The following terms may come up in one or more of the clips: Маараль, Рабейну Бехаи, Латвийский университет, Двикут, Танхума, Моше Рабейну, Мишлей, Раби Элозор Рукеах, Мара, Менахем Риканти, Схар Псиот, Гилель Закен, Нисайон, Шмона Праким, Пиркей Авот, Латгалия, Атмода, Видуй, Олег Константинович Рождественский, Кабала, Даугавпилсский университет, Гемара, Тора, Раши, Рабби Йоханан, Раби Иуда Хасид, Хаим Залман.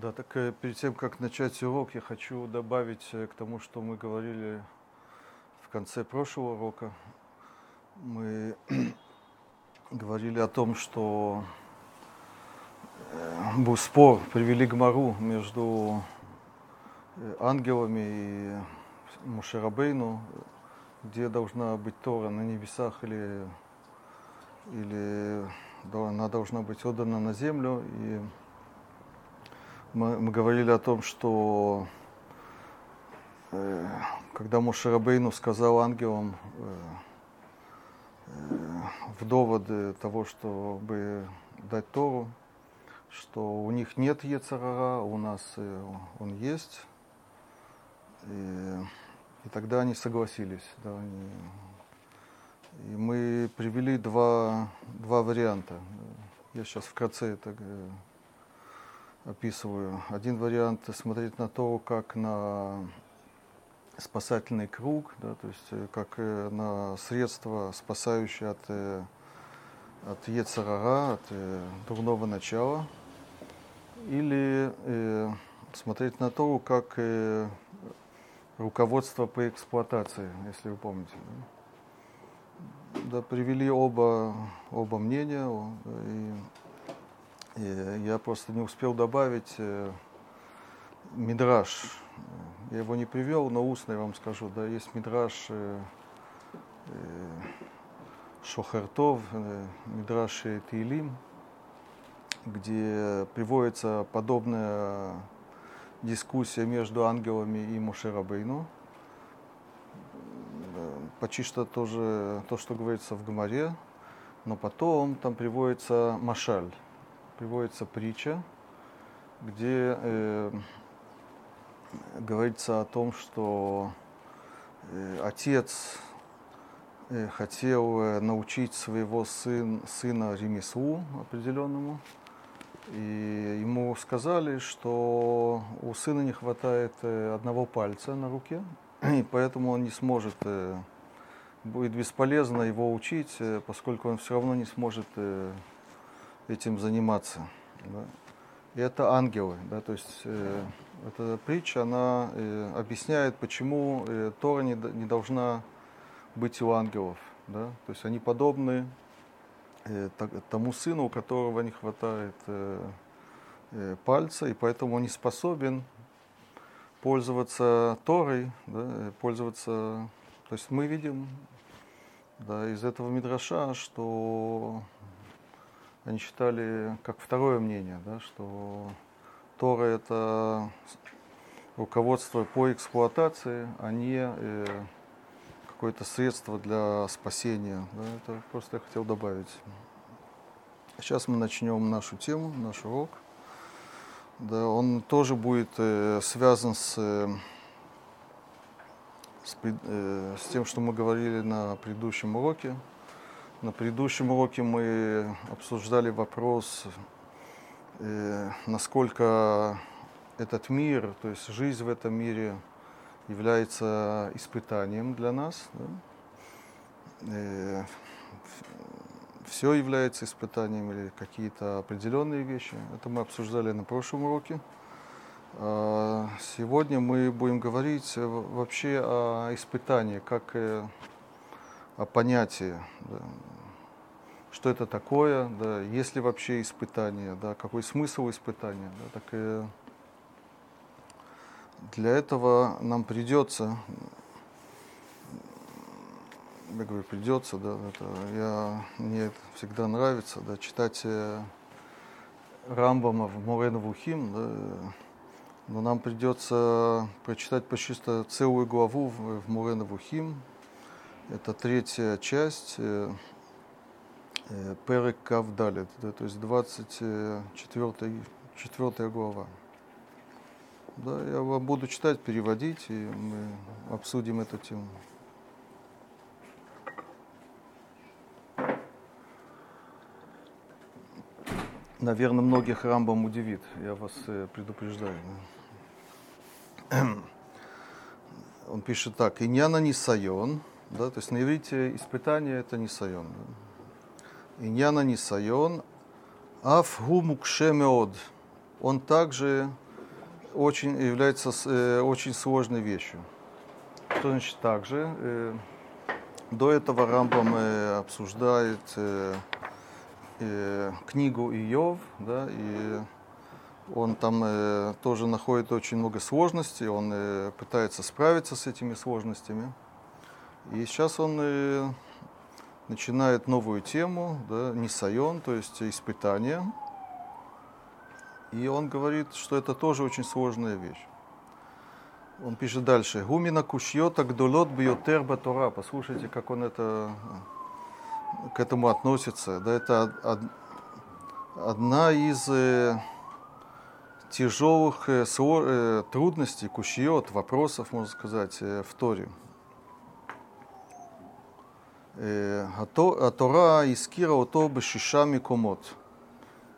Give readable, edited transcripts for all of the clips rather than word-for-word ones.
Да, так перед тем, как начать урок, я хочу добавить к тому, что мы говорили в конце прошлого урока. Мы говорили о том, что был спор, привели Гемару между ангелами и Моше Рабейну, где должна быть Тора, на небесах или да, она должна быть отдана на землю. И мы говорили о том, что когда Моше Рабейну сказал ангелам в доводы того, чтобы дать Тору, что у них нет Ецер а-ра, у нас он есть. И тогда они согласились. Да, и мы привели два варианта. Я сейчас вкратце это описываю. Один вариант — смотреть на то, как на спасательный круг, да, то есть как на средство, спасающее от Ецер а-ра, от дурного начала. Или смотреть на то, как руководство по эксплуатации, если вы помните. Да, привели оба мнения, и я просто не успел добавить мидраш. Я его не привел, но устно я вам скажу. Да, есть мидраш Шохер Тов, Мидраш Теилим, где приводится подобная дискуссия между ангелами и Моше Рабейну. Почти что тоже то, что говорится в Гемаре, но потом там приводится машаль, приводится притча, где говорится о том, что отец хотел научить своего сына ремеслу определенному, и ему сказали, что у сына не хватает одного пальца на руке, и поэтому он не сможет, будет бесполезно его учить, поскольку он все равно не сможет этим заниматься. Да. И это ангелы, да, то есть эта притча, она объясняет, почему Тора не должна быть у ангелов, да? То есть они подобны тому сыну, у которого не хватает пальца, и поэтому он не способен пользоваться Торой, да? То есть мы видим, да, из этого мидраша, что они считали, как второе мнение, да, что Тора — это руководство по эксплуатации, а не какое-то средство для спасения. Да, это просто я хотел добавить. Сейчас мы начнем нашу тему, наш урок. Да, он тоже будет связан с тем, что мы говорили на предыдущем уроке. На предыдущем уроке мы обсуждали вопрос, насколько этот мир, то есть жизнь в этом мире, является испытанием для нас. Да? Все является испытанием или какие-то определенные вещи. Это мы обсуждали на прошлом уроке. Сегодня мы будем говорить вообще о испытании, как о понятии. Да? Что это такое, да? Есть ли вообще испытание, да? Какой смысл испытания. Да? Так, для этого нам придется, я говорю придется, да, мне это всегда нравится, да, читать Рамбама в Морэ Невухим, да, но нам придется прочитать почти что целую главу в Морэ Невухим. Это третья часть, Перек Кавдалет, да, то есть 24 глава. Да, я вам буду читать, переводить, и мы обсудим эту тему. Наверное, многих Рамбам удивит, я вас предупреждаю. Да. Он пишет так: «Иньяна Нисайон», да, то есть на иврите испытание – это Нисайон. Да. «Иньяна Нисайон, аф гу мукше меод», он также является очень сложной вещью. Что значит также? До этого Рамбам обсуждает книгу Иов, да, и он там тоже находит очень много сложностей, он пытается справиться с этими сложностями. И сейчас он начинает новую тему, да, Нисайон, то есть испытание. И он говорит, что это тоже очень сложная вещь. Он пишет дальше. «Гумина кушьота гдолот бьотер батора». Послушайте, как он к этому относится. Да, это одна из тяжелых трудностей, кушьот, вопросов, можно сказать, в Торе. «А Тора искира ото бешишами комот».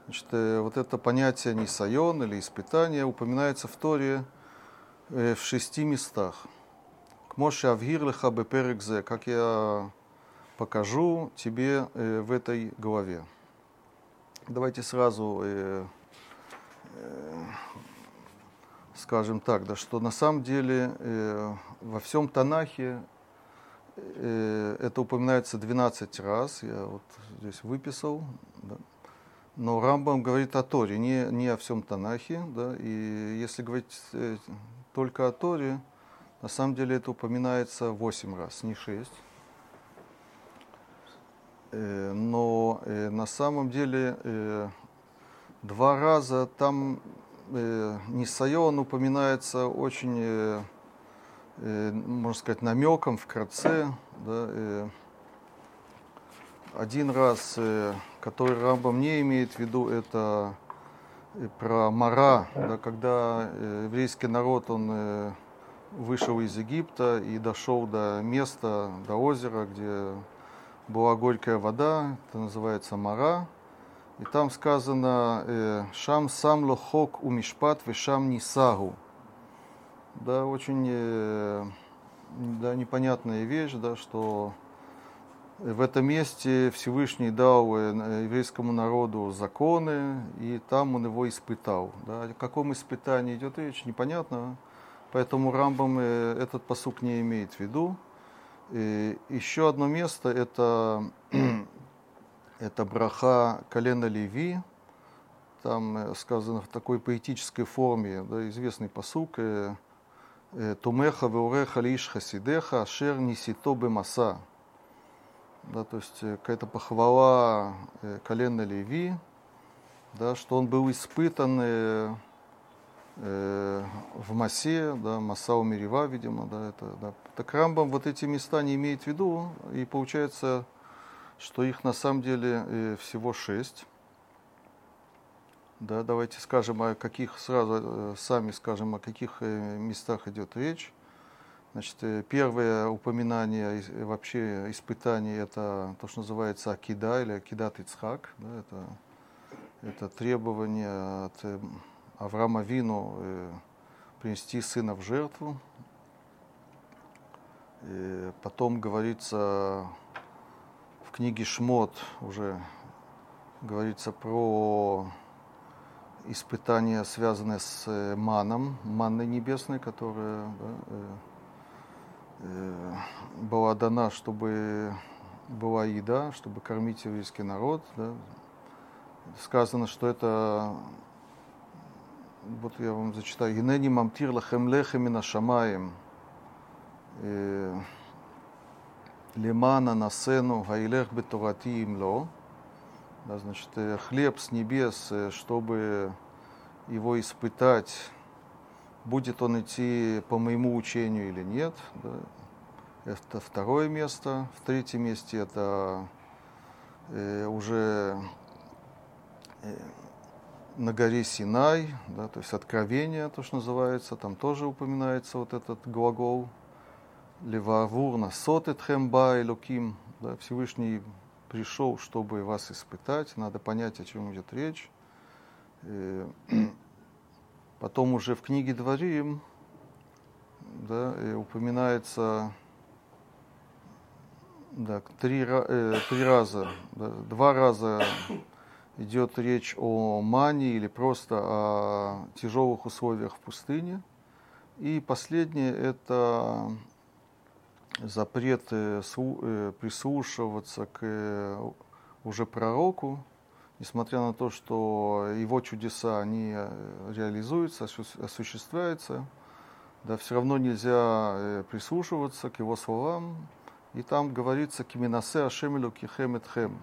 Значит, вот это понятие нисайон или испытание упоминается в Торе в 6 местах. К Моше Авгирлиха Беперекзе, как я покажу тебе в этой главе. Давайте сразу скажем так, да, что на самом деле во всем Танахе это упоминается 12 раз. Я вот здесь выписал. Да. Но Рамбам говорит о Торе, не о всем Танахе, да, и если говорить только о Торе, на самом деле это упоминается 8 раз, не 6. Но на самом деле 2 раза там Нисайон упоминается очень, можно сказать, намеком, вкратце, да, один раз, который Рамбам не имеет в виду, это про Мара, да, когда еврейский народ он вышел из Египта и дошел до места, до озера, где была горькая вода, это называется Мара. И там сказано «Шам сам лохок умишпат вешам нисагу». Да, очень да, непонятная вещь, да, что... В этом месте Всевышний дал еврейскому народу законы, и там он его испытал. Да? О каком испытании идет речь, непонятно. Поэтому Рамбам этот пасук не имеет в виду. И еще одно место, это браха колена Леви. Там сказано в такой поэтической форме, да, известный пасук. «Тумеха веуреха лиш хасидеха ашер нисито бемаса». Да, то есть какая-то похвала колена Леви, да, что он был испытан в Масе, да, Маса у-Мерива, видимо, да, это, да. Так Рамбам вот эти места не имеет в виду, и получается, что их на самом деле всего 6. Да, давайте скажем, о каких сразу сами скажем, о каких местах идет речь. Значит, первое упоминание вообще испытаний это то, что называется акида или акедат Ицхак. Да, это требование от Авраама Вину принести сына в жертву. И потом говорится в книге Шмот уже говорится про испытания, связанные с маном, манной небесной, которая да, была дана, чтобы была еда, чтобы кормить еврейский народ. Да. Сказано, что это, вот я вам зачитаю, «Генени мамтир лахем лехем и нашамаем, лемана насену гайлех бетурати имло». Значит, хлеб с небес, чтобы его испытать, будет он идти по моему учению или нет. Да. Это второе место. В третьем месте это уже на горе Синай, да, то есть откровение, то, что называется. Там тоже упоминается вот этот глагол. «Левавурна сотетхем ба элоким». Да, Всевышний пришел, чтобы вас испытать. Надо понять, о чем идет речь. Потом уже в книге Дворим да, упоминается да, 3 раза, да, 2 раза идет речь о мании или просто о тяжелых условиях в пустыне. И последнее – это запрет прислушиваться к уже пророку, несмотря на то, что его чудеса, они реализуются, осуществляются, да, все равно нельзя прислушиваться к его словам. И там говорится «Киминасе ашемелю кихем этхем».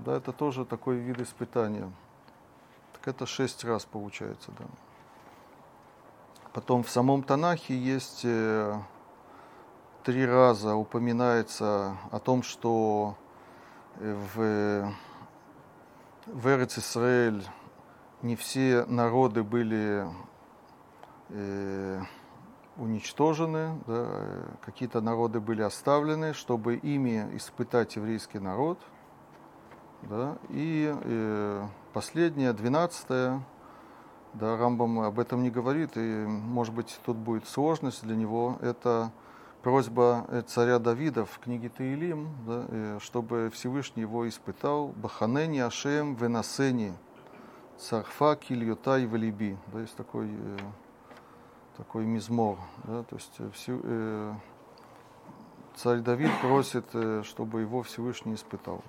Да, это тоже такой вид испытания. Так это 6 раз получается, да. Потом в самом Танахе есть 3 раза упоминается о том, что в Эрец-Исраэль не все народы были уничтожены, да, какие-то народы были оставлены, чтобы ими испытать еврейский народ. Да. И последнее, 12-е, да, Рамбам об этом не говорит, и, может быть, тут будет сложность для него, это просьба царя Давида в книге Теилим, да, чтобы Всевышний его испытал. «Баханени ашем венасени царфа кильютай валиби». Да, есть такой мизмор. Да, то есть царь Давид просит, чтобы его Всевышний испытал.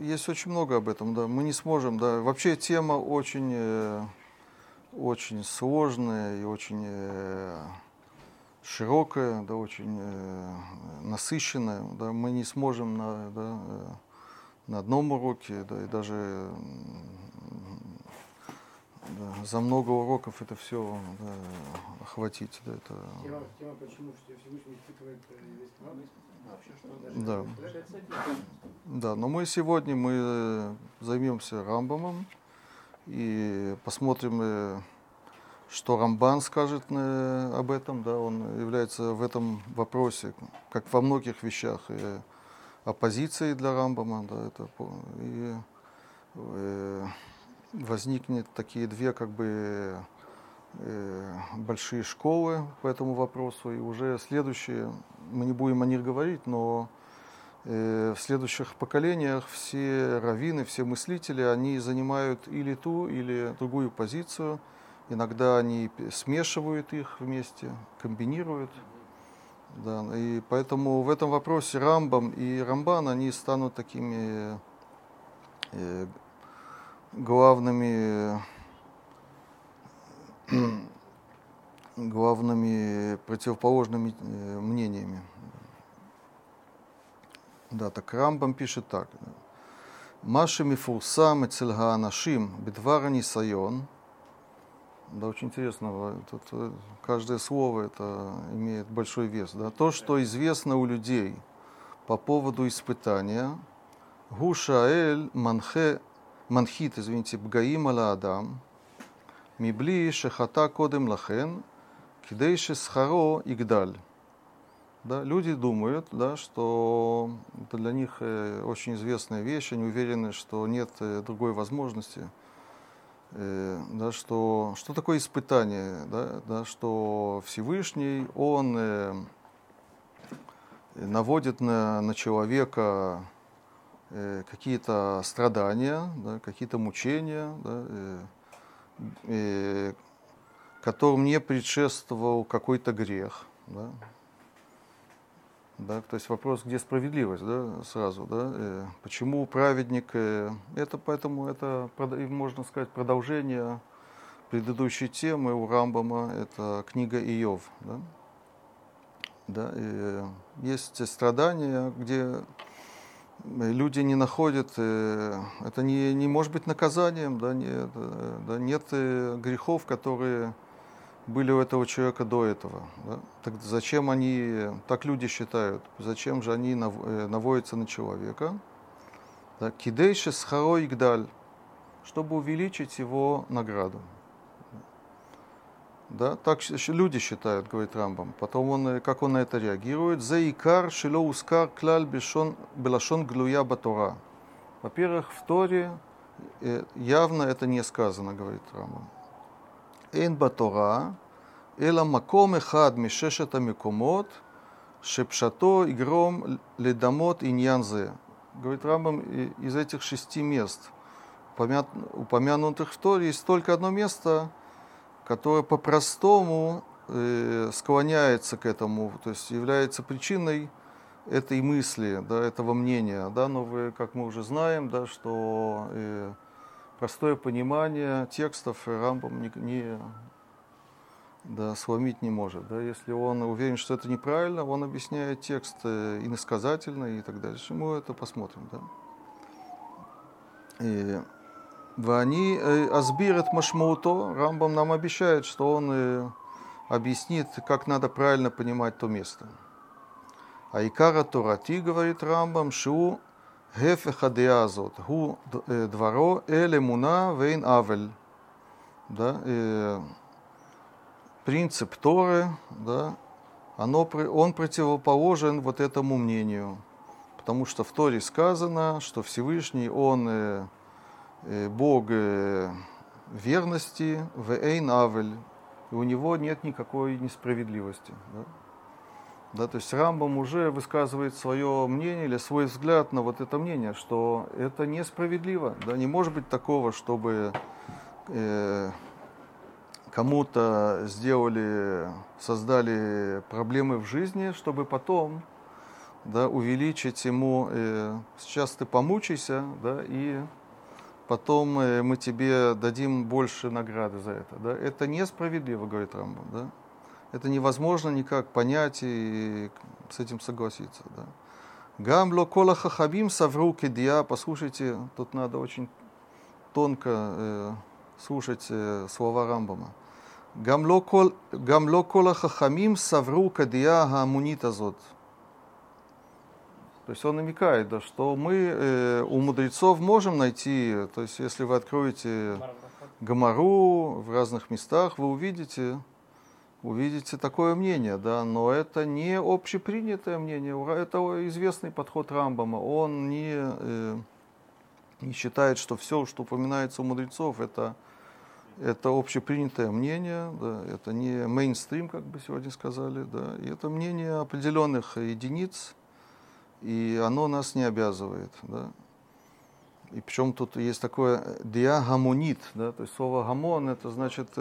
Есть очень много об этом, да. Мы не сможем, да. Вообще тема очень, очень сложная и очень широкая, да, очень насыщенная. Да. Мы не сможем на одном уроке, да, и даже да, за много уроков это все да, охватить. Да, это... Тема, почему Всевышний испытывает весь народ? Да. Да, но мы сегодня займемся Рамбамом и посмотрим, что Рамбан скажет об этом. Да, он является в этом вопросе, как во многих вещах, оппозицией для Рамбама. Да, и возникнет такие две как бы большие школы по этому вопросу, и уже следующие, мы не будем о них говорить, но в следующих поколениях все раввины, все мыслители, они занимают или ту, или другую позицию, иногда они смешивают их вместе, комбинируют, да, и поэтому в этом вопросе Рамбам и Рамбан, они станут такими главными противоположными мнениями. Да, так Рамбам пишет так. Маши мифурсам эцель гаанашим бедвар нисайон. Да, очень интересно. Тут каждое слово это имеет большой вес. Да. То, что известно у людей по поводу испытания. Гушаэль манхит, бгаим аля адам. Мибли шехата кодем лахен, кидейши схаро игдаль. Люди думают, да, что это для них очень известная вещь, они уверены, что нет другой возможности. Да, что такое испытание? Да, что Всевышний, он наводит на человека какие-то страдания, да, какие-то мучения, да, которым не предшествовал какой-то грех. Да? Да, то есть вопрос, где справедливость, да, сразу. Да? Почему праведник... Это поэтому это, можно сказать, продолжение предыдущей темы у Рамбама. Это книга Иов. Да? Да? Есть страдания, где... Люди не находят, это не может быть наказанием, да, нет грехов, которые были у этого человека до этого. Да. Так зачем они, так люди считают, зачем же они наводятся на человека? Кидейши схаро игдаль, чтобы увеличить его награду. Да, так люди считают, говорит Рамбам. Потом как он на это реагирует. Заикар шилоускар клаль белашон глуя батора. Во-первых, в Торе явно это не сказано, говорит Рамбам. Эн батора, эла маком эхад мишешет амикомот, Шепшато и гром ледамот и ньянзе. Говорит Рамбам, из этих 6 мест, упомянутых в Торе, есть только одно место, которое по-простому склоняется к этому, то есть является причиной этой мысли, да, этого мнения. Да, но вы, как мы уже знаем, да, что простое понимание текстов Рамбам сломить не может. Да. Если он уверен, что это неправильно, он объясняет текст иносказательно и так далее. Мы это посмотрим. Да. И они азбират машмауто, Рамбам нам обещает, что он объяснит, как надо правильно понимать то место. Айкара Торати, говорит Рамбам, шу гефехадеазот, гу дворо элемуна вейн авель. Да, принцип Торы, да, он противоположен вот этому мнению, потому что в Торе сказано, что Всевышний, он Бог верности, вейн авель, и у него нет никакой несправедливости. Да. Да, то есть Рамбам уже высказывает свое мнение или свой взгляд на вот это мнение, что это несправедливо. Да, не может быть такого, чтобы кому-то создали проблемы в жизни, чтобы потом, да, увеличить ему, сейчас ты помучайся, да, и потом мы тебе дадим больше награды за это. Да. Это несправедливо, говорит Рамбам. Да. Это невозможно никак понять и с этим согласиться. Гамбло кола хахабим савру кедия. Послушайте, тут надо очень тонко слушать слова Рамбама. Гамбло кола хахамим савру кедия гамунитазот. То есть он намекает, да, что мы у мудрецов можем найти, то есть если вы откроете Гемару в разных местах, вы увидите такое мнение, да, но это не общепринятое мнение, это известный подход Рамбама. Он не считает, что все, что упоминается у мудрецов, это общепринятое мнение, да, это не мейнстрим, как бы сегодня сказали, да, и это мнение определенных единиц, и оно нас не обязывает, да. И причем тут есть такое диагамонит, да, то есть слово гамон, это значит, да,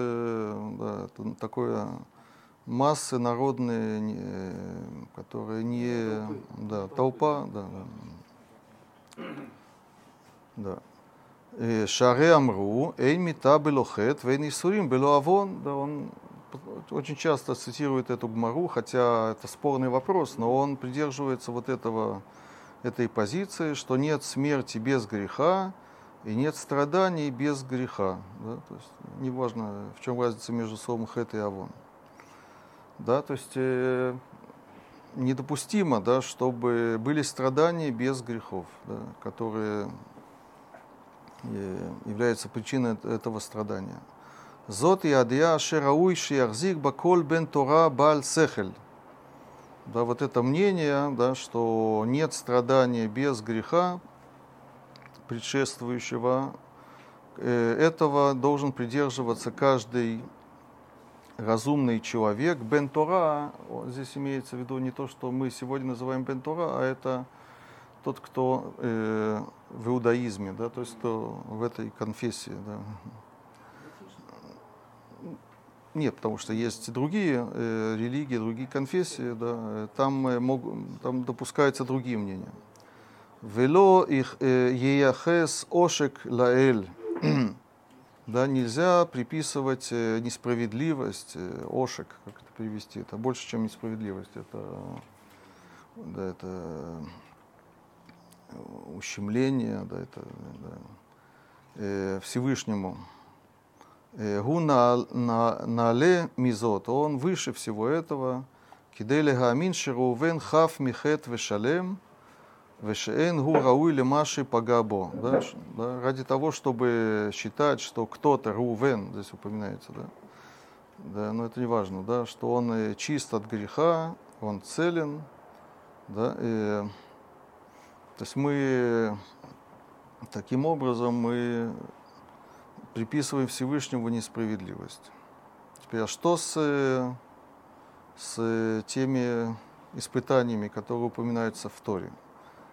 это такое массы народные, которые не толпа, да. Шаре амру, эйн мита белохет, вейн исурим белоавон, да, он очень часто цитирует эту гмару, хотя это спорный вопрос, но он придерживается вот этой позиции, что нет смерти без греха и нет страданий без греха. Да? То есть неважно, в чем разница между словом «хэт» и «авон». Да? То есть недопустимо, да, чтобы были страдания без грехов, да, которые являются причиной этого страдания. «Зот и адия шерауй шиярзик баколь бен тора баль сехель». Да, вот это мнение, да, что нет страдания без греха, предшествующего, этого должен придерживаться каждый разумный человек. Бен Тора, здесь имеется в виду не то, что мы сегодня называем Бен Тора, а это тот, кто в иудаизме, да, то есть кто в этой конфессии. Да. Нет, потому что есть другие религии, другие конфессии, да, там допускаются другие мнения. Вело их еяхес ошек лаэль. Да, нельзя приписывать несправедливость, ошек, как это перевести, это больше, чем несправедливость, это ущемление, да, Всевышнему. Гу нале мизот, он выше всего этого. Кидели гамин шерувен хаф михет вешалем, вешеэн гу рауили маши пагабо. Ради того, чтобы считать, что кто-то, Рувен, здесь упоминается, да? Да, но это не важно, да, что он чист от греха, он целен. Да? То есть мы таким образом приписываем Всевышнему несправедливость. Теперь, а что с теми испытаниями, которые упоминаются в Торе.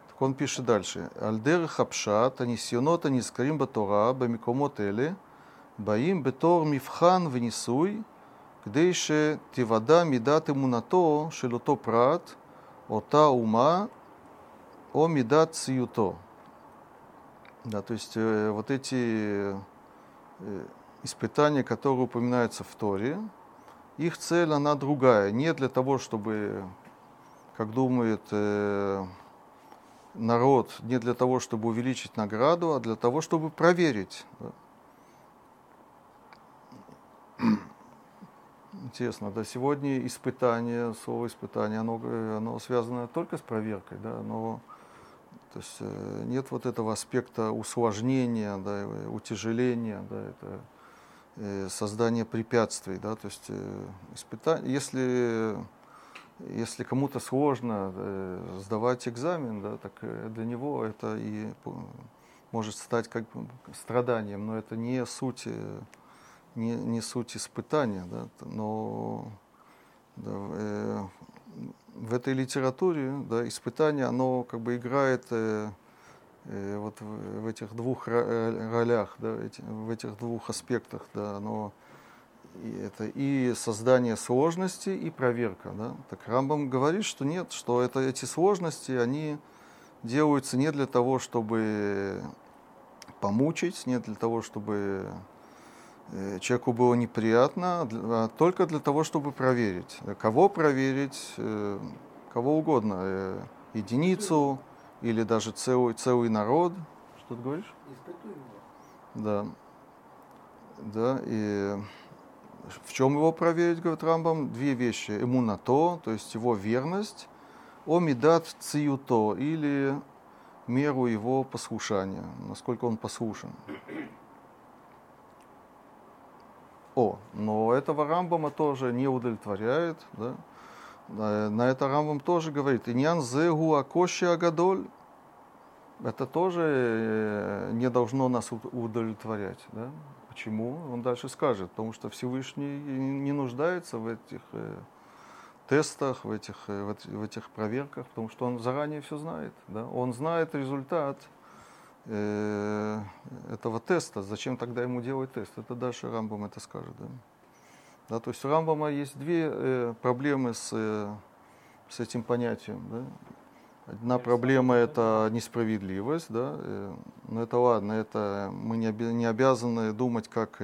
Так он пишет дальше. «Альдер хапшат, анисьонота нискарим батора, бамикомот эле, баим бетор мифхан внисуй, кдейше тивада мидат имунато, шелото прат, ота ума, о мидат циюто». Да, то есть вот эти испытания, которые упоминаются в Торе, их цель, она другая. Не для того, чтобы, как думает народ, не для того, чтобы увеличить награду, а для того, чтобы проверить. Интересно, да, сегодня испытание, слово испытание, оно связано только с проверкой, да, но... То есть нет вот этого аспекта усложнения, да, утяжеления, да, это создание препятствий. Да, то есть если кому-то сложно сдавать экзамен, да, так для него это и может стать как бы страданием, но это не суть испытания. Да, но да, в этой литературе, да, испытание, оно как бы играет вот в этих двух ролях, да, в этих двух аспектах. Да, оно, это и создание сложности, и проверка. Да. Так Рамбам говорит, что нет, что эти сложности, они делаются не для того, чтобы помучить, не для того, чтобы человеку было неприятно, а только для того, чтобы проверить. Кого проверить? Кого угодно. Единицу или даже целый народ. Что ты говоришь? Испытуем его. Да. И в чем его проверить, говорит Рамбам? Две вещи. Эмунато, то есть его верность. Омидат циюто, или меру его послушания, насколько он послушен. Но этого Рамбама тоже не удовлетворяет. Да? На это Рамбам тоже говорит. «Иньян зэгу акоши агадоль». Это тоже не должно нас удовлетворять. Да? Почему? Он дальше скажет. Потому что Всевышний не нуждается в этих тестах, в этих проверках, потому что он заранее все знает. Да? Он знает результат этого теста. Зачем тогда ему делать тест? Это дальше Рамбам это скажет. Да? Да, то есть у Рамбама есть две проблемы с этим понятием. Да? Одна проблема — это несправедливость. Да? Но это ладно, это мы не обязаны думать, как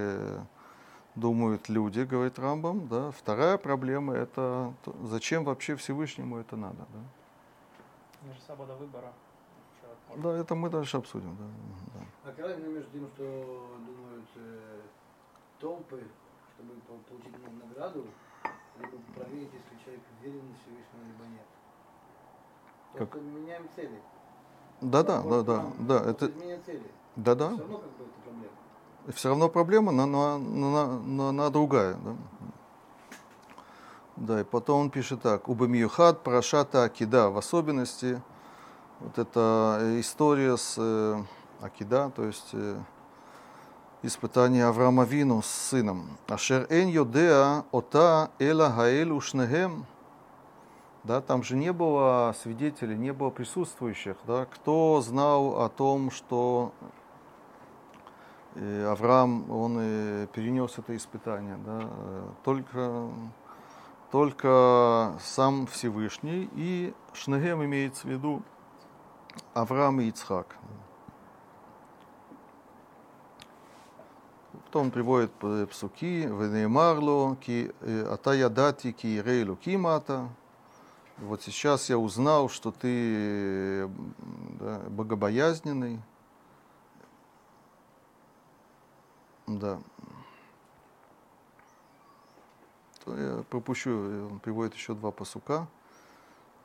думают люди, говорит Рамбам. Да? Вторая проблема — это зачем вообще Всевышнему это надо. Да? Свобода выбора. Да, это мы дальше обсудим. Да. А какая разница между тем, что думают толпы, чтобы получить награду, либо проверить, если человек верен в Всевышнего, либо нет? Только меняем цели. Да. Это изменение цели. Да. Все равно как бы это проблема. Все равно проблема, но она другая. Да? Да, и потом он пишет так. Убамиюхат парашата Акида, в особенности... Вот это история с Акида, то есть испытание Авраама Вину с сыном. «Ашер эн йодеа ота эла хаэль ушнегем». Да, там же не было свидетелей, не было присутствующих. Да, кто знал о том, что Авраам, он перенес это испытание? Да, только сам Всевышний, и Шнегем имеется в виду Авраам и Ицхак. Потом приводит псуки «Венеемарло, ки ата ядати, ки ирейлу кимата». Вот сейчас я узнал, что ты, да, богобоязненный. Да. Я пропущу, он приводит еще два пасука.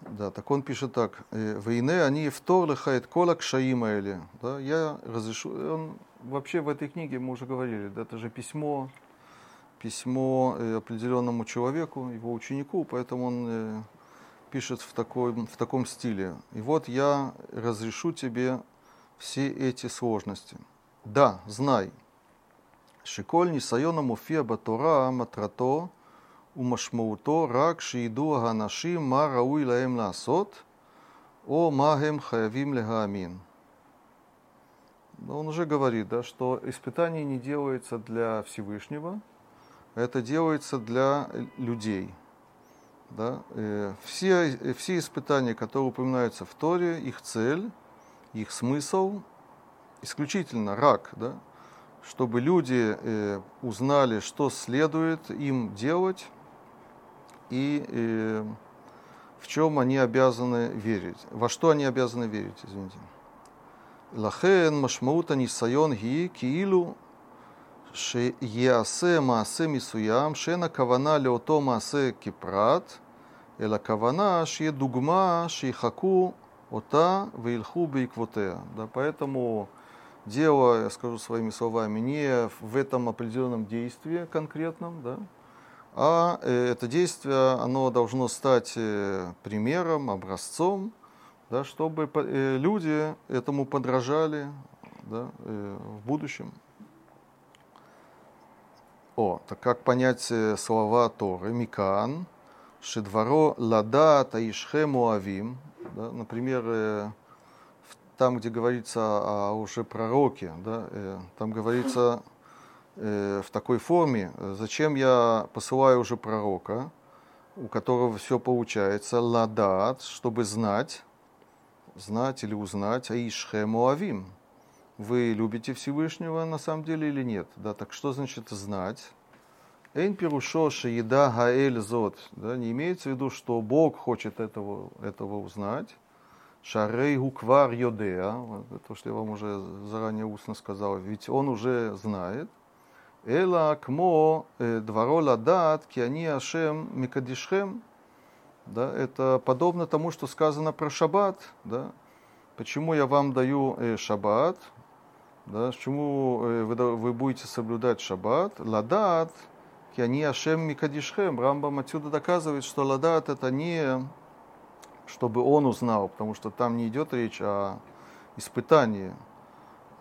Да, так он пишет так: «Вейне они втор лыхает колак шаима или». Да, я разрешу. Он вообще в этой книге, мы уже говорили, да, это же письмо определенному человеку, его ученику, поэтому он пишет в таком стиле. И вот я разрешу тебе все эти сложности. Да, знай. Шиколь нисайона муфия батора матрато Умашмауто рак шииду ганашим ма рауи лаэм лаасот, о магем хаявим легаамин. Он уже говорит, да, что испытание не делается для Всевышнего, это делается для людей. Да? Все испытания, которые упоминаются в Торе, их цель, их смысл исключительно рак, да? Чтобы люди узнали, что следует им делать и в чем они обязаны верить, во что они обязаны верить, извините. Лахен машмаута нисайон ги киилу шеясе маасе мисуям шена кавана леото маасе кипрат эла кавана шие дугма шихаку ота вейлху бейквотеа. Да, поэтому дело, я скажу своими словами, не в этом определенном действии конкретном, да, а это действие, оно должно стать примером, образцом, да, чтобы люди этому подражали, да, в будущем. Так как понять слова Торы? Микаан, шедворо лада таишхем уавим, да, например, там, где говорится о уже пророке, да, там говорится в такой форме: зачем я посылаю уже пророка, у которого все получается, ладат, чтобы знать или узнать, аишхем уавим, вы любите Всевышнего на самом деле или нет, да, так что значит знать? Эйн пирушо шееда гаэль зот, да, не имеется в виду, что Бог хочет этого узнать. Шарей гуквар йодеа, то, что я вам уже заранее устно сказал, ведь он уже знает. Эла кмо дворо ладат киани ашем микадишхем. Да, это подобно тому, что сказано про шаббат. Да? Почему я вам даю шаббат? Да? Почему вы будете соблюдать шаббат? Ладат киани ашем микадишхем. Рамбам отсюда доказывает, что ладат это не чтобы он узнал, потому что там не идет речь о испытании.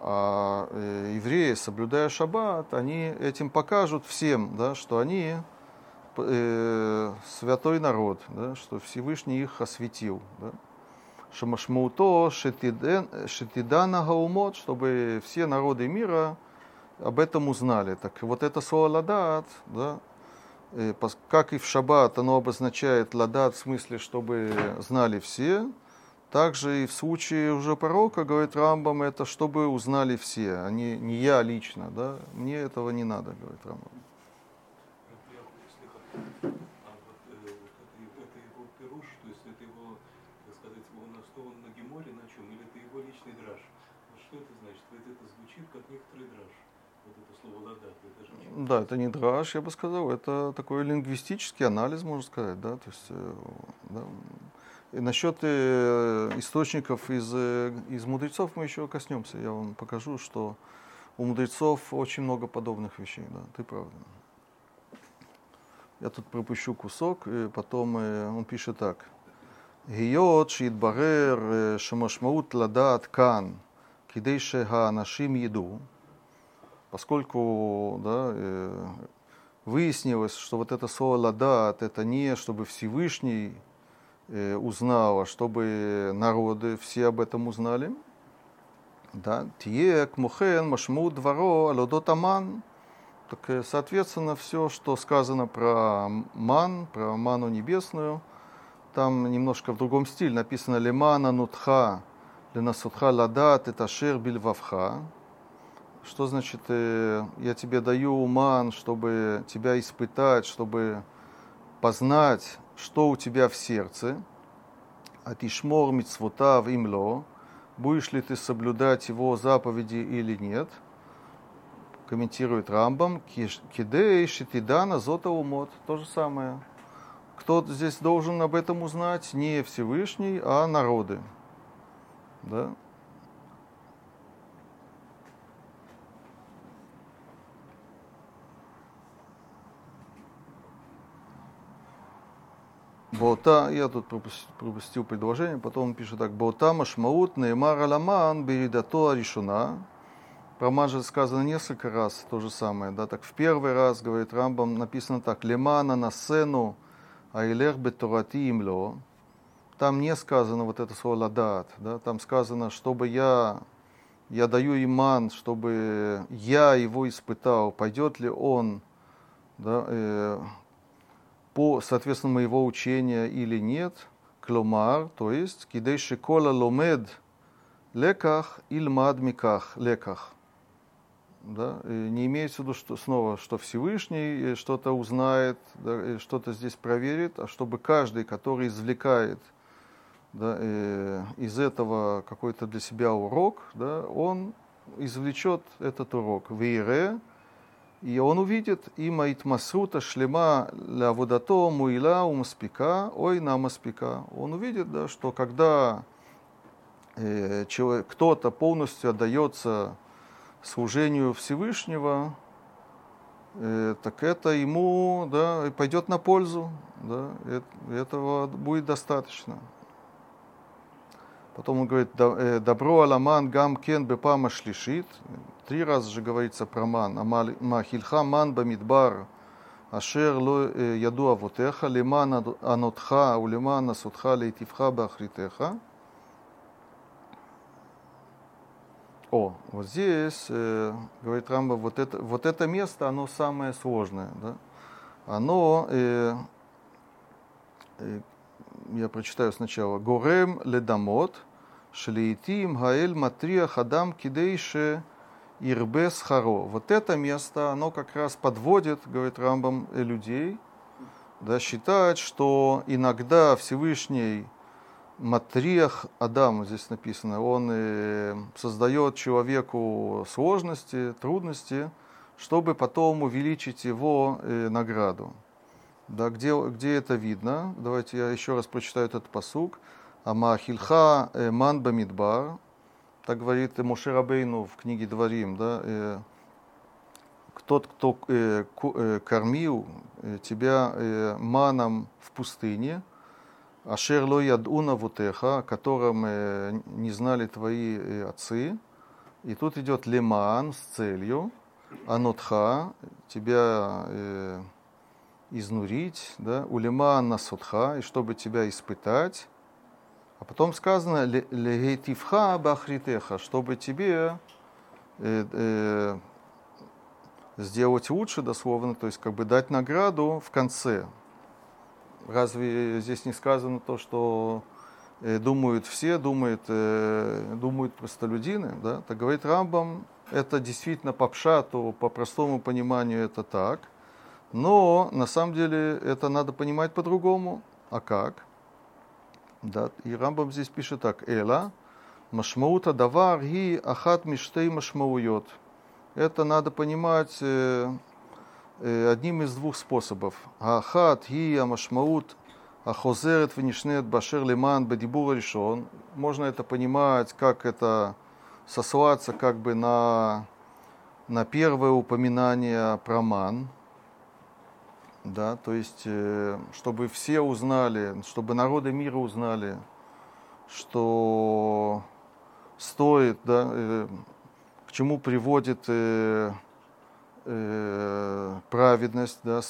А евреи, соблюдая шаббат, они этим покажут всем, да, что они святой народ, да, что Всевышний их осветил. Шамашмауто шетидана гаумот, чтобы все народы мира об этом узнали. Так вот это слово ладат, да, как и в шаббат, оно обозначает ладат в смысле, чтобы знали все. Также и в случае уже пророка, говорит Рамбам, это чтобы узнали все, а не я лично. Да? Мне этого не надо, говорит Рамбам. Это его пируш, то есть это его, так сказать, что он на геморе, на чем, или это его личный драж? Что это значит? Это звучит как некоторый драж. Вот это слово «ладат». Да, это не драж, я бы сказал, это такой лингвистический анализ, можно сказать, да, то есть, да. И насчет источников из мудрецов мы еще коснемся, я вам покажу, что у мудрецов очень много подобных вещей, да, ты прав. Я тут пропущу кусок, и потом он пишет так. «Гиот шиитбарер шамашмаут ладат кан, кидей шега нашим еду». Поскольку, да, выяснилось, что вот это слово «ладат» — это не чтобы Всевышний узнал, а чтобы народы все об этом узнали. «Тьек, мухен, машмуд, дворо, алодот аман». Так, соответственно, все, что сказано про ману небесную, там немножко в другом стиле написано «лемана нутха, ленасутха ладат, это шер бильвавха». Что значит, я тебе даю ман, чтобы тебя испытать, чтобы познать, что у тебя в сердце. А ты шмор мицвотав имло. Будешь ли ты соблюдать его заповеди или нет? Комментирует Рамбам. Кидей шитидана зота умот. То же самое. Кто здесь должен об этом узнать? Не Всевышний, а народы. Да? Бота, я тут пропустил предложение, потом он пишет так. Бота машмаут неймар аламан беридато аришуна. Про Мажель сказано несколько раз то же самое. Да? Так в первый раз, говорит Рамбам, написано так: «Лемана насену айлер бетурати имло». Там не сказано вот это слово «ладат». Да? Там сказано, чтобы я даю иман, чтобы я его испытал, пойдет ли он, да, по, соответственно, моего учения или нет. Кломар, то есть «кидей шикола ломед леках ильмад миках леках». Да? Не имеется в виду, что, снова, что Всевышний что-то узнает, да, что-то здесь проверит, а чтобы каждый, который извлекает, да, из этого какой-то для себя урок, да, он извлечет этот урок. Вейре, и он увидит, има итмасрута шлема ля водато муила умспика, ой намаспика. Он увидит, да, что когда человек, кто-то полностью отдается служению Всевышнего, так это ему, да, пойдет на пользу, да, этого будет достаточно. Потом он говорит: «Добро аламан гам кен бепама шлишит». Три раза же говорится про ман. «Махильха ман бамидбар ашер ло яду авотеха лиман анотха улиман асутха лейтивха бахритеха». О, вот здесь, говорит Рамбам, вот это место, оно самое сложное. Да? Оно, я прочитаю сначала, «Горем ледамот шлеитим гаэль матрия хадам кидейше ирбес харо». Вот это место, оно как раз подводит, говорит Рамбам, людей, да, считать, что иногда Всевышний матриях Адам, здесь написано, он создает человеку сложности, трудности, чтобы потом увеличить его награду. Да, где это видно? Давайте я еще раз прочитаю этот пасук. «Амахильха ман бамидбар», так говорит Моше Рабейну в книге Дворим, да, «Тот, кто кормил тебя маном в пустыне, Ашер ло ядуна вутеха», о котором не знали твои отцы. И тут идет лемаан с целью. Анотха, тебя изнурить. Да? Улемаан насотха, и чтобы тебя испытать. А потом сказано легейтивха бахритеха, чтобы тебе сделать лучше, дословно, то есть как бы дать награду в конце. Разве здесь не сказано то, что думают все, думают простолюдины? Да? Так говорит Рамбам, это действительно по пшату, по простому пониманию это так. Но на самом деле это надо понимать по-другому. А как? Да? И Рамбам здесь пишет так. «Эла машмаута давар ги ахат миштей машмауйот». Это надо понимать одним из двух способов. «Ахат ги амашмаут ахозерет венишнет башер лиман бадибур решон». Можно это понимать, как это сослаться как бы на первое упоминание про ман. Да, то есть, чтобы все узнали, чтобы народы мира узнали, что стоит, да, к чему приводит праведность, да,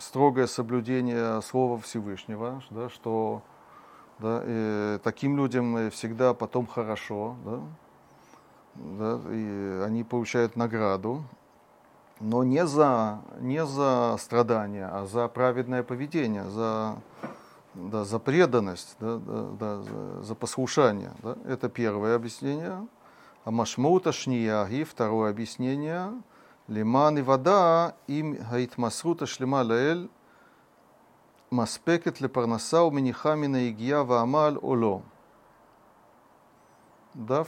строгое соблюдение слова Всевышнего, да, что, да, таким людям всегда потом хорошо, да, да, и они получают награду, но не за страдания, а за праведное поведение, за преданность, за послушание. Да. Это первое объяснение. А машмута шнияги, второе объяснение. «Лиман и вода им гаитмасрута шлема лаэль маспекет лепарнасау минихамина игья ваамаль оло». Да,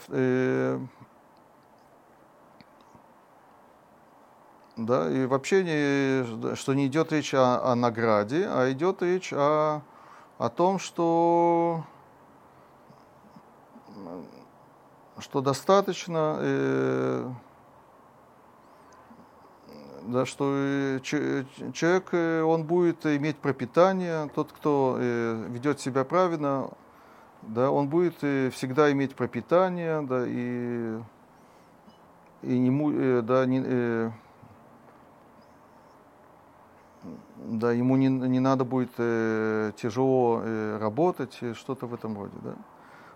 да, и вообще, что не идет речь о награде, а идет речь о том, что достаточно... Да, что человек, он будет иметь пропитание, тот, кто ведет себя правильно, да, он будет всегда иметь пропитание, да, и ему не надо будет тяжело работать, что-то в этом роде, да.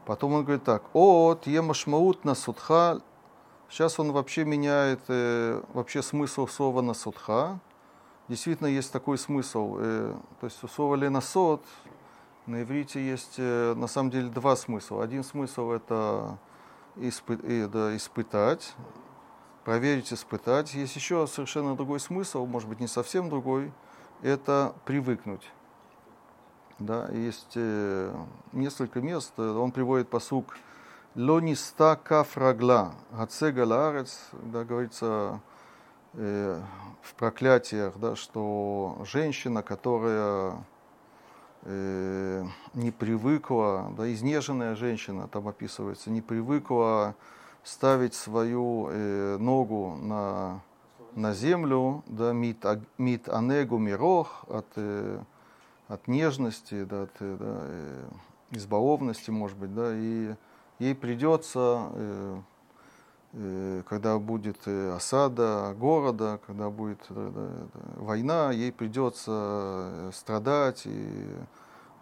Потом он говорит так: «О, тьемашмаут насудха». Сейчас он вообще меняет вообще смысл слова насудха. Действительно, есть такой смысл. То есть у слова «ленасот» на иврите есть на самом деле два смысла. Один смысл – это испытать, проверить, испытать. Есть еще совершенно другой смысл, может быть, не совсем другой – это привыкнуть. Да, есть несколько мест, он приводит пасук «лониста кафрагла гацега лаарец», да, говорится в проклятиях, да, что женщина, которая не привыкла, да, изнеженная женщина, там описывается, не привыкла ставить свою ногу на землю, да, мит анегу мирох, от нежности, да, избалованности, может быть, да, и ей придется, когда будет осада города, когда будет война, ей придется страдать и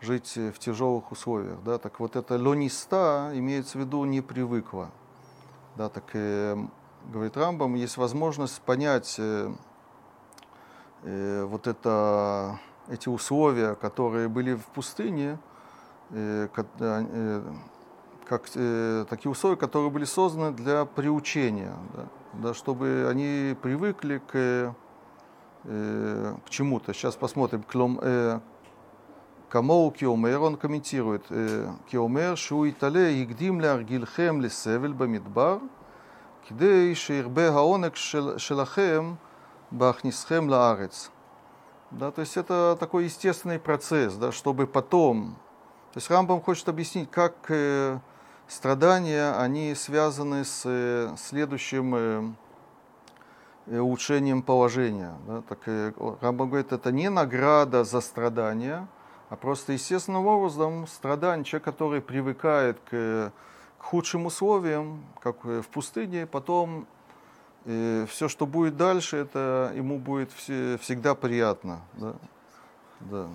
жить в тяжелых условиях. Да. Так вот это лониста имеется в виду не привыкла. Да, так говорит Рамбам, есть возможность понять вот это... Эти условия, которые были в пустыне, такие условия, которые были созданы для приучения, да, да, чтобы они привыкли к чему-то. Сейчас посмотрим. Камоу Киомер, он комментирует. Киомер, шуитале, игдим ля аргилхем лесевель бамидбар, кидей ширбе хаонек шелахем бахнисхем лаарец. Да, то есть это такой естественный процесс, да, чтобы потом... То есть Рамбам хочет объяснить, как страдания, они связаны с следующим улучшением положения. Да. Так, Рамбам говорит, это не награда за страдания, а просто естественным образом страдание, человек, который привыкает к худшим условиям, как в пустыне, потом... И все, что будет дальше, это ему будет всегда приятно. Да? Да.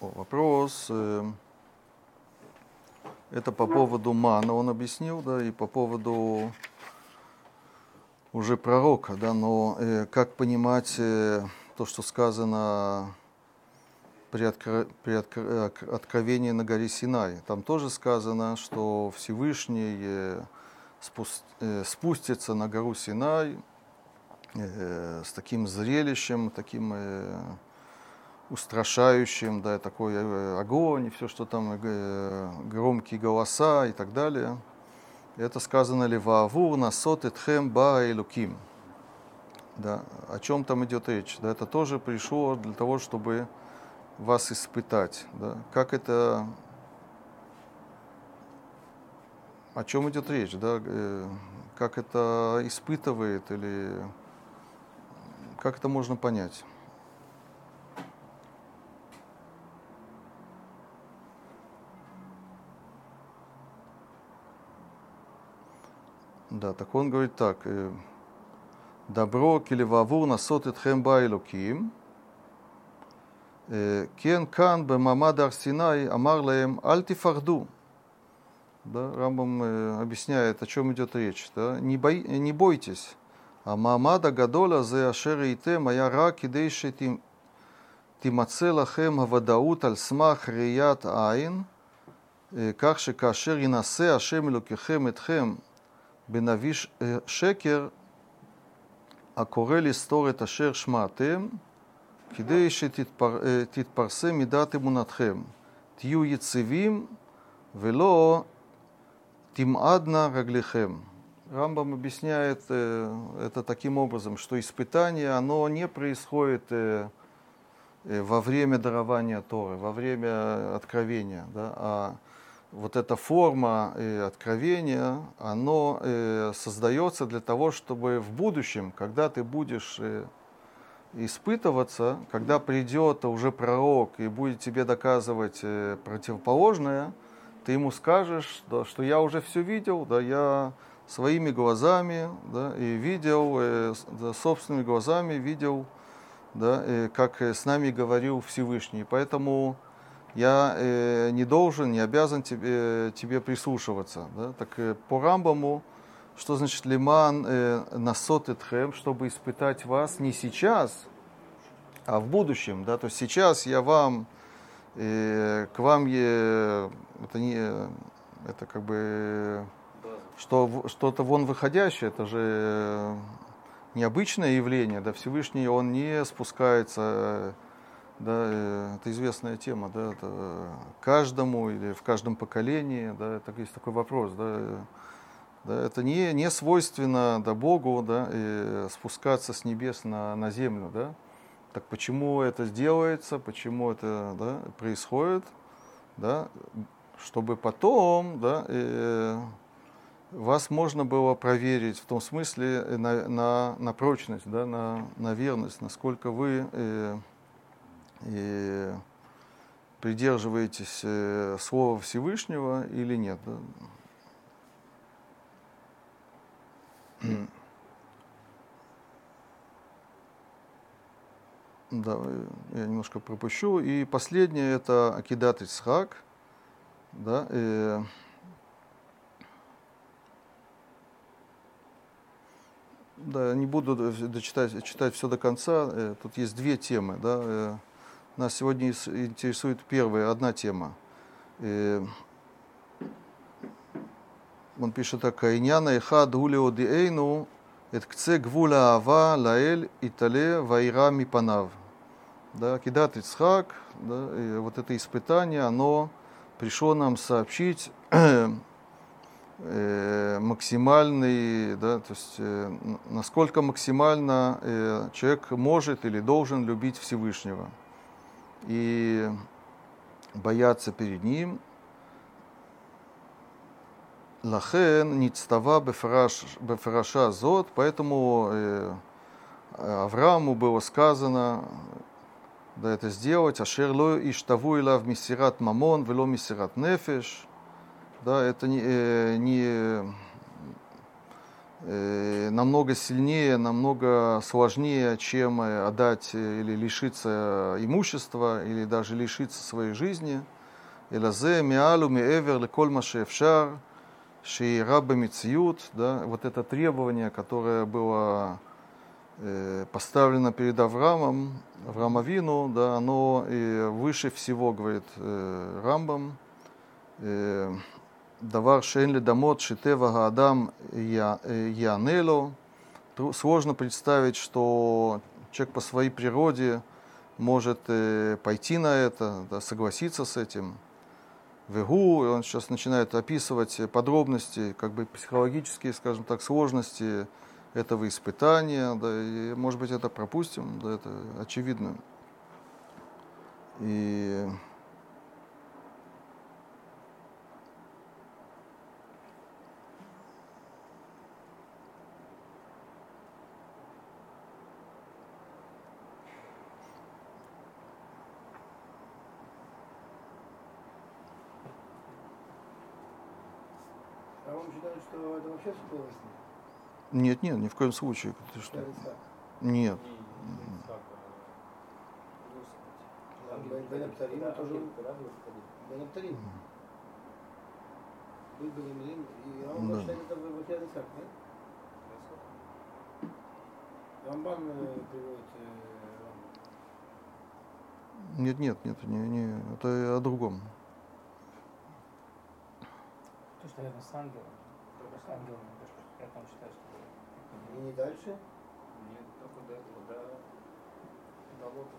О, вопрос. Это по поводу мана он объяснил, да, и по поводу уже пророка, да, но как понимать то, что сказано... При откровении на горе Синай. Там тоже сказано, что Всевышний спустится на гору Синай с таким зрелищем, таким устрашающим, да, такой огонь, и все, что там, громкие голоса и так далее. Это сказано «Леваавур насот этхем ба элуким». Да, о чем там идет речь? Да, это тоже пришло для того, чтобы вас испытать, да? Как это, о чем идет речь, да? Как это испытывает или как это можно понять? Да, так он говорит так: добро келевавур насот этхем ба элоким. Кен кан бемамад ар-Синай амар лаем аль тифахду. Рамбам объясняет, о чем идет речь. Да? Не бойтесь. Амамада гадола зе ашер итем аяра кидей шетим тимаце лахем авадаут аль смах рият айн как шекашер инасе ашем элокехем этхем бенавиш шекер акоре листор эт ашер шмаатем כדי שתתפרסם מידת אמונתכם, תהיו יציבים ולא תמעדנה רגליכם. Рамбам объясняет это таким образом, что испытание, оно не происходит во время дарования Торы, во время откровения, да? А вот эта форма откровения, оно создается для того, чтобы в будущем, когда ты будешь испытываться, когда придет уже пророк и будет тебе доказывать противоположное, ты ему скажешь, да, что я уже все видел, да, я своими глазами, да, и видел, да, собственными глазами видел, да, как с нами говорил Всевышний. Поэтому я не должен, не обязан тебе прислушиваться. Да? Так по Рамбаму, что значит лиман насот этхем, чтобы испытать вас не сейчас, а в будущем. Да? То есть сейчас я вам, к вам, это, не, это как бы что-то вон выходящее, это же необычное явление. Да? Всевышний, он не спускается... Да, это известная тема, да, это каждому или в каждом поколении, да, так есть такой вопрос, да, да, это не свойственно, да, Богу, да, и спускаться с небес на землю, да, так почему это делается, почему это, да, происходит, да, чтобы потом, да, вас можно было проверить в том смысле на прочность, да, на верность, насколько вы и придерживаетесь слова Всевышнего или нет. Да, я немножко пропущу. И последнее – это Акедат Ицхак. Да, да, не буду читать все до конца. Тут есть две темы, да. Нас сегодня интересует одна тема. Он пишет так: «Кайняна эхад гулео диэйну, эт кце гвула ава лаэль итале вайра мипанав». Акедат Ицхак, да, вот это испытание, оно пришло нам сообщить максимальный, да, то есть насколько максимально человек может или должен любить Всевышнего и бояться перед ним. Лахен ництава бефраша зот, поэтому Аврааму было сказано, да, это сделать. Ашер ло иштаву илав мисират мамон вело мисират нефеш. Да, это не намного сильнее, намного сложнее, чем отдать или лишиться имущества, или даже лишиться своей жизни. Элазе миалу миэвер леколь машевшар шиира бамициют. Вот это требование, которое было поставлено перед Авраамом, Авраам Авину, да, оно выше всего, говорит Рамбам. Давар шен ледамот шитева гаадам янело. Сложно представить, что человек по своей природе может пойти на это, да, согласиться с этим. Вегу, он сейчас начинает описывать подробности, как бы психологические, скажем так, сложности этого испытания. Да, и, может быть, это пропустим, да, это очевидно. И... Нет, ни в коем случае. Ты что? Нет. Нет, это о другом. То, что рядом с ангелом. Я там считаю, что... И не дальше? Нет, только до этого, до Лота.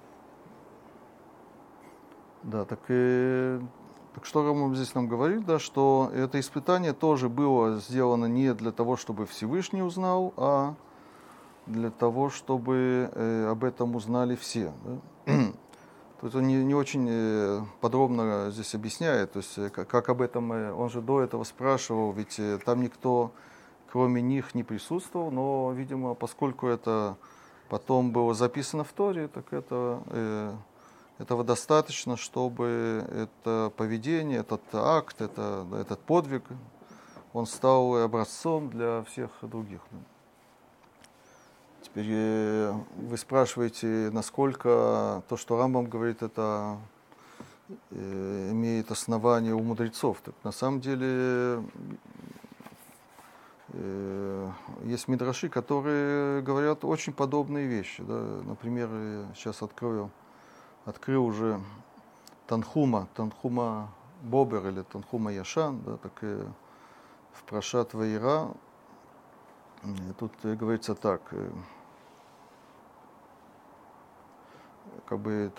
Да, так что Рамбам здесь нам говорит, да, что это испытание тоже было сделано не для того, чтобы Всевышний узнал, а для того, чтобы об этом узнали все. Да? То есть он не очень подробно здесь объясняет, то есть как об этом, он же до этого спрашивал, ведь там никто кроме них не присутствовал, но, видимо, поскольку это потом было записано в Торе, так этого достаточно, чтобы это поведение, этот акт, этот подвиг, он стал образцом для всех других. Теперь вы спрашиваете, насколько то, что Рамбам говорит, это имеет основание у мудрецов. Так на самом деле есть мидраши, которые говорят очень подобные вещи. Да? Например, сейчас открыл уже Танхума Бобер или Танхума Яшан, да, так и в Парашат Ваира. Тут говорится так, как бы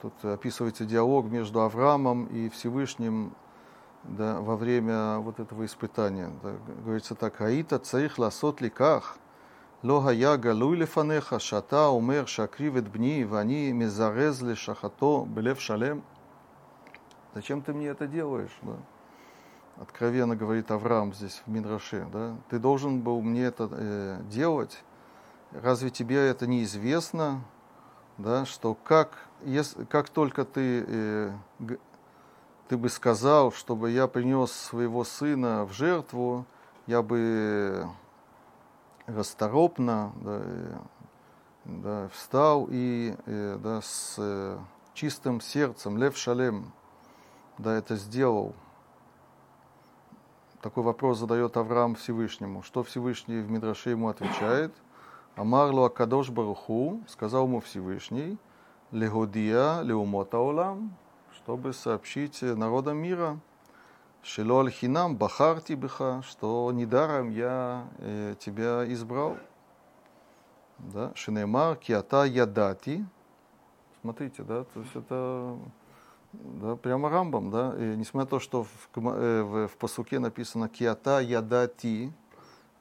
тут описывается диалог между Авраамом и Всевышним, да, во время вот этого испытания. Да, говорится так: «Аита царих ласот ликах, ло хая галуй лефанеха, шата умер шакривет бни, вани мезарезли шахато блев шалем». Зачем ты мне это делаешь? Да? Откровенно говорит Авраам здесь в Мидраше, да? Ты должен был мне это делать. Разве тебе это неизвестно? Да? Что как только ты бы сказал, чтобы я принес своего сына в жертву, я бы расторопно встал и с чистым сердцем, лев шалем, это сделал. Такой вопрос задает Авраам Всевышнему. Что Всевышний в Мидраше ему отвечает? Амарлу Акадош Баруху, сказал ему Всевышний, легодия леумота олам, чтобы сообщить народам мира, шело аль-хинам бахарти беха, что недаром я тебя избрал. Да? Шинеймар киата ядати. Смотрите, да, то есть это... Да, прямо Рамбам, да, и несмотря на то, что в пасуке написано «Киата ядати»,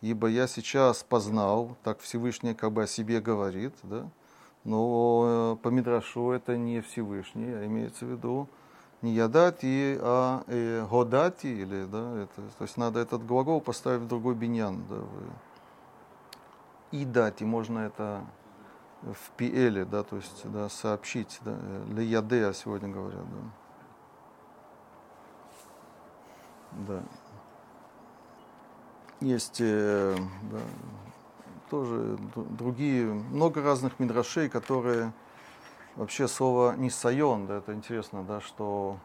ибо я сейчас познал, так Всевышний как бы о себе говорит, да, но по Мидрашу это не Всевышний, а имеется в виду не ядати, а годати, или, да, это, то есть надо этот глагол поставить в другой биньян, да, идати, можно это... в пиэле, да, то есть, да, сообщить, да, ле-ядеа сегодня говорят, да. Да. Есть, да, тоже другие, много разных мидрашей, которые, вообще слово «нисайон», да, это интересно, да, что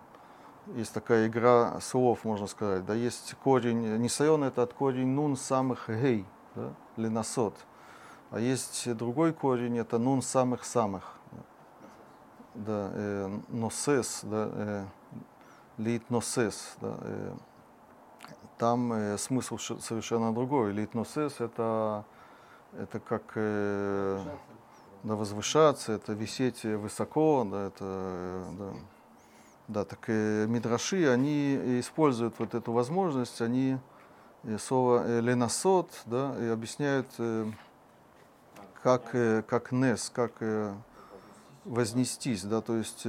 есть такая игра слов, можно сказать, да, есть корень, «нисайон» это от корень «нун самых гей», да, «ленасот». А есть другой корень, это нун самых-самых. Да, носес, да, лит носес. Да, там смысл совершенно другой. Лит носес это как да, возвышаться, это висеть высоко, да, это. Да. Да, так мидраши, они используют вот эту возможность, они слово ленасот, да, и объясняют. Как нес, как вознестись, да, то есть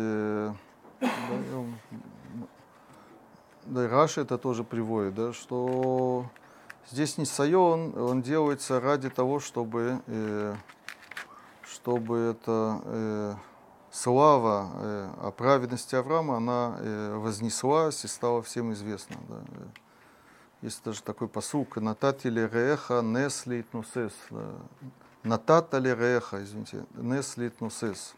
да, Раши это тоже приводит, да, что здесь нисайон, он делается ради того, чтобы эта слава о праведности Авраама, она вознеслась и стала всем известна, да. Есть даже такой пасук «Натати ли реха нес лит нусес», да. Натата ли реха, извините, нес лит нусес.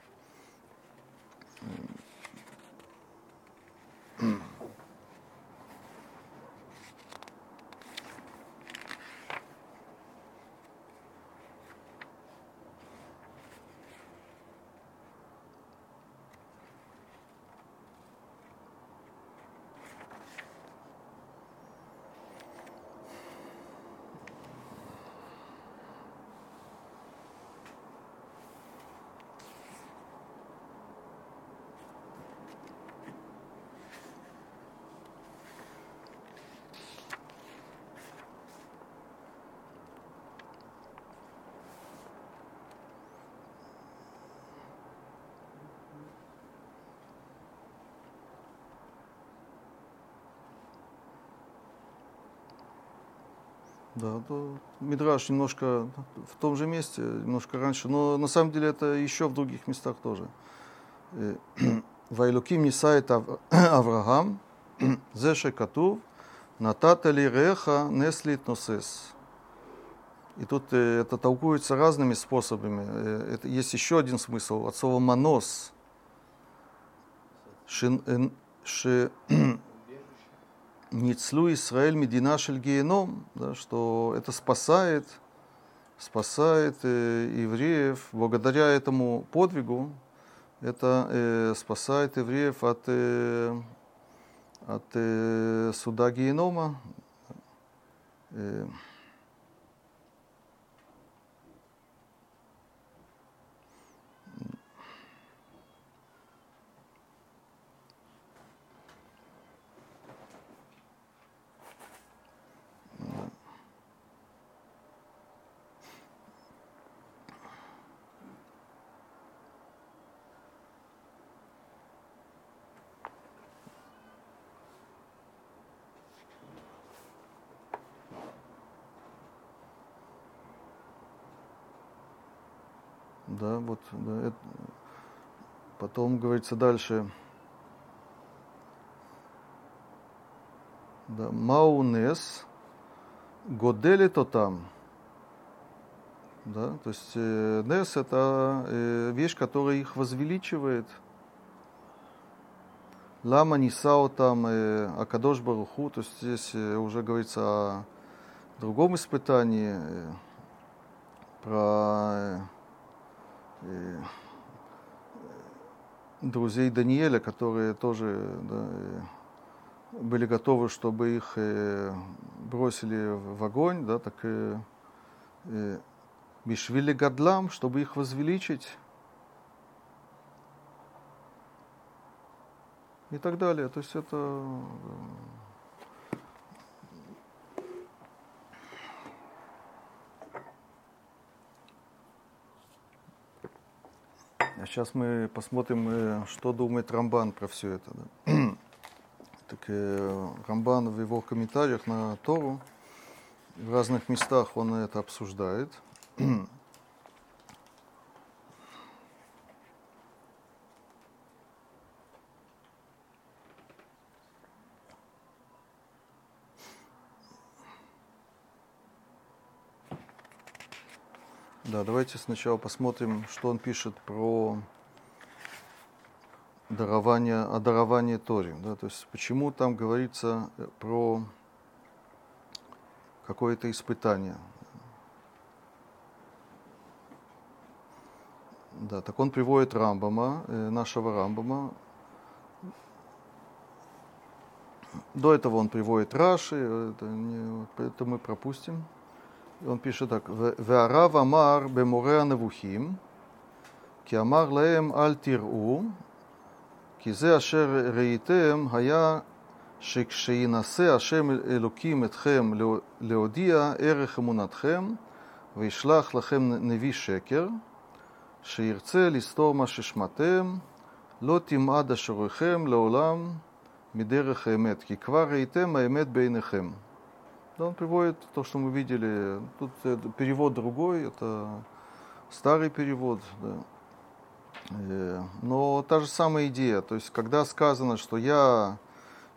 Да, то Мидраш немножко в том же месте, немножко раньше, но на самом деле это еще в других местах тоже. Вайлуким нисайт Авраам, зеше катув, нататали реха неслит носес. И тут это толкуется разными способами. Это, есть еще один смысл от слова «манос». «Ницлю Исраэль медина шель геном», да, что это спасает евреев, благодаря этому подвигу, это спасает евреев от суда генома. Да, вот, да, это. Потом говорится дальше. Да, Маунес Годели то там. Да, то есть Нес это вещь, которая их возвеличивает. Лама Нисао там Акадош Баруху. То есть здесь уже говорится о другом испытании, про друзей Даниэля, которые тоже, да, были готовы, чтобы их бросили в огонь, да, так бишвили гадлам, чтобы их возвеличить и так далее. То есть это... А сейчас мы посмотрим, что думает Рамбан про все это. Да? Так, Рамбан в его комментариях на Тору в разных местах он это обсуждает. Да, давайте сначала посмотрим, что он пишет про дарование, о даровании Торе. Да, то есть почему там говорится про какое-то испытание. Да, так он приводит Рамбама, нашего Рамбама. До этого он приводит Раши, это мы пропустим. Он пишет так: «Ве'арав амар беморэ невухим, ки амар лаэм аль тиру, ки зе ашер реитэм, хая шекшеинасе ашем элоким этхэм леодия эрех эмунатхэм, вишлах лахэм неви шекер, шеирце листор ма шешматэм, ло тимад ашерэхэм лаолам медерех эмет, ки квар реитэм аэмет бейнэхэм». Да, он приводит то, что мы видели. Тут перевод другой, это старый перевод. Да. Но та же самая идея. То есть, когда сказано, что я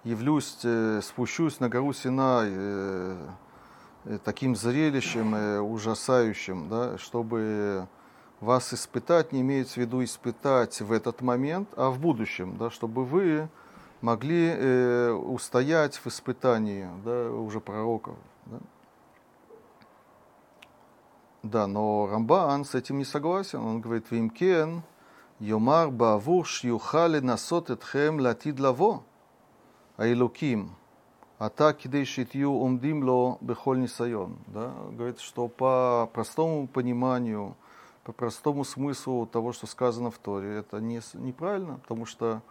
явлюсь, спущусь на гору Синай таким зрелищем ужасающим, да, чтобы вас испытать, не имеется в виду испытать в этот момент, а в будущем, да, чтобы вы могли устоять в испытании, да, уже пророков. Да? Да, но Рамбан с этим не согласен. Он говорит: «Вимкен, йомар бавуш юхали насот этхэм латид лаво, айлуким, ата кидейшитью умдим ло бехоль нисайон». Да? Говорит, что по простому пониманию, по простому смыслу того, что сказано в Торе, это неправильно, потому что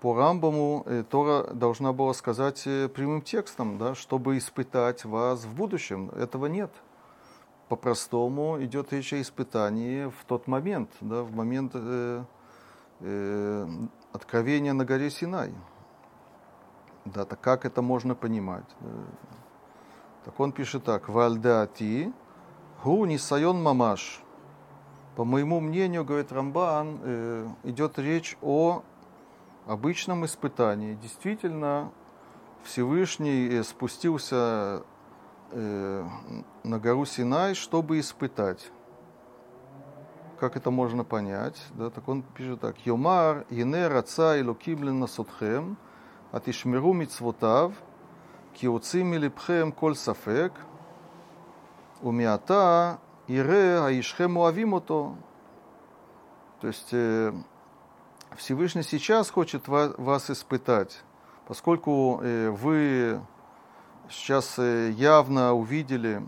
по Рамбаму Тора должна была сказать прямым текстом, да, чтобы испытать вас в будущем. Этого нет. По-простому идет речь о испытании в тот момент, да, в момент откровения на горе Синай. Да, так как это можно понимать? Так он пишет так: «Вальдати гу нисайон мамаш». По моему мнению, говорит Рамбан, идет речь о обычном испытании. Действительно, Всевышний спустился на гору Синай, чтобы испытать. Как это можно понять? Да, так он пишет так: «Йомар, ене раца и лукимлен насотхем, атишмиру мицвотав, киуцим илипхем коль сафек, умиата ире аишхем уавимото». То есть Всевышний сейчас хочет вас испытать, поскольку вы сейчас явно увидели,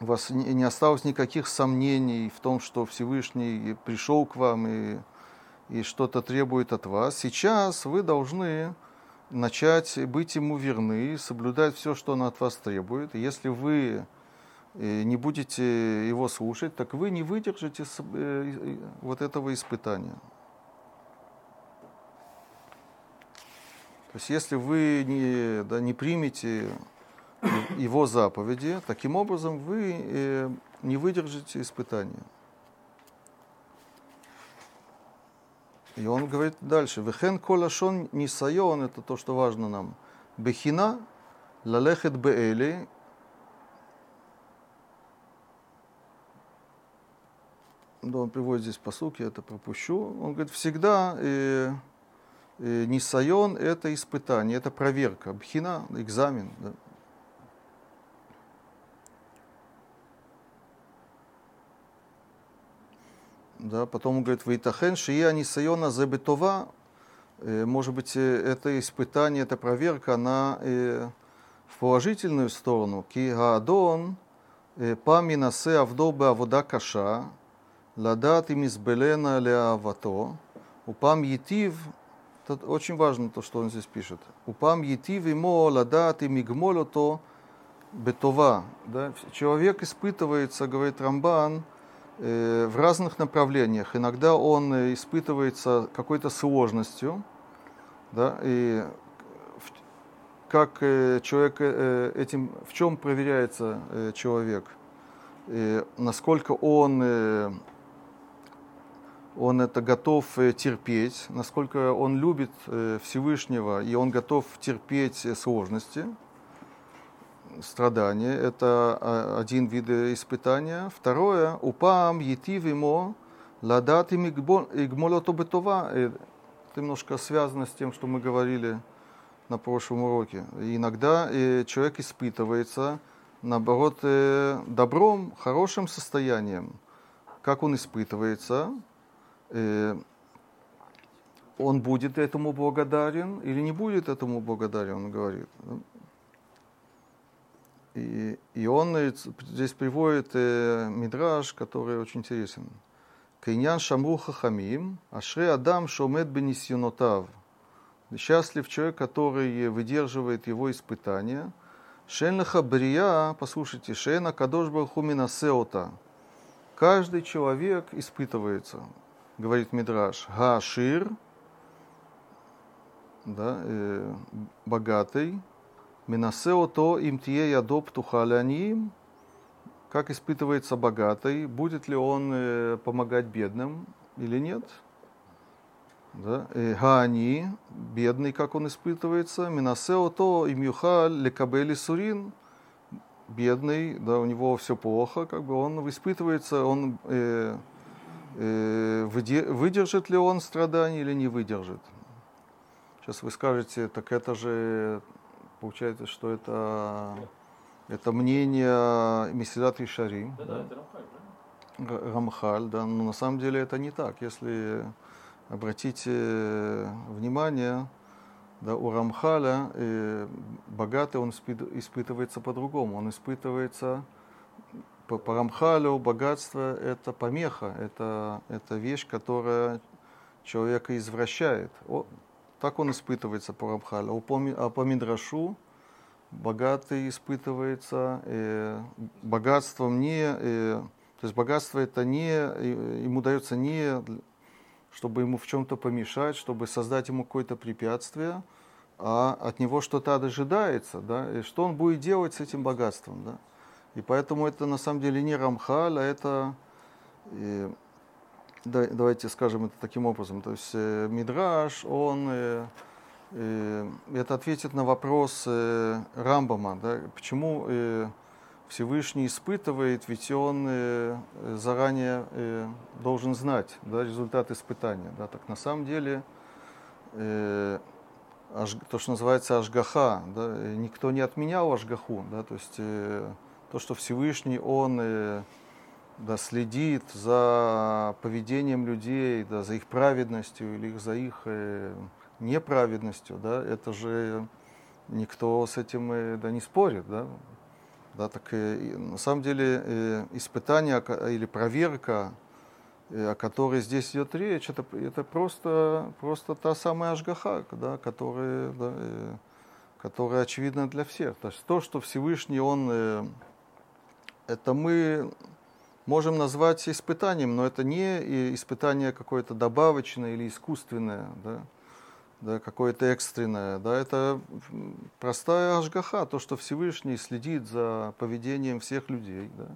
у вас не осталось никаких сомнений в том, что Всевышний пришел к вам и что-то требует от вас. Сейчас вы должны начать быть ему верны, соблюдать все, что он от вас требует. И если вы не будете его слушать, так вы не выдержите вот этого испытания. То есть если вы не примете его заповеди, таким образом вы не выдержите испытания. И он говорит дальше: «Вехен колашон нисайон», это то, что важно нам, «бехина лалехет беэли», да, он приводит здесь пасуки, я это пропущу. Он говорит, всегда нисайон — это испытание, это проверка, бхина — экзамен, да. Да, потом он говорит: «Вейтахен шия нисайона зебетова». Может быть, это испытание, эта проверка, она в положительную сторону. «Ки гаадон паминасе авдобе авода каша, ладат им избелена леавато, упам етив». Это очень важно, то, что он здесь пишет. «Упам етив имо ладат им игмолото бетова». Да? Человек испытывается, говорит Рамбан, в разных направлениях. Иногда он испытывается какой-то сложностью, да, и как человек этим, в чем проверяется человек, насколько он это готов терпеть, насколько он любит Всевышнего, и он готов терпеть сложности, страдания. Это один вид испытания. Второе, упам етив имо ладат им игмолото бетова. Это немножко связано с тем, что мы говорили на прошлом уроке. Иногда человек испытывается, наоборот, добром, хорошим состоянием. Как он испытывается, он будет этому благодарен или не будет этому благодарен, он говорит. И он здесь приводит мидраш, который очень интересен. «Кейнян шамру хахамим, ашре адам шомет бенисьонотав». Счастлив человек, который выдерживает его испытания. «Шен леха брия», послушайте, «шен акадош барху минасеота». Каждый человек испытывается, говорит мидраш. «Гаашир», да, богатый. «Минасеото им тие ядоб тухаляним», как испытывается богатый, будет ли он помогать бедным или нет. «Гаани», бедный, как он испытывается. «Минасеото им юхаль лекабели сурин», бедный, да, у него все плохо, как бы он испытывается, он выдержит ли он страдания или не выдержит. Сейчас вы скажете, так это же... Получается, что это мнение Месилат Ишарим. Да, это Рамхаль, да? Рамхаль, да. Но на самом деле это не так. Если обратите внимание, да, у Рамхаля богатый он испытывается по-другому. Он испытывается по Рамхалю, богатство — это помеха, это вещь, которая человека извращает. Так он испытывается по Рамхалю. А по Мидрашу богатый испытывается богатством не... то есть богатство это не... ему дается не чтобы ему в чем-то помешать, чтобы создать ему какое-то препятствие, а от него что-то ожидается, да, и что он будет делать с этим богатством, да. И поэтому это на самом деле не Рамхаль, а это, давайте скажем это таким образом, то есть Мидраш, он, это ответит на вопрос Рамбама, да, почему Всевышний испытывает, ведь он заранее должен знать, да, результат испытания, да, так на самом деле... то, что называется Ашгаха, да, никто не отменял Ашгаху, да, то есть то, что Всевышний, он да, следит за поведением людей, да, за их праведностью или за их неправедностью, да, это же никто с этим да, не спорит, да. Да, так на самом деле испытание или проверка, о которой здесь идет речь, это просто та самая Ашгаха, да, которая очевидна для всех. То есть то, что Всевышний, он, это мы можем назвать испытанием, но это не испытание какое-то добавочное или искусственное, да, да, какое-то экстренное. Да, это простая Ашгаха, то, что Всевышний следит за поведением всех людей, да.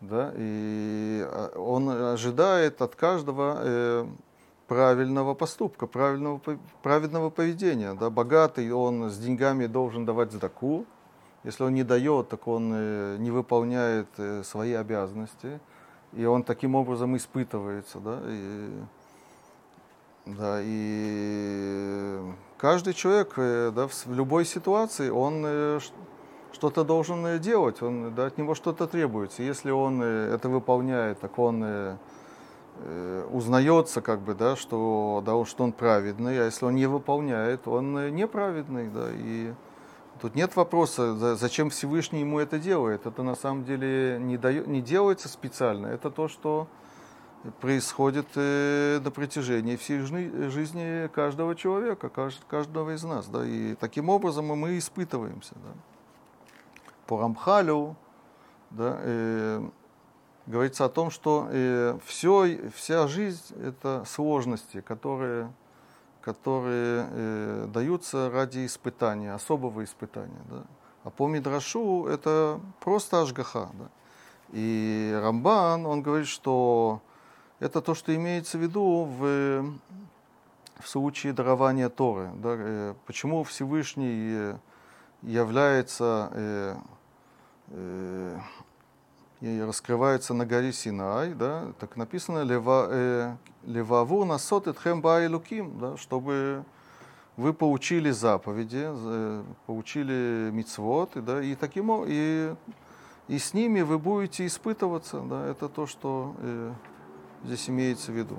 Да, и он ожидает от каждого правильного поступка, праведного поведения. Да. Богатый, он с деньгами должен давать сдаку. Если он не дает, так он не выполняет свои обязанности. И он таким образом испытывается. Да. И каждый человек да, в любой ситуации, он... что-то должен делать, он, да, от него что-то требуется. Если он это выполняет, так он узнается, как бы, да, что он праведный, а если он не выполняет, он неправедный. Да, и тут нет вопроса, зачем Всевышний ему это делает. Это на самом деле не делается специально, это то, что происходит на протяжении всей жизни каждого человека, каждого из нас. Да, и таким образом мы испытываемся. Да. По Рамхалю, да, говорится о том, что вся жизнь — это сложности, которые даются ради испытания, особого испытания. Да. А по Мидрашу это просто Ашгаха. Да. И Рамбан, он говорит, что это то, что имеется в виду в случае дарования Торы. Да. Почему Всевышний является и раскрывается на горе Синай, да, так написано «Леваву насот этхем ба элуким», да, чтобы вы поучили заповеди, поучили мицвот, да, и с ними вы будете испытываться, да, это то, что здесь имеется в виду.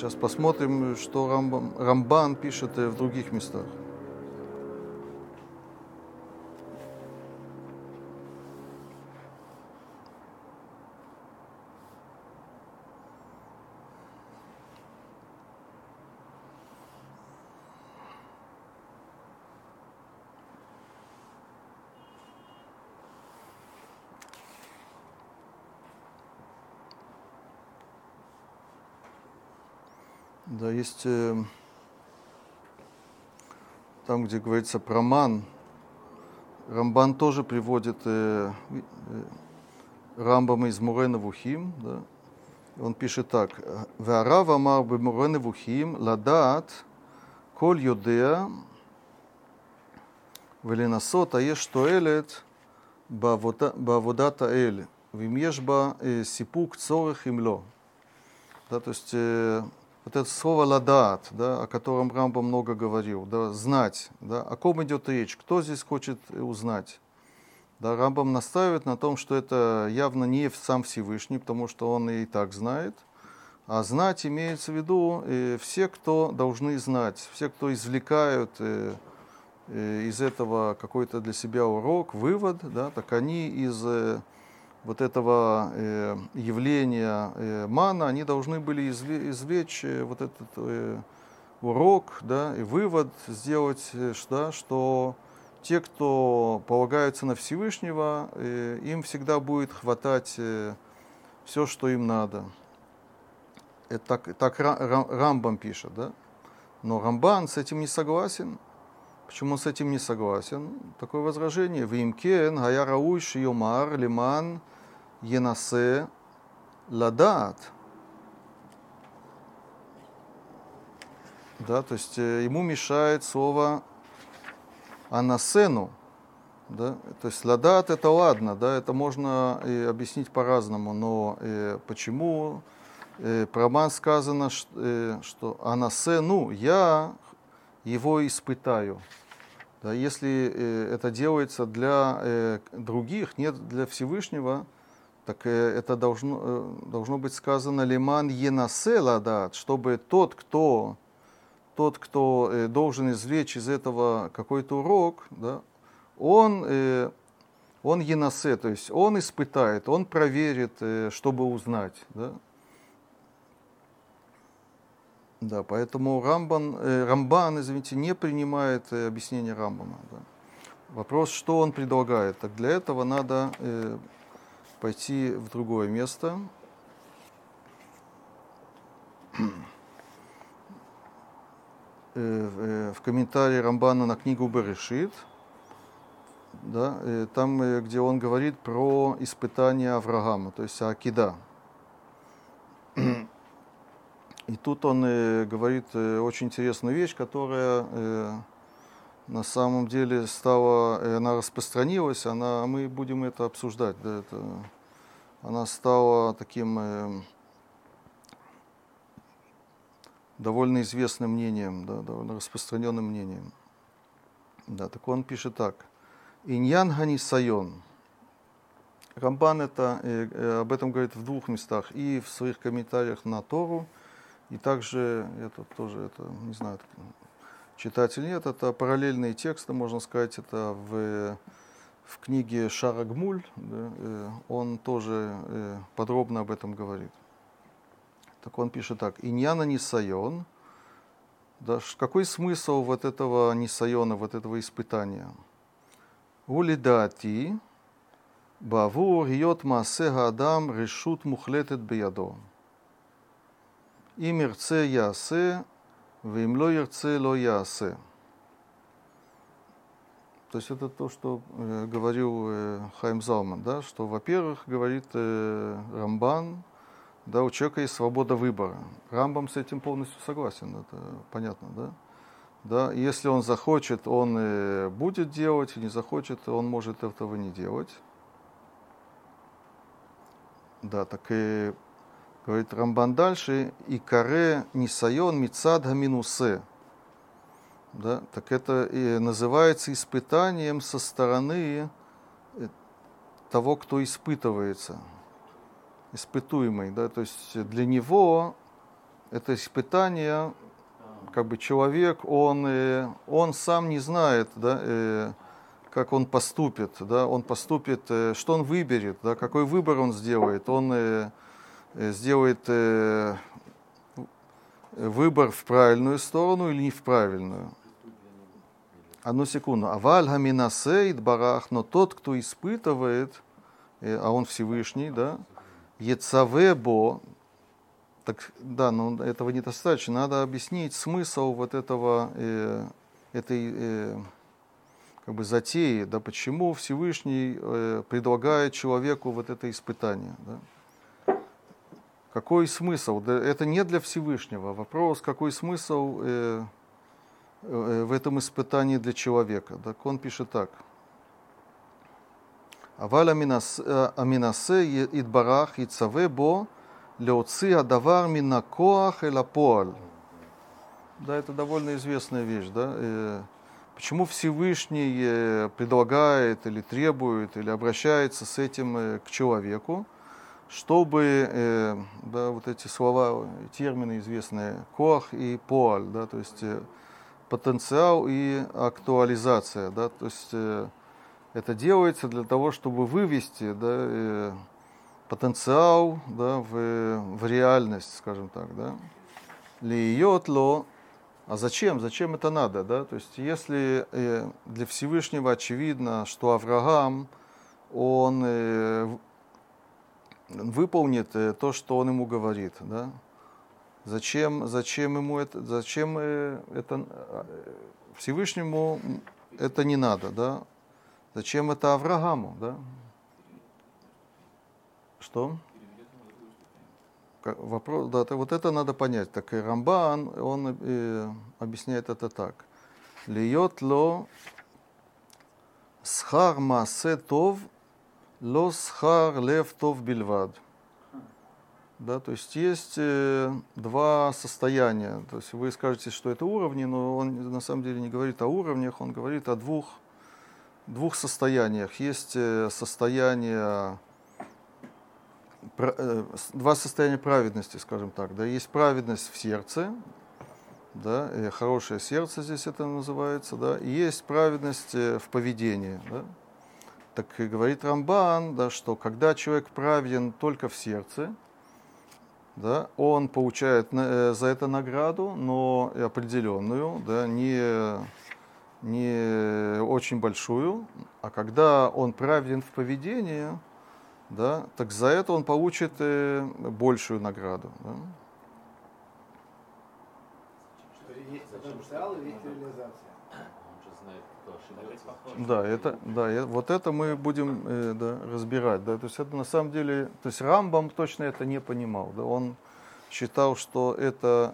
Сейчас посмотрим, что Рамбан пишет в других местах. Да, есть там, где говорится про ман, Рамбан тоже приводит Рамбам из Морэ Невухим, да. Он пишет так: «Ве'арав амар б'Морэ Невухим ладаат коль йодеа веленасот аеш тоэлет б'аводат аэль вим еш ба сипук цорых им ло». Да, то есть вот это слово «ладаат», да, о котором Рамбам много говорил, да, «знать», да, о ком идет речь, кто здесь хочет узнать. Да, Рамбам настаивает на том, что это явно не сам Всевышний, потому что он и так знает, а знать имеется в виду все, кто должны знать, все, кто извлекают из этого какой-то для себя урок, вывод, да, так они из... вот этого явления мана, они должны были извлечь вот этот урок, да, и вывод сделать, да, что те, кто полагаются на Всевышнего, им всегда будет хватать все, что им надо. Это так Рамбам пишет, да? Но Рамбан с этим не согласен. Почему он с этим не согласен? Такое возражение. «Вимкен гаяраульш йомар лиман енасе ладат». Да, то есть ему мешает слово «анасену». Да? То есть ладат — это ладно, да? Это можно объяснить по-разному, но почему про ман сказано, что «анасену» — «я его испытаю». Да? Если это делается для других, не для Всевышнего, так это должно быть сказано «лиман енасе ладат», чтобы тот, кто должен извлечь из этого какой-то урок, да? Он енасе, то есть он испытает, он проверит, чтобы узнать. Да? Да, поэтому Рамбан не принимает объяснение Рамбана. Да. Вопрос, что он предлагает. Так для этого надо пойти в другое место. В комментарии Рамбана на книгу Берешит. Да, там, где он говорит про испытание Авраама, то есть Акида. И тут он говорит очень интересную вещь, которая на самом деле она распространилась, мы будем это обсуждать. Да, она стала таким довольно известным мнением, да, довольно распространенным мнением. Да, так он пишет так. «Иньян ха-нисайон». Рамбан об этом говорит в двух местах, и в своих комментариях на Тору, и также, не знаю, читать или нет, это параллельные тексты, можно сказать, это в книге Шара Гмуль, да, он тоже подробно об этом говорит. Так он пишет так, «Иньяна нисайон», да, какой смысл вот этого нисайона, вот этого испытания? «Улидати баву риот маасе гаадам решут мухлетет биядо». «Им ирце ясе, вим ло ирце ло ясе». То есть это то, что говорил Хаим Залман, да, что, во-первых, говорит Рамбан, да, у человека есть свобода выбора. Рамбам с этим полностью согласен, это понятно, да? Да, если он захочет, он будет делать, не захочет, он может этого не делать. Да, так и... Говорит Рамбан дальше, и каре нисайон мицад гаминусе. Да, так это и называется испытанием со стороны того, кто испытывается, испытуемый. Да, то есть для него это испытание, как бы человек, он сам не знает, да, как он поступит, да, что он выберет, да, какой выбор он сделает, сделает выбор в правильную сторону или не в правильную. Одну секунду. «Аваль гаминасе идбарах», но тот, кто испытывает, а он Всевышний, да, «ецавебо», так, да, но этого недостаточно, надо объяснить смысл вот этого, как бы затеи, да, почему Всевышний предлагает человеку вот это испытание, да. Какой смысл? Это не для Всевышнего. Вопрос, какой смысл в этом испытании для человека? Так он пишет так. «Аваль аминасе идбарах ицаве бо леоци адавар минакоах эль апоаль». Да, это довольно известная вещь, да? Почему Всевышний предлагает или требует, или обращается с этим к человеку? Чтобы да, вот эти слова, термины известные, коах и поаль, да, то есть потенциал и актуализация, да, то есть это делается для того, чтобы вывести, да, потенциал, да, в реальность, скажем так, да. Лиотло, а зачем? Зачем это надо, да? То есть если для Всевышнего очевидно, что Авраам, он выполнит то, что он ему говорит, да? Зачем ему это, зачем это Всевышнему это не надо, да? Зачем это Аврааму, да? Что? Вопрос, да, вот это надо понять. Так и Рамбан, он объясняет это так: льет ло схар масе тов, ло схар лев тов бельвад. Да, то есть есть два состояния. То есть вы скажете, что это уровни, но он на самом деле не говорит о уровнях, он говорит о двух состояниях. Есть два состояния праведности, скажем так. Да, есть праведность в сердце, да, хорошее сердце здесь это называется, да, и есть праведность в поведении. Да. Так и говорит Рамбан, да, что когда человек праведен только в сердце, да, он получает за это награду, но определенную, да, не очень большую. А когда он праведен в поведении, да, так за это он получит большую награду. Да. Да, это, да, вот это мы будем, да, разбирать. Да. То есть это на самом деле, то есть Рамбам точно это не понимал. Да. Он считал, что это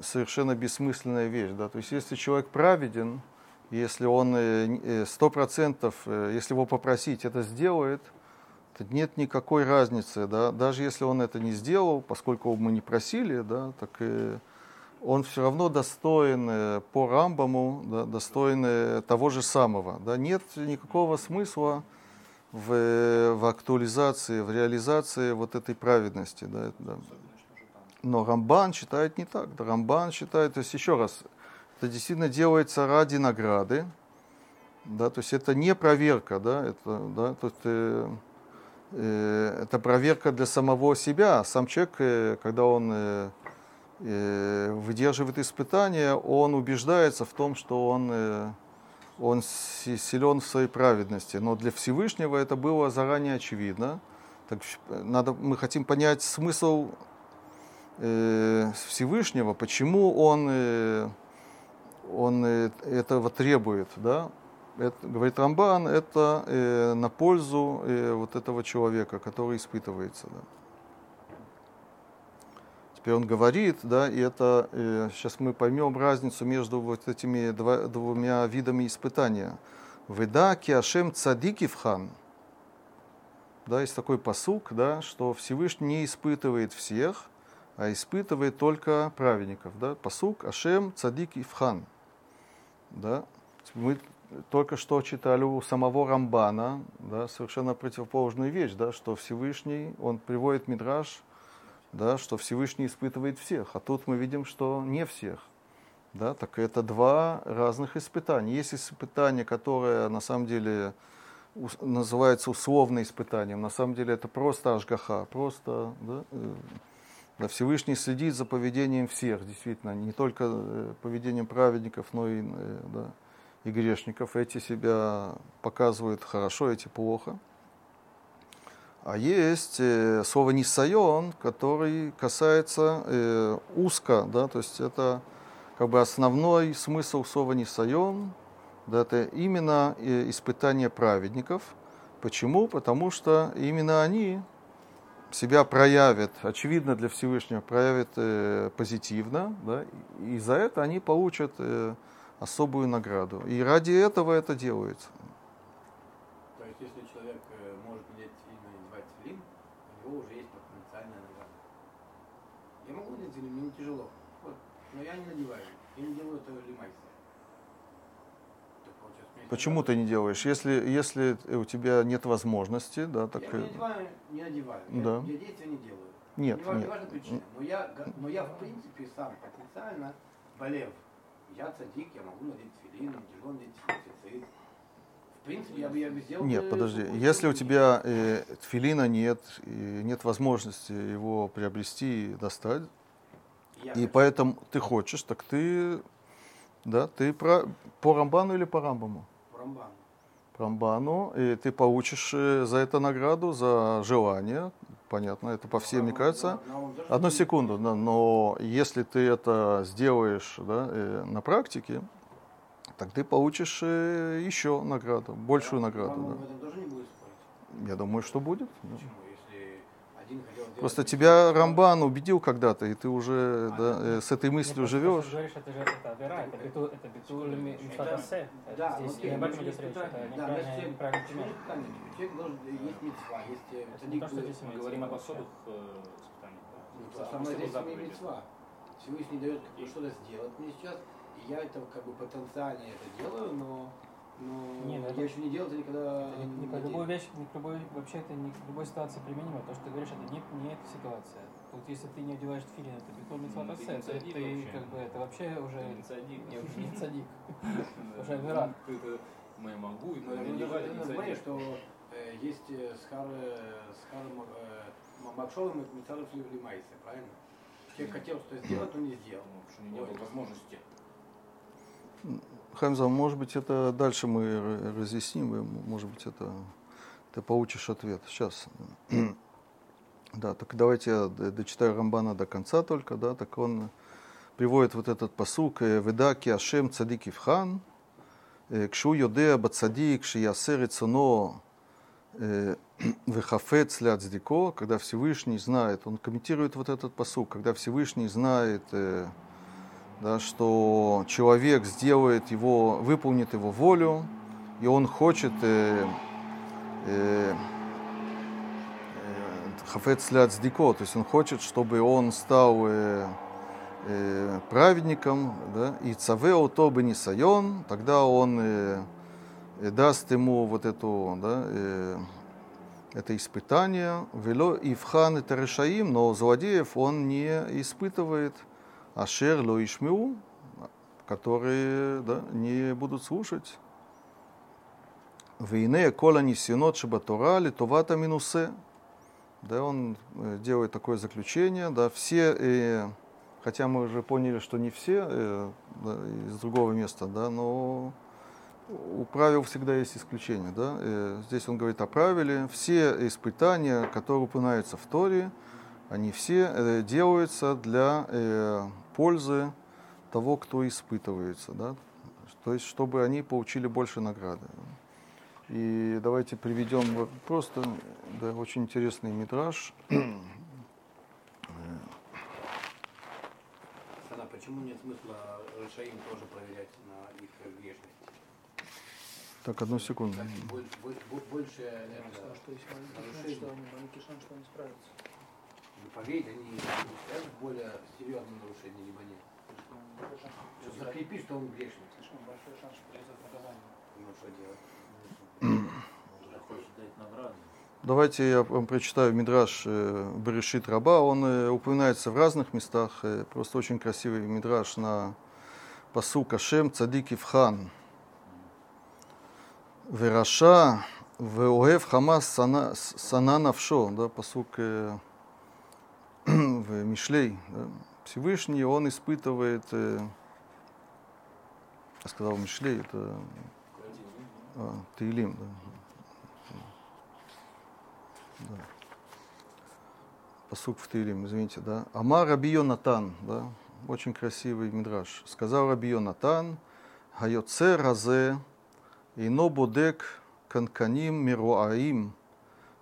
совершенно бессмысленная вещь. Да. То есть если человек праведен, если он 100%, если его попросить, это сделает, то нет никакой разницы. Да. Даже если он это не сделал, поскольку мы не просили, да, так и... он все равно достоин по Рамбаму, да, достоин того же самого. Да. Нет никакого смысла в актуализации, в реализации вот этой праведности. Да, да. Но Рамбан считает не так. Да. Рамбан считает, то есть еще раз, это действительно делается ради награды. Да, то есть это не проверка, да, это проверка для самого себя. Сам человек, когда он... выдерживает испытания, он убеждается в том, что он силен в своей праведности. Но для Всевышнего это было заранее очевидно. Так мы хотим понять смысл Всевышнего, почему он этого требует. Да? Это, говорит Рамбан, это на пользу вот этого человека, который испытывается. Да? Теперь он говорит, да, и это сейчас мы поймем разницу между вот этими двумя видами испытания. Веда ки Ашем цадики вхан. Да, есть такой пасук, да, что Всевышний не испытывает всех, а испытывает только праведников. Да. Пасук Ашем цадики вхан. Да. Мы только что читали у самого Рамбана, да, совершенно противоположную вещь, да, что Всевышний, он приводит мидраш, да, что Всевышний испытывает всех, а тут мы видим, что не всех. Да, так это два разных испытания. Есть испытание, которое на самом деле называется условным испытанием. На самом деле это просто Ашгаха, просто, да, да, Всевышний следит за поведением всех, действительно, не только поведением праведников, но и, да, и грешников. Эти себя показывают хорошо, эти плохо. А есть слово «нисайон», который касается узко, да, то есть это как бы основной смысл слова «нисайон», да, это именно испытание праведников. Почему? Потому что именно они себя проявят, очевидно для Всевышнего, проявят позитивно, да, и за это они получат особую награду. И ради этого это делается. То есть если человек может надеть уже есть потенциальная награда. Я могу надеть, мне не тяжело. Вот. Но я не надеваю. Я не делаю этого лимайса. Почему ты не делаешь? Если у тебя нет возможности, да, так... Я не надеваю. Да. Я действия не делаю. Нет, не важна причина. Но я в принципе сам потенциально болев. Я цадик, я могу надеть филин, тяжело надеть филин. В принципе, я бы сделал... Нет, подожди. Если у тебя тфилина нет, и нет возможности его приобрести и достать, поэтому ты хочешь, так ты... Да, ты по Рамбану или по Рамбаму? По Рамбану. Рамбану, и ты получишь за это награду, за желание, понятно, это по всем, мне кажется. Одну секунду, да, но если ты это сделаешь, да, на практике, так ты получишь еще награду, большую награду. Да. Я думаю, что будет. Да. Просто тебя Рамбан убедил когда-то, и ты уже с этой мыслью живешь. Всевышний дает что-то сделать мне сейчас, и я это как бы потенциально это делаю, но... я еще не делал это никогда. Не к любой вещи, вообще это не к любой ситуации применимо. То, что ты говоришь, это не эта ситуация. Вот если ты не одеваешь тфилин, это битул мицват асе, ты как бы это вообще уже не цадик. Уже веран. Мы могу, но я не одеваю, это не цадик. Понимаешь, что есть схар макшолы мицват лимайса, правильно? Человек хотел что-то сделать, но не сделал. Потому что не было возможности. Хамза, может быть, это дальше мы разъясним, и, может быть, это ты получишь ответ. Сейчас. Да, так давайте я дочитаю Рамбана до конца только, да, так он приводит вот этот пасук «Ведаки Ашем цадик ивхан, кшу йодеа бацадик, ши ясер ицоно вехафец ляцдико», когда Всевышний знает, он комментирует вот этот пасук, когда Всевышний знает... Да, что человек сделает его, выполнит его волю, и он хочет хафец ляцдико, то есть он хочет, чтобы он стал праведником, да, и цавео то бы нисайон, тогда он даст ему вот эту, да, это испытание, вело ивхан это решаим, но злодеев он не испытывает. Ашер ло ишмеу, которые, да, не будут слушать. Вейне кола нисенот шебатора литовата минусе. Да, он делает такое заключение. Да, все, хотя мы уже поняли, что не все, да, из другого места, да, но у правил всегда есть исключения. Да. Здесь он говорит о правиле. Все испытания, которые упоминаются в Торе, они все делаются для пользы того, кто испытывается, да? То есть, чтобы они получили больше награды. И давайте приведем просто, да, очень интересный мидраш. Сана, почему нет смысла решаим тоже проверять на их внешность? Так, одну секунду. Больше это... Что они кишан, что они справятся. Поведь, они более серьезные нарушения, либо нет. Что закрепи, что он грешник. Слишком большой шанс, что это показание. Ну, что делать? Уже хочет дать награду. Давайте я вам прочитаю мидраш Берешит Раба. Он упоминается в разных местах. Просто очень красивый мидраш на пасук Ашем цадик ивхан. Вераша веоев хамас сана навшо. Да, пасук... в Мишлей, да? Всевышний, он испытывает, я сказал Мишлей, это Теилим, да. Да. Пасук в Теилим, извините, да. Амар Раби Йонатан, да, очень красивый мидраш. Сказал Раби Йонатан, Хайоце разе, ино бодек канканим мируаим,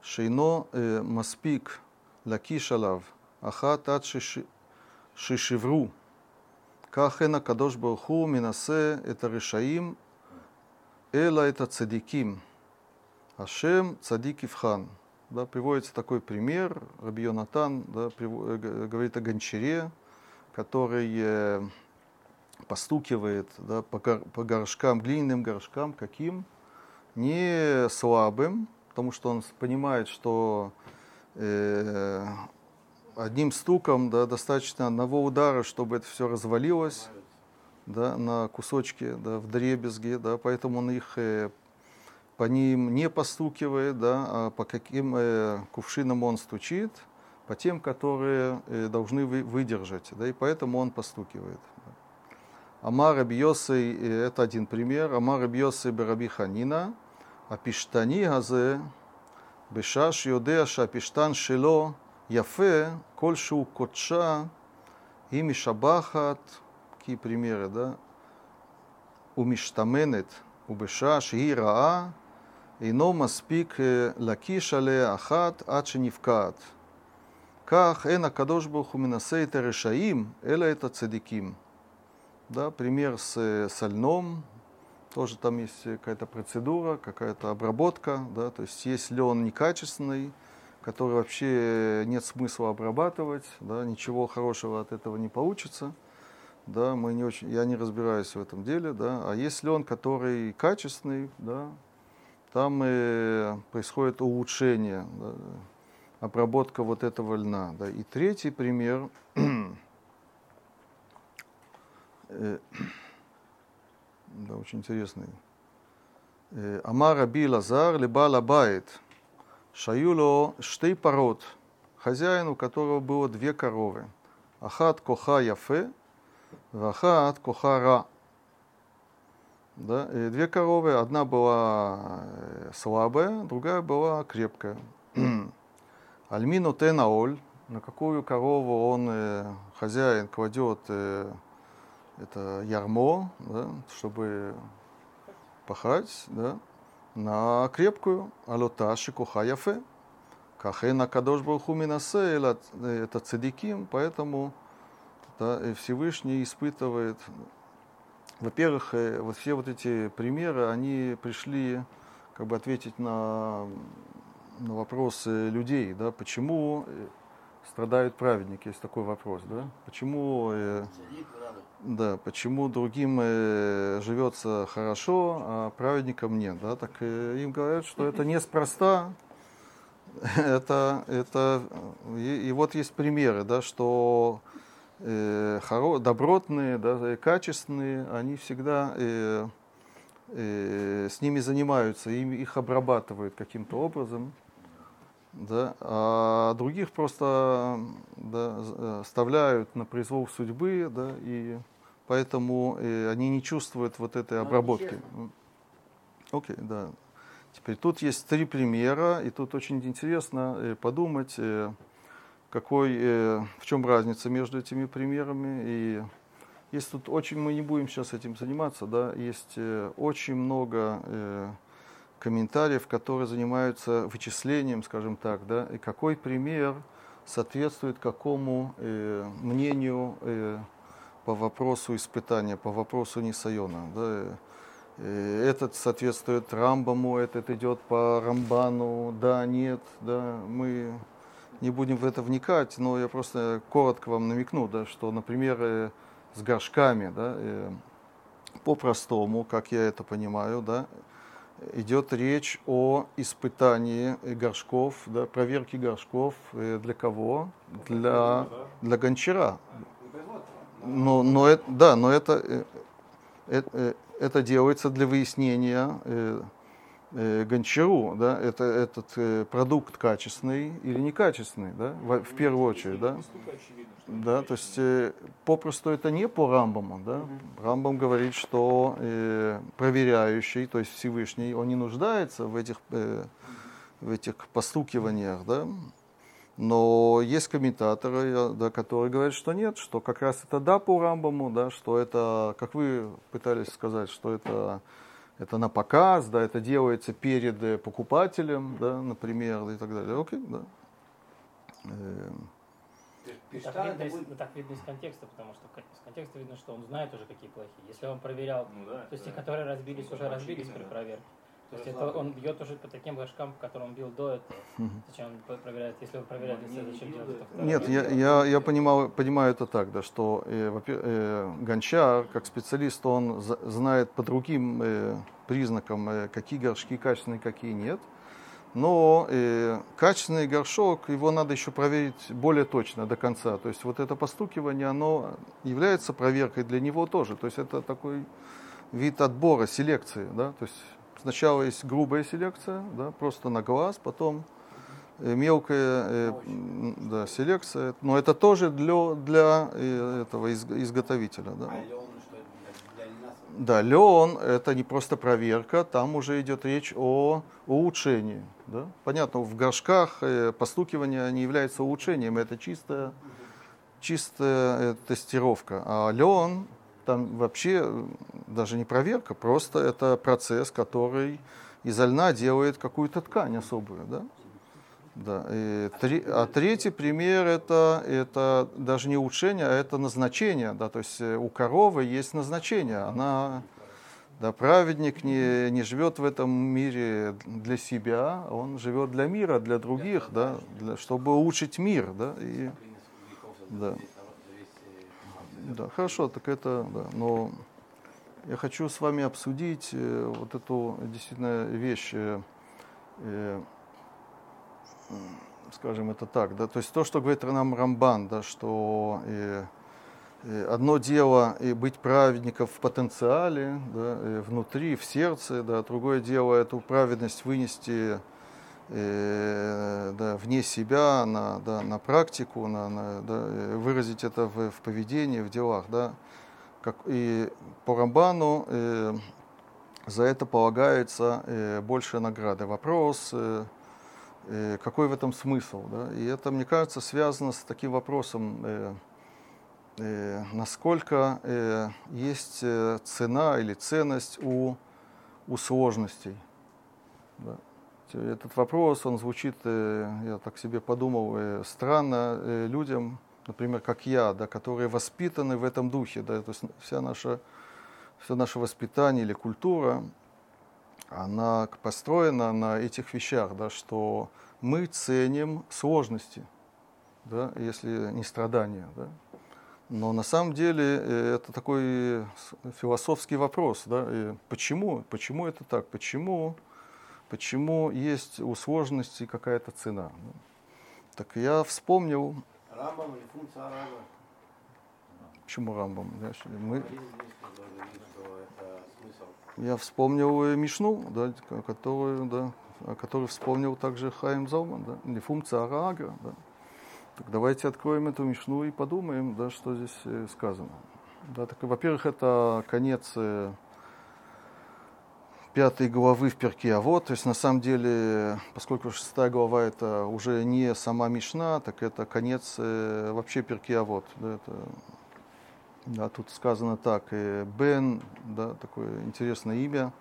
шейно маспик лакишалав. Ахат ад шишевру. Кахена кадош барху минасе это решаим, эла это цадиким. Ашем цадик ивхан. Да, приводится такой пример. Раби Йонатан, да, говорит о гончаре, который постукивает, да, по горшкам, глиняным горшкам, каким? Не слабым, потому что он понимает, что... одним стуком, да, достаточно одного удара, чтобы это все развалилось, да, на кусочки, да, вдребезги, да, поэтому он их по ним не постукивает, да, а по каким кувшинам он стучит, по тем, которые должны выдержать, да, и поэтому он постукивает. Амар Раби Йоси, это один пример, Амар Раби Йоси бе Раби Ханина, הפשטני הזה, בשעה שיודע שהפשטן שלו יפה, כלשהו קודשה, היא משבחת, כי פרימיירת, ומשתמנת, ובשעה שהיא רעה, אינו מספיק להקיש עליה אחת עד שנפקעת. כך אין הקדוש ברוך הוא מנסה את הרשעים, אלא את הצדיקים. Да, пример с льном, тоже там есть какая-то процедура, какая-то обработка, да, то есть если он некачественный, который вообще нет смысла обрабатывать, да, ничего хорошего от этого не получится, да, мы не очень, я не разбираюсь в этом деле, да, а если он, который качественный, да, там происходит улучшение, да, обработка вот этого льна, да, и третий пример. Да, очень интересный. Амар Раби Лазар либал абайт. Шаюло штей парот. Хозяин, у которого было две коровы. Ахат коха яфе, вахат коха ра. Да? Две коровы. Одна была слабая, другая была крепкая. Альмину тенаоль. На какую корову он, хозяин, кладет это ярмо, да, чтобы пахать, да, на крепкую, алота шикуха яфе, кахена кадош баруху минасе, это цадиким, поэтому да, Всевышний испытывает. Во-первых, вот все вот эти примеры, они пришли как бы ответить на вопросы людей, да, почему страдают праведники, есть такой вопрос, да? Почему, да, почему другим живется хорошо, а праведникам нет, да? Так им говорят, что это неспроста, это и вот есть примеры, да, что добротные, да, качественные, они всегда с ними занимаются, их обрабатывают каким-то образом. Да, а других просто да, оставляют на произвол судьбы, да, и поэтому они не чувствуют вот этой обработки. Окей, да. Теперь тут есть три примера, и тут очень интересно подумать, в чем разница между этими примерами. И есть тут очень, мы не будем сейчас этим заниматься, да, есть очень много комментариев, которые занимаются вычислением, скажем так, да, и какой пример соответствует какому мнению по вопросу испытания, по вопросу Нисайона. Да. Этот соответствует Рамбаму, этот идет по Рамбану, да, нет, да, мы не будем в это вникать, но я просто коротко вам намекну, да, что, например, с горшками, да, по-простому, как я это понимаю, да, идет речь о испытании горшков, да, проверке горшков для кого? Для гончара. Но это делается для выяснения гончару, да, этот продукт качественный или некачественный, да, в первую очередь, да. Да, то есть попросту это не по Рамбаму, да. Рамбам говорит, что проверяющий, то есть Всевышний, он не нуждается в этих постукиваниях, да. Но есть комментаторы, да, которые говорят, что нет, что как раз это да по Рамбаму, да, что это, как вы пытались сказать, что это на показ, да, это делается перед покупателем, да, например, и так далее. Окей, да. Так видно из контекста, потому что из контекста видно, что он знает уже, какие плохие. Если он проверял, ну, да, то есть те, которые разбились, уже разбились при проверке. То есть это он бьет уже по таким горшкам, по которым бил до этого. Зачем он проверяет? Если он проверяет, зачем делать это? Нет, я понимаю это так, да, что гончар, как специалист, он знает по другим признакам, какие горшки качественные, какие нет. Но качественный горшок, его надо еще проверить более точно до конца. То есть вот это постукивание, оно является проверкой для него тоже. То есть это такой вид отбора, селекции, да, то есть сначала есть грубая селекция, да, просто на глаз, потом мелкая да, селекция. Но это тоже для этого изготовителя. Да. А лен, что это для льна Да, Леон – это не просто проверка, там уже идет речь о улучшении. Да? Понятно, в горшках постукивание не является улучшением, это чистая тестировка. А Леон – там вообще даже не проверка, просто это процесс, который изо льна делает какую-то ткань особую. Да? Да. А третий пример это даже не улучшение, а это назначение. Да, то есть у коровы есть назначение. Она, да, праведник не живет в этом мире для себя, он живет для мира, для других, да, чтобы улучшить мир. Да, и, да. Да, хорошо, так это. Да, но я хочу с вами обсудить вот эту действительно вещь. Скажем это так, да, то есть то, что говорит нам Рамбан, да, что одно дело быть праведником в потенциале, да, внутри, в сердце, да, другое дело эту праведность вынести да, вне себя, на практику, на выразить это в поведении, в делах. Да. И по Рамбану за это полагается больше награды. Вопрос... какой в этом смысл? Да? И это, мне кажется, связано с таким вопросом, насколько есть цена или ценность у сложностей. Да? Этот вопрос, он звучит, я так себе подумал, странно людям, например, как я, да, которые воспитаны в этом духе. Да? То есть все наше воспитание или культура, она построена на этих вещах, да, что мы ценим сложности, да, если не страдания. Да. Но на самом деле это такой философский вопрос. Да, почему? Почему это так? Почему есть у сложности какая-то цена? Так я вспомнил... Рамбам или функция Рамбама? Почему Рамбам? Я вспомнил Мишну, да, о которой вспомнил также Хаим Залман, да, не функция Агра. Да. Так давайте откроем эту Мишну и подумаем, да, что здесь сказано. Да, так, во-первых, это конец 5 главы в Пиркей Авот. То есть на самом деле, поскольку 6 глава это уже не сама Мишна, так это конец вообще Пиркей Авот. Да, это... Да, тут сказано так, Бен, да, такое интересное имя,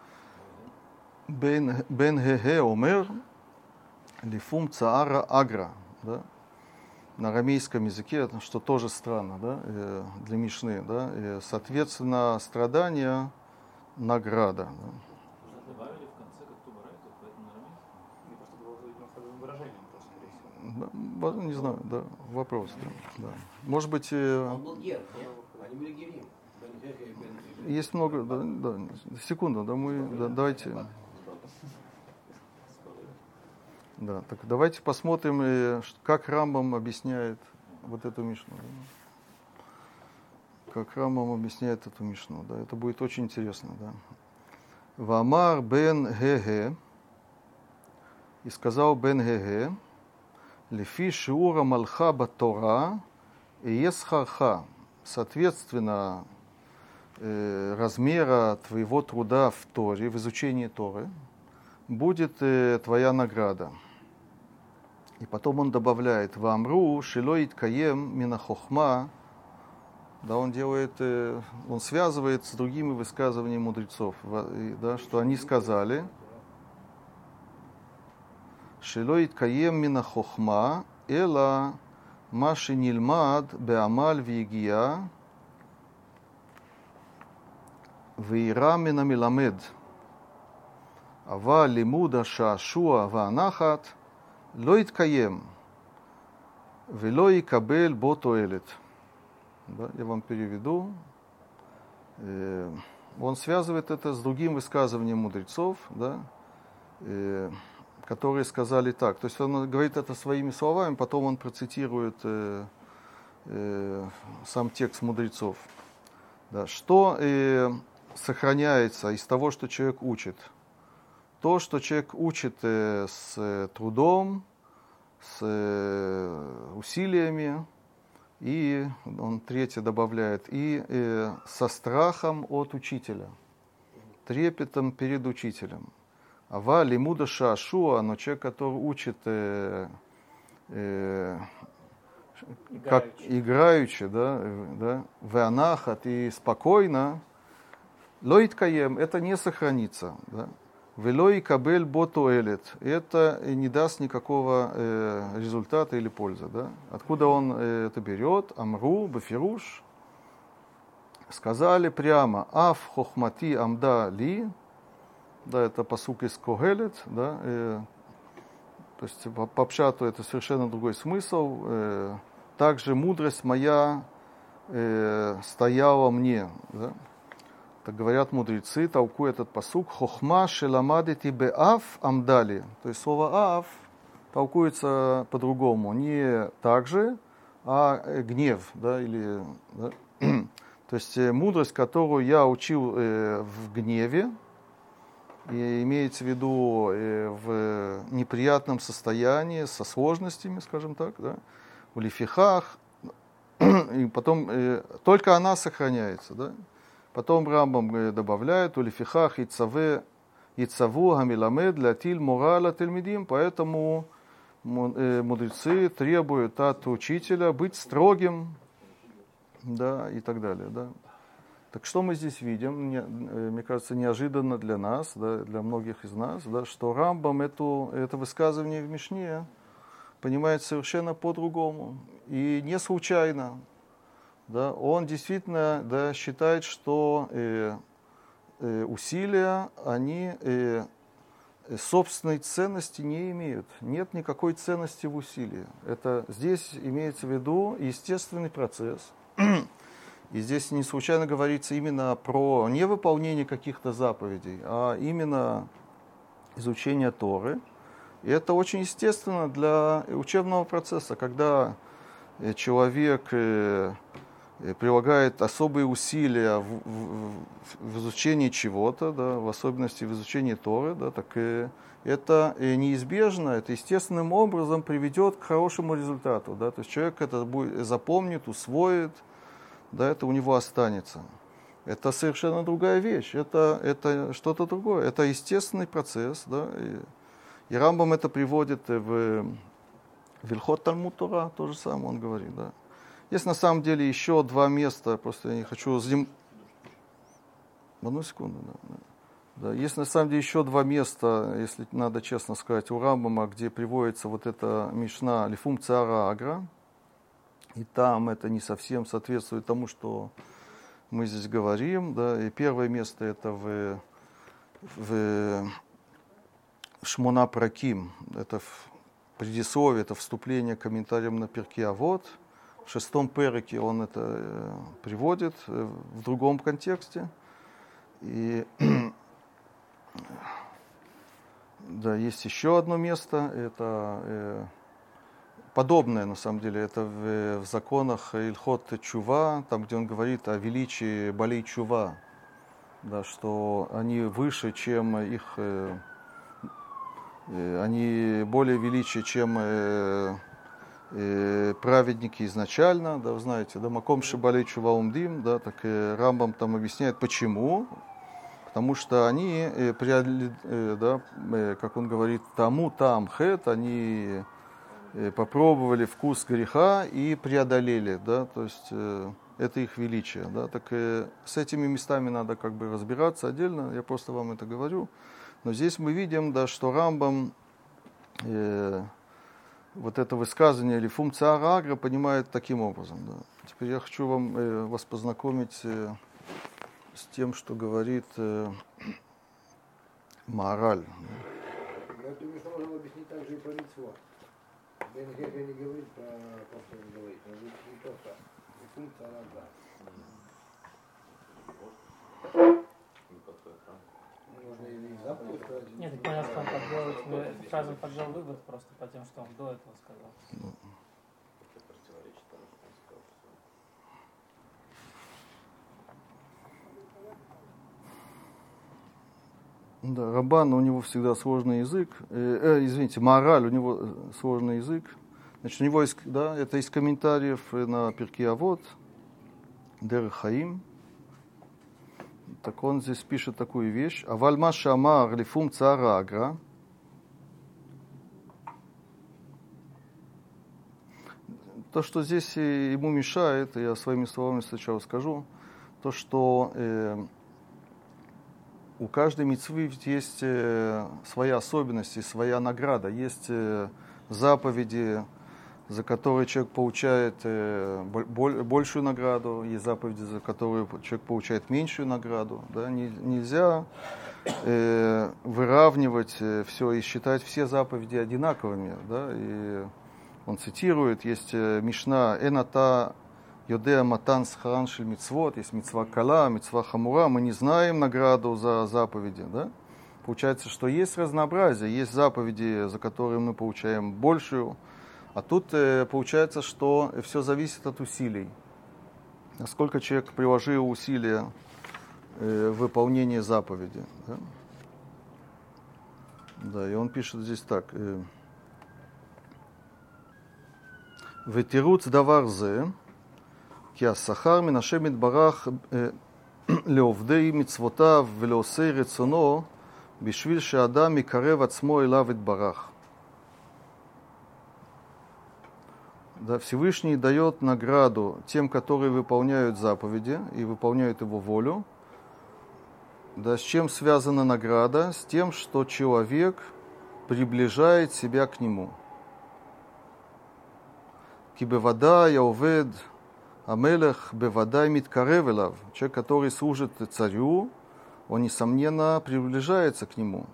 Бен Хе Омер, Лифум Цаара Агра, да, на арамейском языке, что тоже странно, да, для Мишны, да, и, соответственно, страдания, награда. Да. Добавили в конце, как кто барает, поэтому на арамейском? Или просто было заведено ходовым выражением, просто, скорее всего. Не знаю, да, вопрос, да. Может быть... Есть много, да, секунду, да, давайте. Да, так давайте посмотрим, как Рамбам объясняет вот эту Мишну. Да. Как Рамбам объясняет эту Мишну, да, это будет очень интересно, да. Вамар бен Геге, и сказал бен Геге, лефи шиура малхаба Тора и есхарха. Соответственно, размера твоего труда в Торе, в изучении Торы, будет твоя награда. И потом он добавляет «Вамру шилоит каем мина хохма». Да, он связывает с другими высказываниями мудрецов, да, что они сказали «Шилоит каем мина хохма эла Маши нильмад беамаль вегия вейрамина миламед ава лимуда шашуа ванахат лоит каем велой кабель ботуэлит». Я вам переведу. Он связывает это с другим высказыванием мудрецов, да, которые сказали так. То есть он говорит это своими словами, потом он процитирует сам текст мудрецов. Да. Что сохраняется из того, что человек учит? То, что человек учит с трудом, с усилиями, И он третье добавляет, и со страхом от учителя, трепетом перед учителем. Ава лимуда шашуа, но человек, который учит как играючи, да, веанахат, и спокойно, лоиткаем, это не сохранится, да. Велой кабель ботуэлет. Это не даст никакого результата или пользы. Да? Откуда он это берет? Амру, бафируш. Сказали прямо. Аф хохмати амда ли. Да, это пасук из когелет. Да? То есть по пшату это совершенно другой смысл. Также мудрость моя стояла мне. Да? Так говорят мудрецы, толкует этот пасук, хохма шеламадити беав амдали. То есть слово ав толкуется по-другому, не так же, а гнев. Да, или, да. То есть мудрость, которую я учил в гневе, и имеется в виду в неприятном состоянии, со сложностями, скажем так, да, в лифихах, и потом только она сохраняется, да. Потом Рамбам добавляет «Улифихах ицаву гамиламед латиль морала тельмидим». Поэтому мудрецы требуют от учителя быть строгим, да, и так далее. Да. Так что мы здесь видим? Мне кажется, неожиданно для нас, да, для многих из нас, да, что Рамбам это высказывание в Мишне понимает совершенно по-другому и не случайно. Да, он действительно, да, считает, что усилия, они собственной ценности не имеют. Нет никакой ценности в усилии. Это здесь имеется в виду естественный процесс. И здесь не случайно говорится именно про невыполнение каких-то заповедей, а именно изучение Торы. И это очень естественно для учебного процесса, когда человек... прилагает особые усилия в изучении чего-то, да, в особенности в изучении Торы, да, так это неизбежно, это естественным образом приведет к хорошему результату. Да, то есть человек это будет, запомнит, усвоит, да, это у него останется. Это совершенно другая вещь, это что-то другое, это естественный процесс. Да, и Рамбам это приводит в Илхот Талмуд Тора, то же самое он говорит, да. Есть на самом деле еще два места, просто я не хочу... Одну секунду. Да. Да. Есть на самом деле еще два места, если надо честно сказать, у Рамбама, где приводится вот эта мишна «Лифум цара агра». И там это не совсем соответствует тому, что мы здесь говорим. Да. И первое место это в «Шмона праким». Это в предисловии, это вступление к комментариям на Пиркей Авот. В шестом переке он это приводит в другом контексте. И да, есть еще одно место, это подобное, на самом деле, это в законах Илхот Чува, там, где он говорит о величии Балей Чува, да, что они выше, чем их... они более величие, чем... праведники изначально, да, вы знаете, да, маком шибалей чува умдим, да, так Рамбам там объясняет, почему, потому что они, да, как он говорит, тому там хет, они попробовали вкус греха и преодолели, да, то есть это их величие, да, так с этими местами надо как бы разбираться отдельно, я просто вам это говорю, но здесь мы видим, да, что Рамбам вот это высказывание «Лифум цара агра» понимает таким образом. Да. Теперь я хочу вас познакомить с тем, что говорит Маараль. Я думаю, что можно объяснить также и про мицвот. Я не говорю про то, что он говорит, но говорит не только «Лифум цара агра». Можно и заповедь сказать. Нет, так понятно, что он так делает. Мы сразу поджал выбор просто по тем, что он до этого сказал. Ну. Это противоречит тому, что он сказал, что... Да, Рамбан, у него всегда сложный язык. Маараль, у него сложный язык. Значит, у него есть, да, это из комментариев на Пиркей Авот, Дер Хаим. Так он здесь пишет такую вещь. Аваль ма шамар лифум цара агра. То, что здесь ему мешает, я своими словами сначала скажу, то, что у каждой мицвы есть своя особенность и своя награда. Есть заповеди, за которые человек получает большую награду, есть заповеди, за которые человек получает меньшую награду. Да? Нельзя выравнивать все и считать все заповеди одинаковыми. Да? И он цитирует, есть Мишна «Эната йодеа матан схаран шель мицвот», есть мицва кала, мицва хамура, мы не знаем награду за заповеди. Да? Получается, что есть разнообразие, есть заповеди, за которые мы получаем большую. А тут получается, что все зависит от усилий. Насколько человек приложил усилия в выполнении заповеди. Да? Да, и он пишет здесь так. «Ветируц даварзе, киа сахар минашем митбарах леовдей митцвотав влеосей рецуно бишвиль шеадам микарев ацмо элав итбарах». Да, Всевышний дает награду тем, которые выполняют заповеди и выполняют его волю. Да, с чем связана награда? С тем, что человек приближает себя к нему. «Ки бевадай овед амелех бевадай миткаревелав». Человек, который служит царю, он, несомненно, приближается к нему.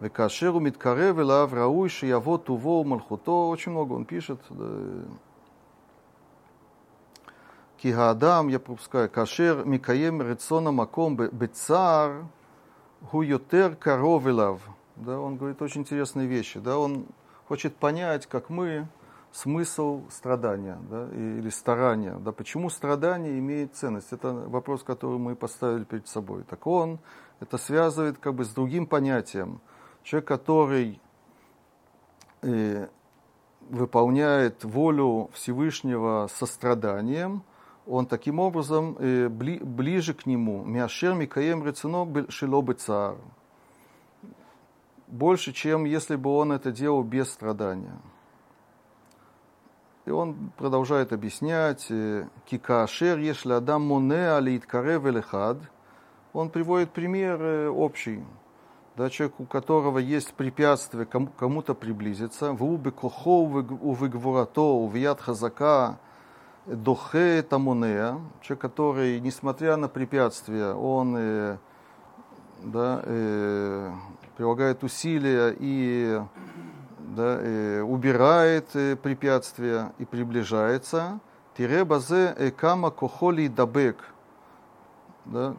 «Векашеру миткаревелав рауиши явот уво малхуто». Очень много он пишет. «Ки гаадам», я пропускаю, «кашер микаем рецона маком бецар гу йотер каровелав». Да, он говорит очень интересные вещи. Да, он хочет понять, как мы... смысл страдания, да, или старания. Да, почему страдание имеет ценность? Это вопрос, который мы поставили перед собой. Так он это связывает как бы с другим понятием. Человек, который выполняет волю Всевышнего со страданием, он таким образом ближе к нему. «Миашер микаем рецуно шело бецар». Больше, чем если бы он это делал без страдания. И он продолжает объяснять. «Кикаашер ешля адам монеа лииткарев элехад». Он приводит пример общий. Да, человек, у которого есть препятствие кому-то приблизиться. «Вуби кохо увыгворато увият хазака дохе тамонеа». Человек, который, несмотря на препятствия, он прилагает усилия и... да, убирает препятствия и приближается. «Тире базе экама кохоли дабек». Да,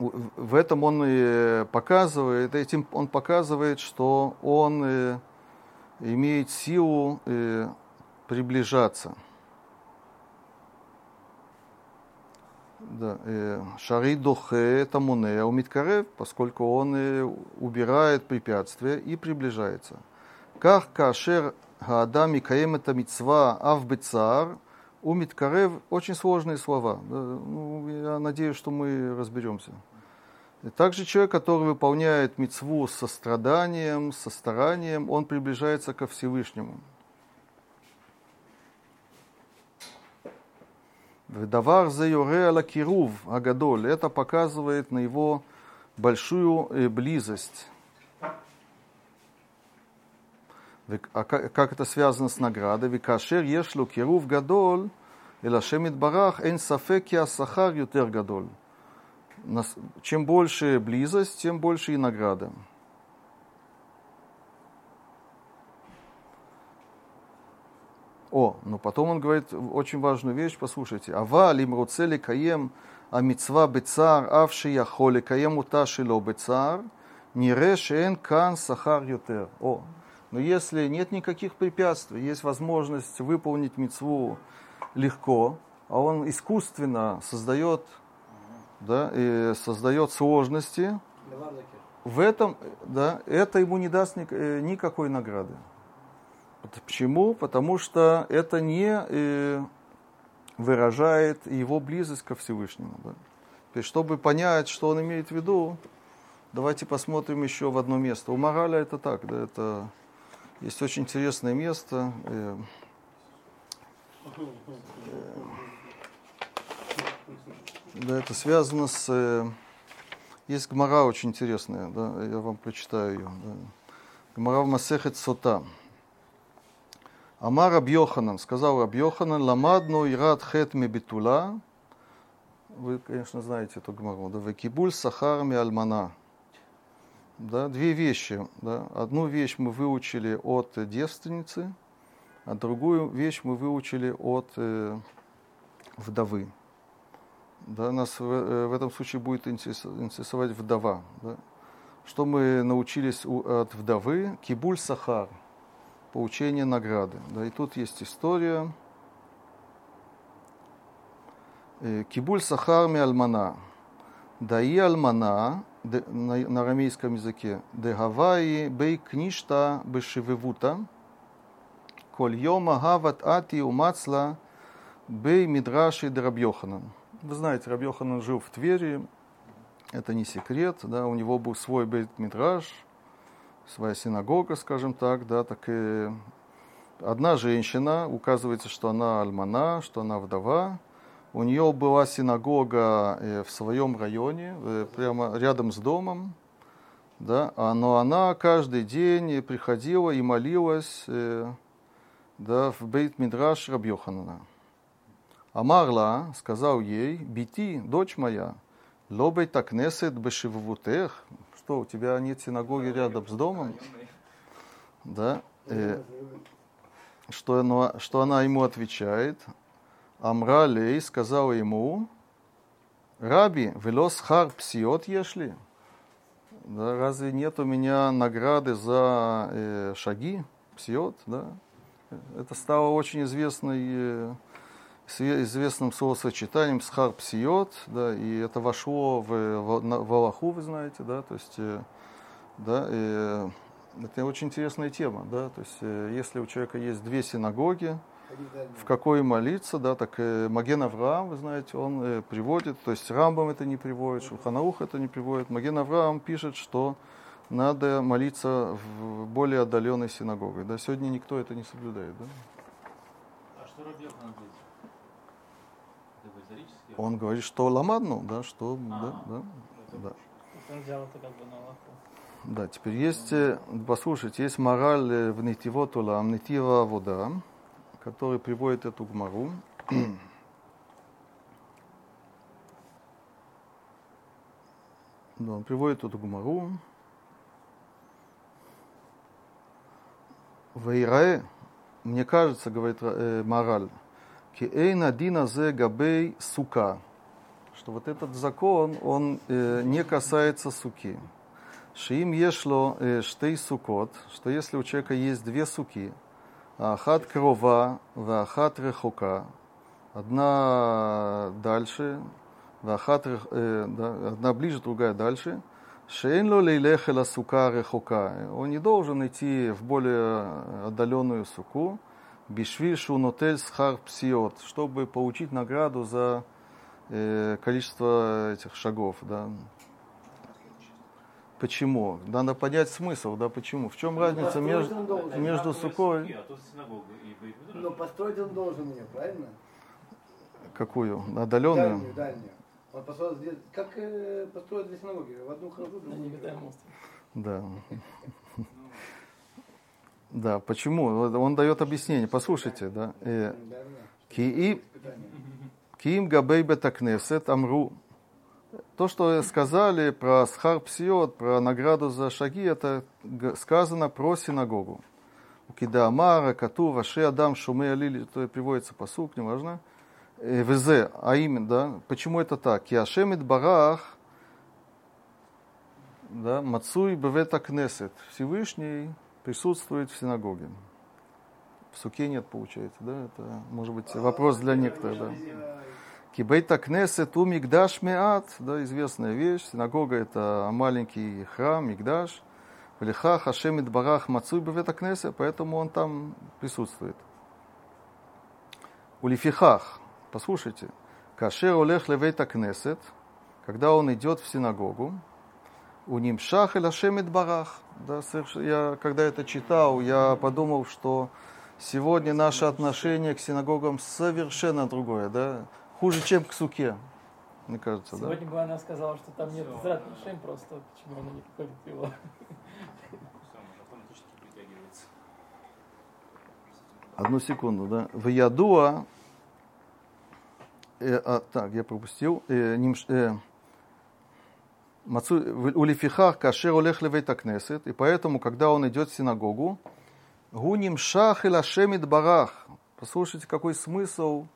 в этом он показывает, этим он показывает, что он имеет силу приближаться. «Шари дохе тамуне умиткарев», поскольку он убирает препятствия и приближается. «Ках кашер хаадам икаем это митцва ав бецар умиткарев». Очень сложные слова. Да, я надеюсь, что мы разберемся. И также человек, который выполняет митцву со страданием, со старанием, он приближается ко Всевышнему. «Давар за юре ла кирув агадоль». Это показывает на его большую близость. А как это связано с наградой? «Викашер ешлю кирув гадоль, элашемит барах, эн сафеки асахар ютер гадоль». Чем больше близость, тем больше и награда. Но потом он говорит очень важную вещь, послушайте. «Ава лим руцели каем амитцва бецар авши яхоли каем уташило бецар нире шеен кан сахар ютер». Но если нет никаких препятствий, есть возможность выполнить мицву легко, а он искусственно создает, да, и создает сложности, в этом, да, это ему не даст никакой награды. Почему? Потому что это не выражает его близость ко Всевышнему. Да? Чтобы понять, что он имеет в виду, давайте посмотрим еще в одно место. У Маараля это так, да, это есть очень интересное место. Да, это связано с... Есть Гемара очень интересная, да, я вам прочитаю ее. Да. Гемара в Масехет Сота. Амар Рабби Йоханан, сказал Рабби Йоханан, ламадну ират хет мебитула. Вы, конечно, знаете эту Гемару. Да, векибуль сахар ми альмана. Да, две вещи. Да. Одну вещь мы выучили от девственницы, а другую вещь мы выучили от вдовы. Да, нас в этом случае будет интересовать вдова. Да. Что мы научились от вдовы? Кибуль сахар. Получение награды. Да, и тут есть история. Кибуль сахар ми альмана. Даи альмана, на арамейском языке, де гаваи бей кништа бешевевута, коль йома гават ати умацла бей мидраши де Рабби Йоханан. Вы знаете, Рабби Йоханан жил в Твери, это не секрет, да, у него был свой бейт-мидраш, своя синагога, скажем так, да, так и одна женщина, указывается, что она альмана, что она вдова, у нее была синагога в своем районе, прямо рядом с домом, да, но она каждый день приходила и молилась, да, в бейт-мидраш Рабби Йоханана. Амарла сказал ей, бити, дочь моя, лобей так несет бешиввутех. Что, у тебя нет синагоги рядом с домом? Да. Что она ему отвечает? Амралей сказал ему, раби, вело схар псиот ешли? Да, разве нет у меня награды за шаги? Псиот, да? Это стало очень известным словосочетанием «схар псиот», да, и это вошло в Алаху, вы знаете, да, то есть, да, это очень интересная тема, да, то есть, если у человека есть две синагоги, в какой молиться, да, так Маген Авраам, вы знаете, он приводит, то есть, Рамбам это не приводит, Шулхан Арух это не приводит, Маген Авраам пишет, что надо молиться в более отдаленной синагоге, да, сегодня никто это не соблюдает, да. А что Рабби Йоханан говорит? Он говорит, что ламадну, да, что, да. Он взял это как бы на лаку. Да, теперь есть, послушайте, есть мораль в нитивот улам, нитива вода, который приводит эту гмару. Да, он приводит эту гмару. Вейрае, мне кажется, говорит мораль, что вот этот закон, он не касается суки. Шиим ешло штей сукот, что если у человека есть две суки, ахат крова, ахат рехока, одна дальше, одна ближе, другая дальше, шейнло лейлехела сука рехока, он не должен идти в более отдаленную суку, бишвиль шунотель схар псиот, чтобы получить награду за количество этих шагов. Да. Почему? Надо понять смысл, да, почему. В чем разница между сукой... Но построить он должен ее, правильно? Какую? Отдаленную? Дальнюю. Он построил здесь... Как построить две синагоги? В одну хожу, другую. Да. Да, почему? Он дает объяснение. Послушайте, да. Киим габей бетакнесет амру. То, что сказали про схар псиот, про награду за шаги, это сказано про синагогу. У кидаамара, кату, ваше адам, шуме алили, то приводится посук, неважно. Везе, а именно, да. Почему это так? Киашемит барах, да, мацуй бветакнесет. Всевышний присутствует в синагоге. В суке нет, получается, да? Это, может быть, вопрос для некоторых, да. Кибейт акнесет у мигдаш меат, да, известная вещь. Синагога — это маленький храм, мигдаш. Леха Хашем Идбарах Мацуй Бевет Акнесет, поэтому он там присутствует. Улифихах, послушайте, Кашер Олех Левет Акнесет, когда он идет в синагогу, у Нимшах Эль Хашем Идбарах. Да, я когда это читал, я подумал, что сегодня наше отношение к синагогам совершенно другое, да? Хуже, чем к суке, мне кажется. Сегодня да? бы она сказала, что там нет зрат Хашем, просто почему она не приходит его. Одну секунду, да. В Ядуа, так, я пропустил, Улифихах Кашер Олех Левейт Акнесет, и поэтому, когда он идет в синагогу, Гуним Шах и Лашем Идбарах. Послушайте, какой смысл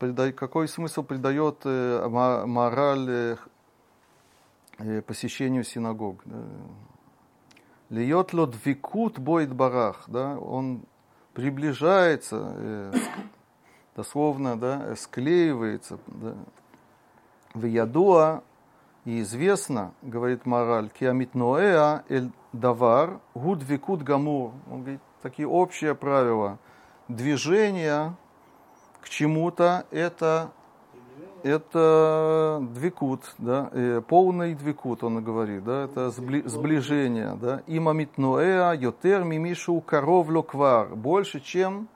придает мораль посещению синагог. Льет ло Двикут Боит Барах, да, он приближается, дословно, да, склеивается. Да. В Ядуа и известно, говорит Маараль, киамит ноэа эль давар гудвикут гамур. Он говорит, такие общие правила. Движение к чему-то это двикут, да, полный двикут, он говорит, да, это сближение, да. Имамит ноэа йотер мимишу коров локвар. Больше, чем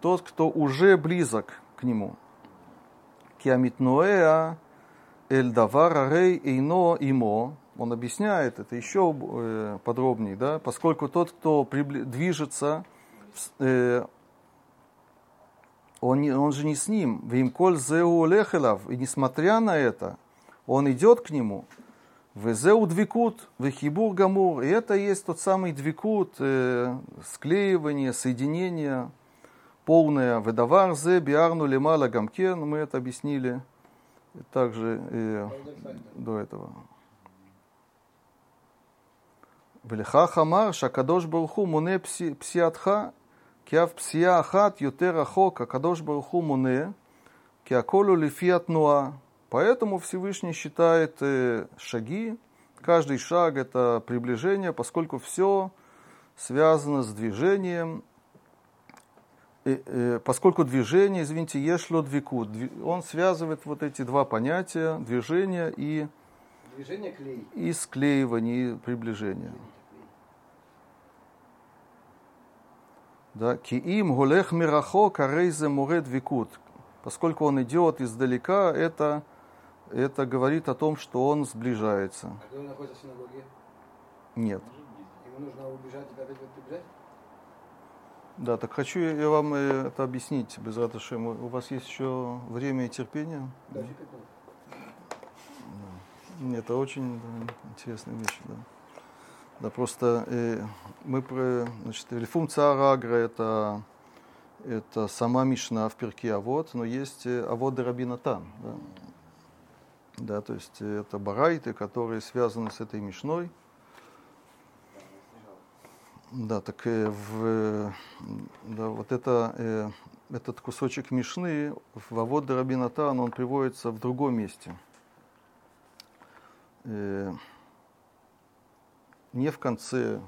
тот, кто уже близок к нему. Киамит ноэа Эльдавара рей ино имо. Он объясняет это еще подробнее, да? Поскольку тот, кто движется, он же не с ним. Вимколь зеу лехелав. И несмотря на это, он идет к нему. Везеу двикут, вехибур гамур. И это есть тот самый двикут, склеивание, соединение полное. Ведавар зе биарну лемала гамкен. Мы это объяснили также до этого. Велиха хамар шакадош баруху муне псиатха киав псия ахат ютера хок акадош баруху муне киаколу лифиат нуа. Поэтому Всевышний считает шаги, каждый шаг это приближение, поскольку все связано с движением. Поскольку движение, извините, ешло двикут, он связывает вот эти два понятия, движение и склеивание, и приближение. Да, киим голех мирахо карейзе муре двикут. Поскольку он идет издалека, это говорит о том, что он сближается. А где он находится в синагоге? Нет. Ему нужно убежать и опять прибежать? Да, так хочу я вам это объяснить, Безрат Ашем. У вас есть еще время и терпение? Да, еще 15. Да. Это очень интересная вещь. Да, да просто функция Арагра это сама Мишна в Пиркей Авот, но есть Авот де-Рабби Натан. Да. Да, то есть это барайты, которые связаны с этой Мишной. Да, так вот этот кусочек Мишны в Авот де-Рабби Натан, он приводится в другом месте. Не в конце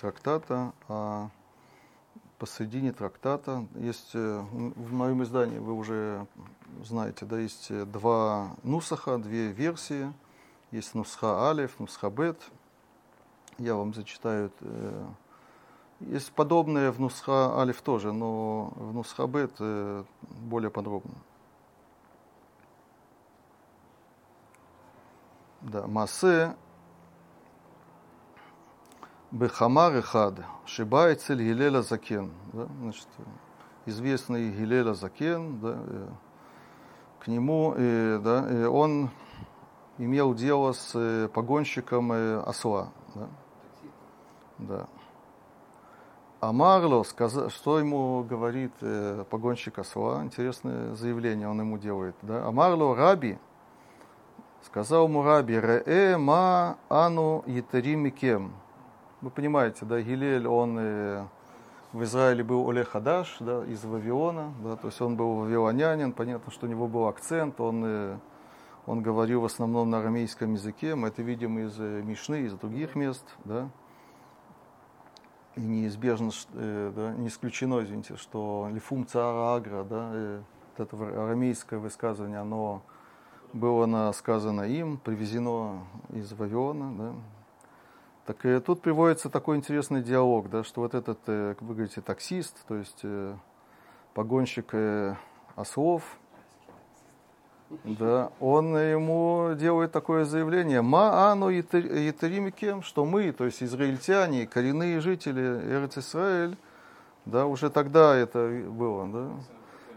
трактата, а посредине трактата. Есть в моем издании, вы уже знаете, да, есть два нусаха, две версии. Есть нусха алеф, нусха бет. Я вам зачитаю. Есть подобное в нусха алиф тоже, но в нусха бет более подробно. Да, масе бехамар эхад шиба эцель Гилеля Закен. Да, значит, известный Гилель Закен, да, к нему, да, он имел дело с погонщиком осла. Да. Да. Амарло, что ему говорит погонщик осла, интересное заявление он ему делает. Да? Амарло Раби, сказал ему Раби, Рее ма ану ятерим микем. Вы понимаете, да, Гилель, он в Израиле был Оле Хадаш, да, из Вавилона, да, то есть он был вавилонянин, понятно, что у него был акцент, он он говорил в основном на арамейском языке. Мы это видим из Мишны, из других мест, да. И неизбежно, не исключено, извините, что лифум цара агра, да, вот это арамейское высказывание, оно было сказано им, привезено из Вавилона, да. Так и тут приводится такой интересный диалог, да, что вот этот, как вы говорите, таксист, то есть погонщик ослов, да, он ему делает такое заявление: «Маано ятаримикем», что мы, то есть израильтяне, коренные жители Эрец-Исраэль, да, уже тогда это было, да,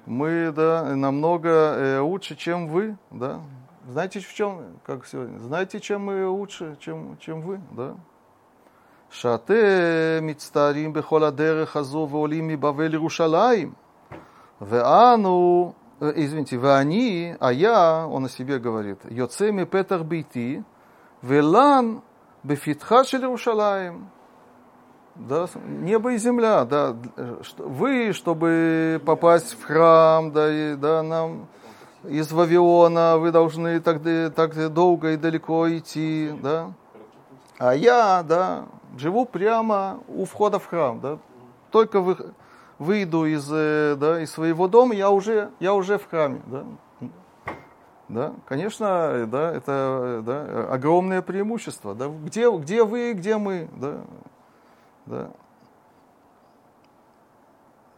мы, да, намного лучше, чем вы, да. Знаете, в чем, как сегодня, знаете, чем мы лучше, чем вы, да? Шате мицтарим бехоладере хазов олими бавель Рушалаим. Веану, извините, веани, а я, он о себе говорит, йоцеми петах бейти, велан бефитхашель Рушалаим. Да, небо и земля, да, вы, чтобы попасть в храм, да, и, да, нам из Вавилона вы должны так долго и далеко идти, да. А я, да, живу прямо у входа в храм, да. Только выйду из своего дома, я уже в храме, да. Да, конечно, да, это, да, огромное преимущество, да. Где вы, где мы, да, да.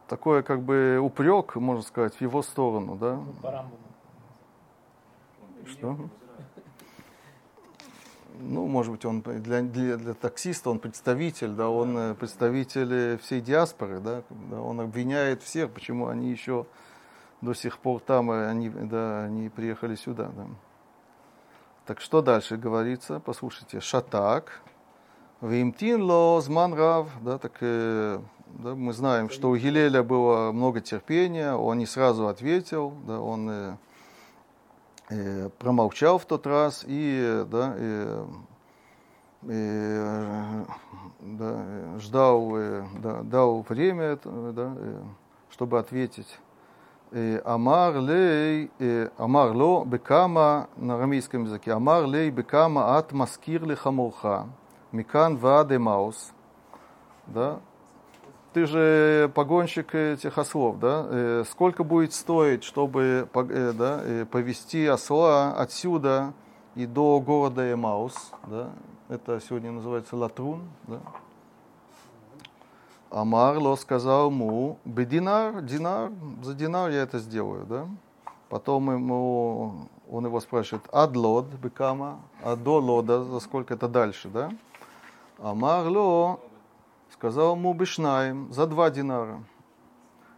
Такое, как бы, упрек, можно сказать, в его сторону, да. Что? Ну, может быть, он для таксиста, он представитель, да, он представитель всей диаспоры, да, он обвиняет всех, почему они еще до сих пор там, они приехали сюда, да. Так что дальше говорится? Послушайте, шатак, вимтин ло зман рав, да, так, да, мы знаем, что у Гилеля было много терпения, он не сразу ответил, да, он промолчал в тот раз, и, да, да, ждал, да, дал время, да, чтобы ответить. Амар лей, амар ло бекама, на арамейском языке, амар лей бекама ат маскир ли хамурха, микан ва демаус, да. Ты же погонщик этих ослов, да? Сколько будет стоить, чтобы, да, повезти осла отсюда и до города Эмаус, да? Это сегодня называется Латрун, да? Амарло сказал ему: «Бединар, динар, за динар я это сделаю», да? Потом он его спрашивает: «Адлод, бекама, адолода, за сколько это дальше, да?» Амарло сказал ему: «Бешнаем, за 2 динара.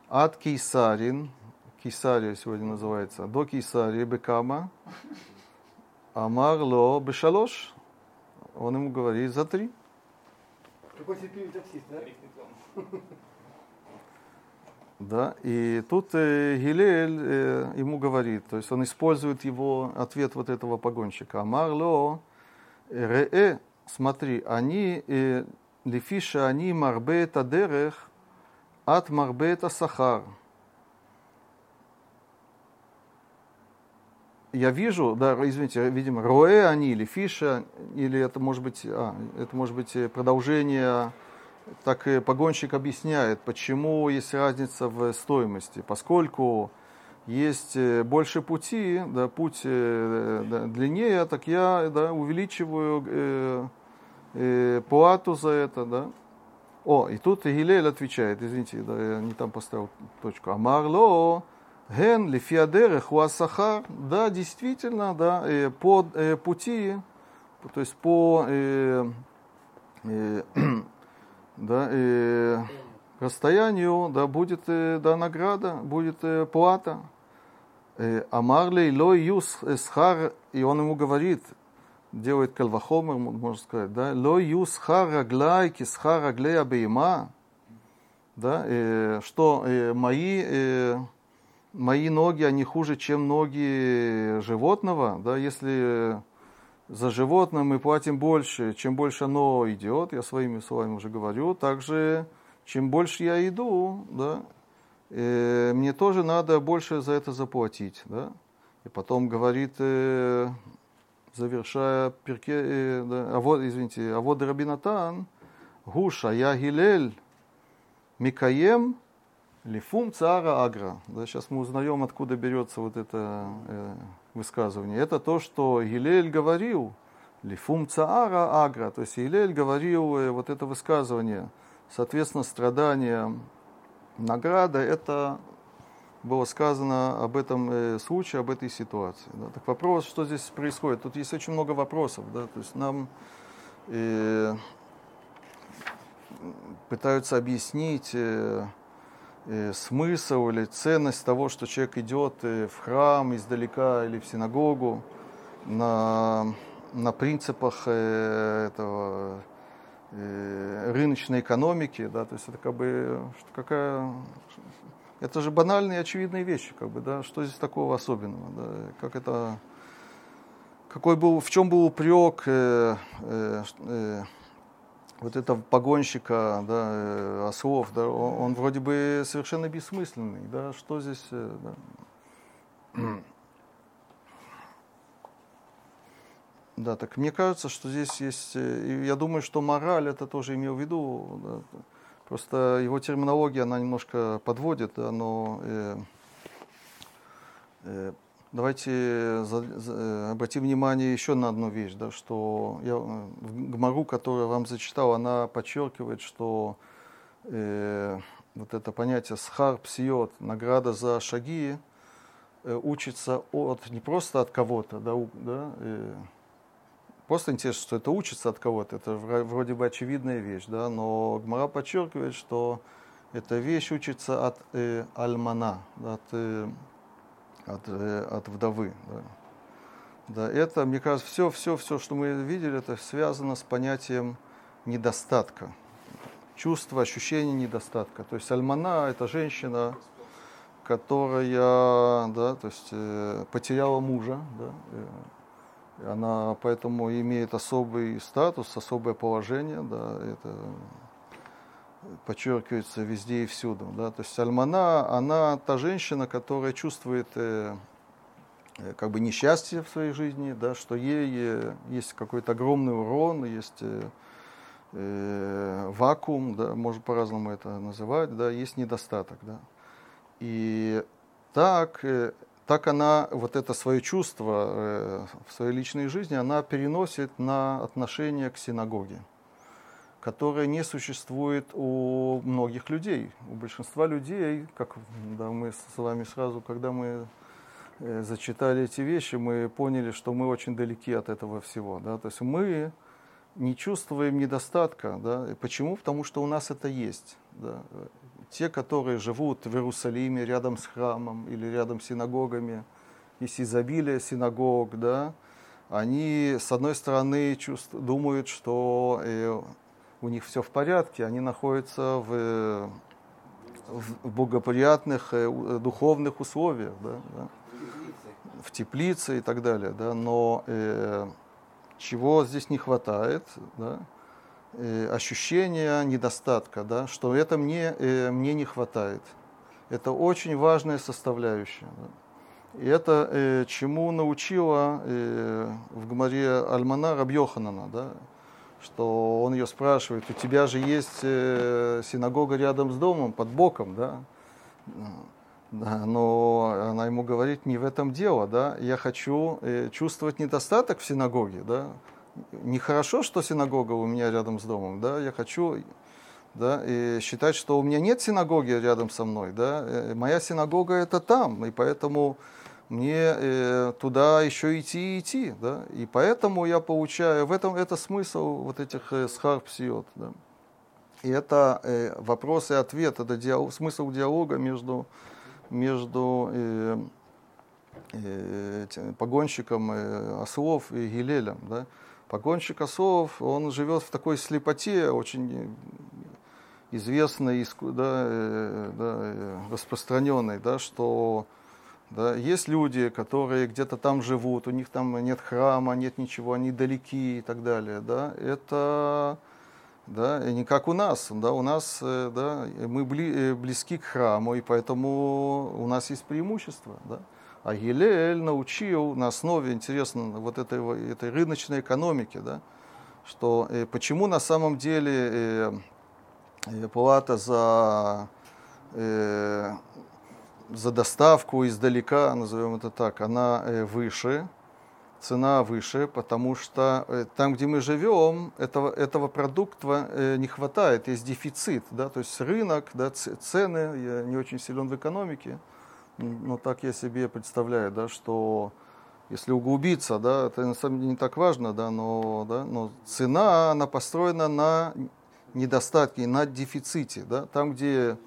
От Кейсарин, Кейсария сегодня называется, до Кейсарии бекама, амарло бешалош». Он ему говорит: «За 3». Какой терпимый таксист, да? Да, и тут Гилель ему говорит, то есть он использует его ответ вот этого погонщика. Амарло, рее, смотри, они... Лифиша они марбет адерех от марбет асахар. Я вижу, да, извините, видимо, роэ они, лифиша, или это может быть продолжение, так и погонщик объясняет, почему есть разница в стоимости, поскольку есть больше пути, да, путь, да, длиннее, так я, да, увеличиваю плату за это, да. О, и тут Гилель отвечает, извините, да, я не там поставил точку. Амарло, ген, лифиадерех, уасахар. Да, действительно, да, по пути, то есть по да, расстоянию, да, будет, да, награда, будет плата. Амарлей, ло, юс, схар, и он ему говорит, делает кальвахомер, можно сказать, да, ло ю схараглайки, схараглея бейма, да, что мои ноги, они хуже, чем ноги животного, да, если за животное мы платим больше, чем больше оно идет, я своими словами уже говорю, также, чем больше я иду, да, мне тоже надо больше за это заплатить, да. И потом говорит, завершая Пиркей, Авот де-Рабби Натан, Гуша я Гилель Микаем Лифум Цара Агра. Да, сейчас мы узнаем, откуда берется вот это высказывание. Это то, что Гилель говорил, Лифум Цара Агра. То есть Гилель говорил вот это высказывание. Соответственно, страдание, награда, это было сказано об этом случае, об этой ситуации. Да. Так вопрос, что здесь происходит? Тут есть очень много вопросов. Да. То есть нам пытаются объяснить смысл или ценность того, что человек идет в храм издалека или в синагогу на принципах этого рыночной экономики. Да. То есть это как бы какая... Это же банальные и очевидные вещи, как бы, да, что здесь такого особенного, да, как это, какой был, в чем был упрек вот этого погонщика, да, ослов, да, он вроде бы совершенно бессмысленный, да, что здесь, да. Да, так мне кажется, что здесь есть, я думаю, что мораль это тоже имел в виду, да. Просто его терминология, она немножко подводит, да, но давайте обратим внимание еще на одну вещь, да, что Гемару, которую я вам зачитал, она подчеркивает, что вот это понятие «схар псиот», награда за шаги, учится не просто от кого-то, да, просто интересно, что это учится от кого-то, это вроде бы очевидная вещь, да, но Гемара подчеркивает, что эта вещь учится от альмана, от вдовы. Да. Да, это, мне кажется, все, что мы видели, это связано с понятием недостатка, чувство, ощущение недостатка. То есть альмана – это женщина, которая, да, то есть, потеряла мужа, да, она поэтому имеет особый статус, особое положение, да, это подчеркивается везде и всюду. Да. То есть альмана, она та женщина, которая чувствует как бы несчастье в своей жизни, да, что ей есть какой-то огромный урон, есть вакуум, да, можно по-разному это называть, да, есть недостаток. Да. И так она вот это свое чувство в своей личной жизни, она переносит на отношение к синагоге, которое не существует у многих людей. У большинства людей, как да, мы с вами сразу, когда мы зачитали эти вещи, мы поняли, что мы очень далеки от этого всего. Да? То есть мы не чувствуем недостатка. Да? Почему? Потому что у нас это есть. Да? Те, которые живут в Иерусалиме, рядом с храмом или рядом с синагогами, есть изобилие синагог, да, они, с одной стороны, думают, что у них все в порядке, они находятся в благоприятных духовных условиях, да, в теплице и так далее, да, но чего здесь не хватает, да, ощущение недостатка, да, что это мне не хватает. Это очень важная составляющая. Да. И это чему научила в Гемаре Альмана Раби Йоханана, да, что он ее спрашивает, у тебя же есть синагога рядом с домом, под боком, да? Да, но она ему говорит, не в этом дело, да, я хочу чувствовать недостаток в синагоге, да, нехорошо, что синагога у меня рядом с домом, да, я хочу, да, и считать, что у меня нет синагоги рядом со мной, да, моя синагога это там, и поэтому мне туда еще идти, да, и поэтому я получаю, в этом это смысл вот этих схар псиот, да, и это вопрос и ответ, это смысл диалога между погонщиком ослов и Гилелем, да. Погонщик ослов, он живет в такой слепоте, очень известной, да, распространенной, да, что да, есть люди, которые где-то там живут, у них там нет храма, нет ничего, они далеки и так далее. Да. Это да, не как у нас. Да, у нас да, мы близки к храму, и поэтому у нас есть преимущество. Да. А Гилель научил на основе, интересно, вот этой рыночной экономики, да, что почему на самом деле плата за доставку издалека, назовем это так, она выше, цена выше, потому что там, где мы живем, этого продукта не хватает, есть дефицит, да, то есть рынок, да, цены, я не очень силен в экономике, но так я себе представляю, да, что если углубиться, да, это на самом деле не так важно, но цена, она построена на недостатке, на дефиците, да, там, где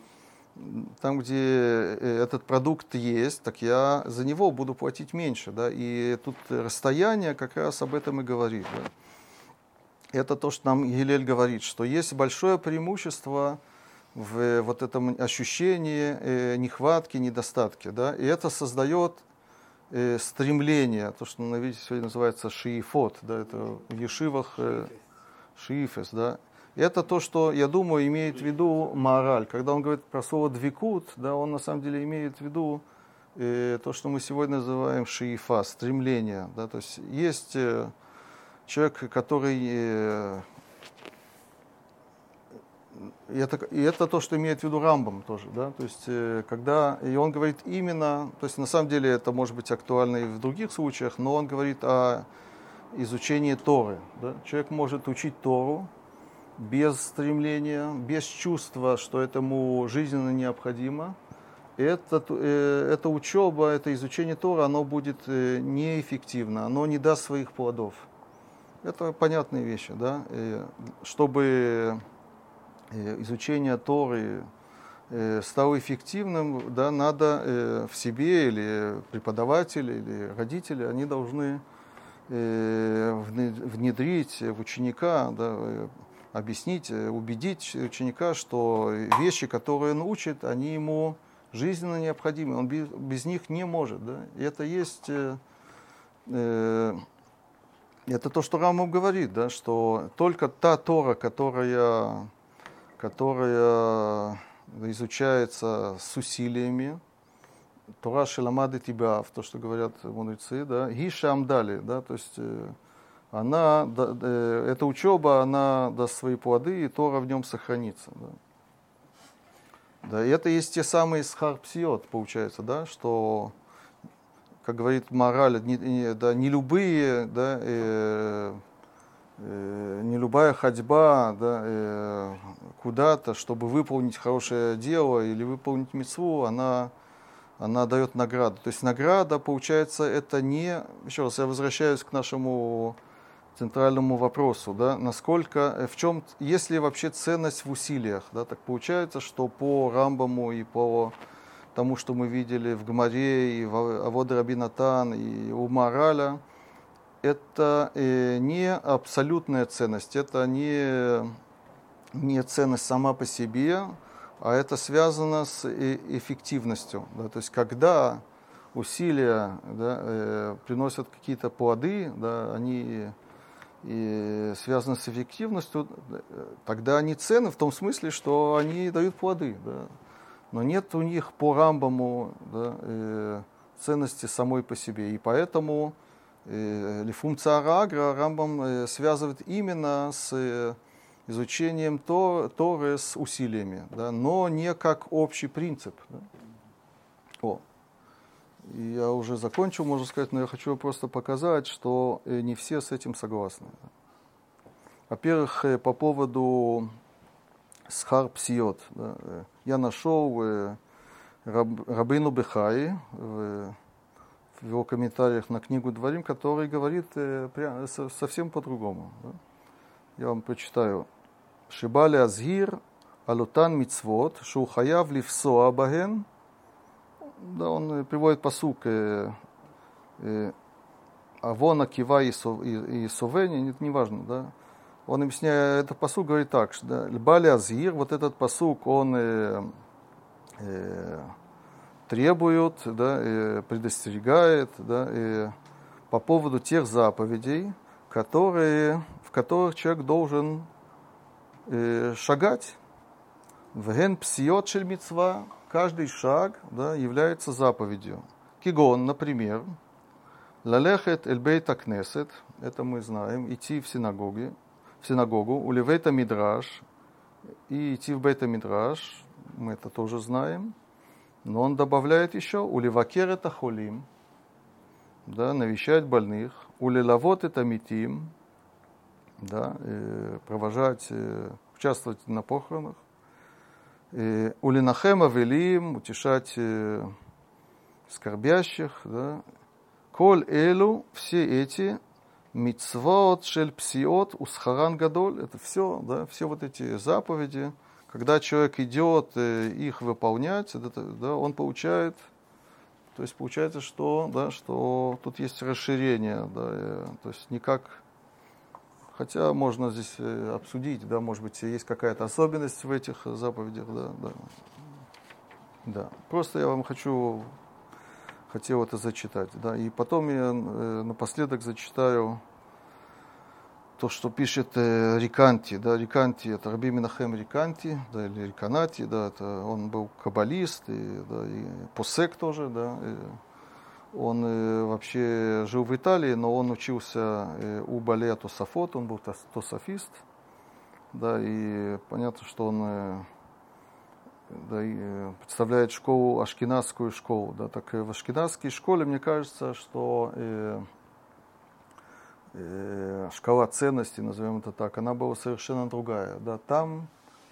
этот продукт есть, так я за него буду платить меньше. Да? И тут расстояние как раз об этом и говорит. Да? Это то, что нам Гилель говорит, что есть большое преимущество в вот этом ощущении нехватки, недостатки. Да? И это создает стремление, то, что на иврите сегодня называется шиифот, да? Это в ешивах шиифес, да. Это то, что, я думаю, имеет в виду Маараль. Когда он говорит про слово «двикут», да, он на самом деле имеет в виду то, что мы сегодня называем шиифа, стремление. Да, то есть человек, который... И это то, что имеет в виду Рамбам тоже. Да, то есть, когда, и он говорит именно... То есть на самом деле это может быть актуально и в других случаях, но он говорит о изучении Торы. Да. Человек может учить Тору, без стремления, без чувства, что этому жизненно необходимо, эта учеба, это изучение Тора, оно будет неэффективно, оно не даст своих плодов. Это понятные вещи, да? Чтобы изучение Торы стало эффективным, да, надо в себе или преподаватели, или родители, они должны внедрить в ученика, да, объяснить, убедить ученика, что вещи, которые он учит, они ему жизненно необходимы, он без них не может. Да? И это есть, это то, что Рамбам говорит, да? Что только та Тора, которая изучается с усилиями, Тора шеламады тибаав, то, что говорят мудрецы, да, гиша амдали, да, то есть... Эта учеба, она даст свои плоды, и Тора в нем сохранится. Да. Да, и это есть те самые схар псиот, получается, да, что, как говорит Мораль, не любая ходьба, да, куда-то, чтобы выполнить хорошее дело или выполнить мицву, она дает награду. То есть награда, получается, это не... Еще раз, я возвращаюсь к нашему... центральному вопросу, да, насколько, в чем, есть ли вообще ценность в усилиях, да, так получается, что по Рамбаму и по тому, что мы видели в Гемаре, и в Авот де-Рабби Натан, и у Маараля, это не абсолютная ценность, это не ценность сама по себе, а это связано с эффективностью, да, то есть когда усилия, да, приносят какие-то плоды, да, они и связаны с эффективностью, тогда они ценны в том смысле, что они дают плоды. Да. Но нет у них по Рамбаму, да, ценности самой по себе. И поэтому лифумца арагра Рамбам связывает именно с изучением Торы с усилиями, да, но не как общий принцип. Да. Я уже закончил, можно сказать, но я хочу просто показать, что не все с этим согласны. Во-первых, по поводу Схар Псиот. Я нашел Рабейну Бехаи в его комментариях на книгу Дворим, который говорит совсем по-другому. Я вам прочитаю. «Шибали азгир алутан мицвот шухаяв лифсоа баген». Да, он приводит пасук «Авона, кива и совени», это неважно, да. Он, объясняя этот пасук, говорит так, что да, «Льбали азир», вот этот пасук, он требует, да, предостерегает, да, по поводу тех заповедей, в которых человек должен шагать. «Вген псиот шель мицва». Каждый шаг, да, является заповедью. Кигон, например, лалехет эль бейта кнесет, это мы знаем, идти в синагогу, у левейта мидраш, и идти в бейта мидраш, мы это тоже знаем, но он добавляет еще, у левакер это холим, да, навещать больных, у лелавот это митим, да, провожать, участвовать на похоронах, у линахем авелим, утешать скорбящих, да, коль элю, все эти, мицвот, шель псиот, усхаран гадоль, это все, да, все вот эти заповеди, когда человек идет их выполнять, да, он получает, то есть получается, что, да, что тут есть расширение, да, то есть никак, хотя можно здесь обсудить, да, может быть, есть какая-то особенность в этих заповедях, да. Просто я вам хотел это зачитать, да, и потом я напоследок зачитаю то, что пишет Риканти, да, Риканти, это Раби Менахем Риканти, да, или Риканати, да, это он был каббалист, и, да, и посек тоже, да, он вообще жил в Италии, но он учился у Балея Тосафот, он был тосафист, да, и понятно, что он представляет школу, ашкеназскую школу, да, так в ашкеназской школе, мне кажется, что шкала ценностей, назовем это так, она была совершенно другая, да, там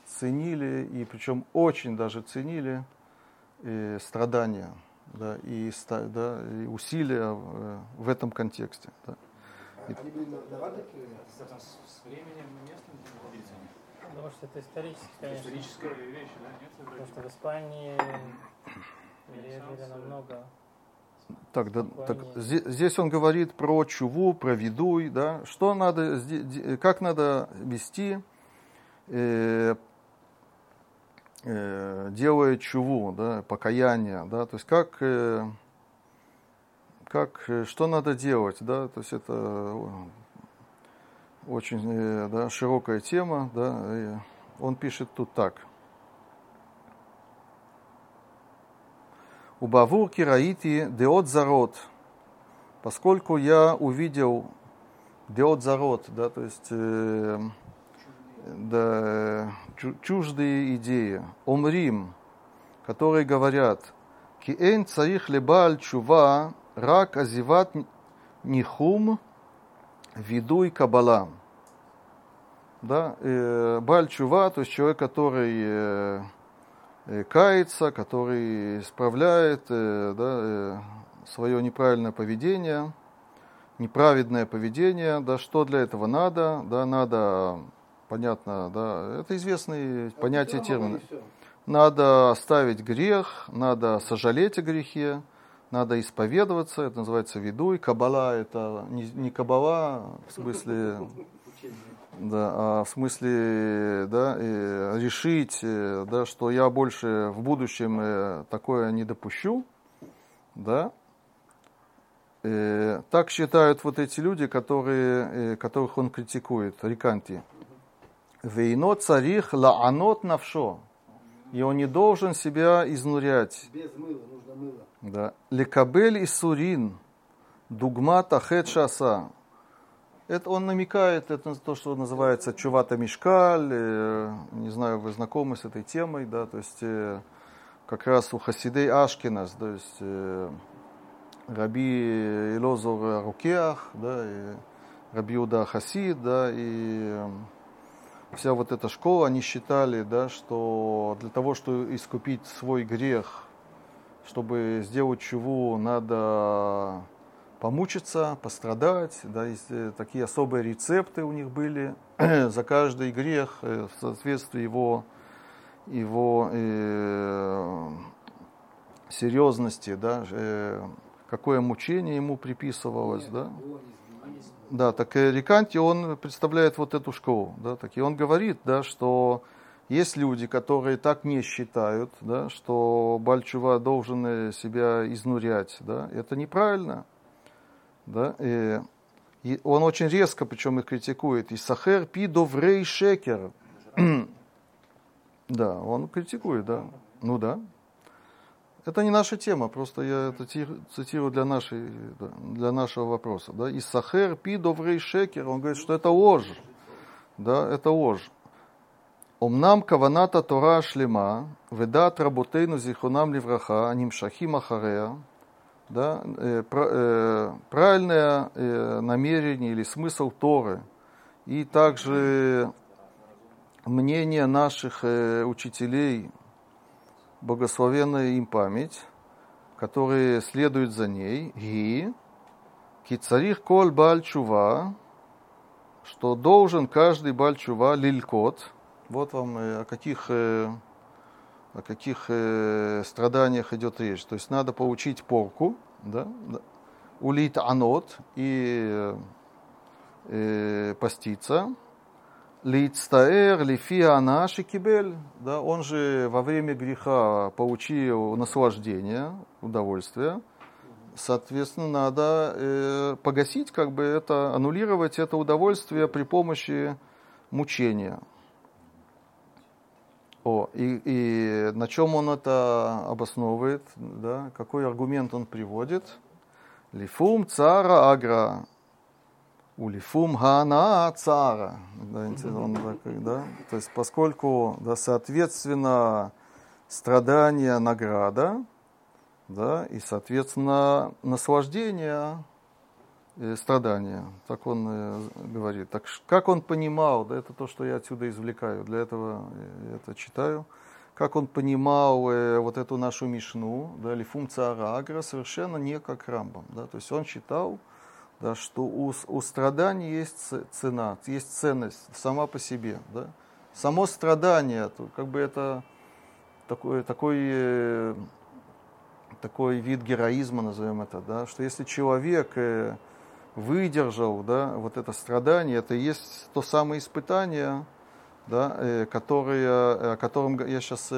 ценили, и причем очень даже ценили страдания, да, и усилия в этом контексте, да. Они были довольны с временем и местом? Потому что это историческая вещь, да? Нет, потому что в Испании переехали намного. Так, да, так, здесь он говорит про чуву, про видуй, да? Что надо, как надо вести, делая чуву, да, покаяние, да, то есть как, что надо делать, да, то есть это очень, да, широкая тема, да, он пишет тут так. Убавур кираити деот зарот, поскольку я увидел деот зарот, да, то есть да, чуждые идеи, омрим, которые говорят, ки эйн царих лебаль чува рак азиват нихум видуй кабала. Да, баль чува, то есть человек, который кается, который исправляет, да, свое неправедное поведение, да, что для этого надо, да, надо, понятно, да, это известные понятия, термины. Надо оставить грех, надо сожалеть о грехе, надо исповедоваться, это называется видуй. Кабала — это не кабала, в смысле, да, а в смысле, да, решить, да, что я больше в будущем такое не допущу, да. Так считают вот эти люди, которых он критикует, Риканти. Вейно царих лаанот навшо. И он не должен себя изнурять. Без мыла, нужно мыло. Да. Лекабель и сурин, дугма тахет шаса. Это он намекает, это на то, что называется чувата мишкаль. Не знаю, вы знакомы с этой темой, да, то есть как раз у хасидей Ашкеназ, то есть раби Элозор Рукеах, да, раби Иуда Хасид, да, и вся вот эта школа, они считали, да, что для того, чтобы искупить свой грех, чтобы сделать чуву, надо помучиться, пострадать. Да, есть такие особые рецепты у них были. За каждый грех в соответствии его серьезности, да, какое мучение ему приписывалось. Да. Да, так Риканти, он представляет вот эту школу, да, так и он говорит, да, что есть люди, которые так не считают, да, что бальчува должен себя изнурять, да, это неправильно, да, и он очень резко, причем их критикует, и сахер пи доврей шекер, да, он критикует, да, ну да, Это не наша тема, просто я это цитирую для нашего вопроса. Да? «Иссахер пи доврей шекер». Он говорит, что это ложь. Да, это ложь. «Омнам каваната тора шлема, ведат работейну зихунам левраха, анимшахим ахарея». Да? Правильное намерение или смысл Торы, и также мнение наших учителей, богословенная им память, которые следуют за ней, и «ки царих коль бааль чува», что должен каждый бааль чува лилькот. Вот вам о каких страданиях идет речь. То есть надо получить порку, да? Улит анот, и поститься. Лицтаэр, лифиа наши кибель, да, он же во время греха получил наслаждение, удовольствие. Соответственно, надо погасить, как бы это, аннулировать это удовольствие при помощи мучения. И на чем он это обосновывает, да, какой аргумент он приводит? Лифум цара агра. Улифум хана цара. Да? То есть, поскольку, да, соответственно, страдание награда, да, и, соответственно, наслаждение страдания. Так он говорит. Так как он понимал, да, это то, что я отсюда извлекаю, для этого я это читаю, как он понимал вот эту нашу мишну, да, лифум цара агра, совершенно не как Рамбам. Да? То есть он считал, да, что у страданий есть цена, есть ценность сама по себе. Да? Само страдание, то, как бы это такой вид героизма, назовем это, да? Что если человек выдержал, да, вот это страдание, это и есть то самое испытание, да, о котором я сейчас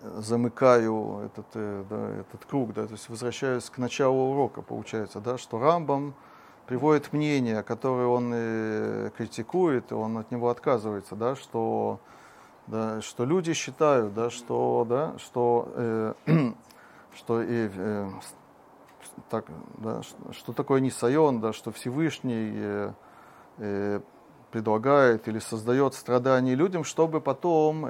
замыкаю этот круг, да, то есть возвращаюсь к началу урока, получается, да, что Рамбам приводит мнение, которое он критикует, он от него отказывается, да, что люди считают, что такое Нисайон, да, что Всевышний предлагает или создает страдания людям, чтобы потом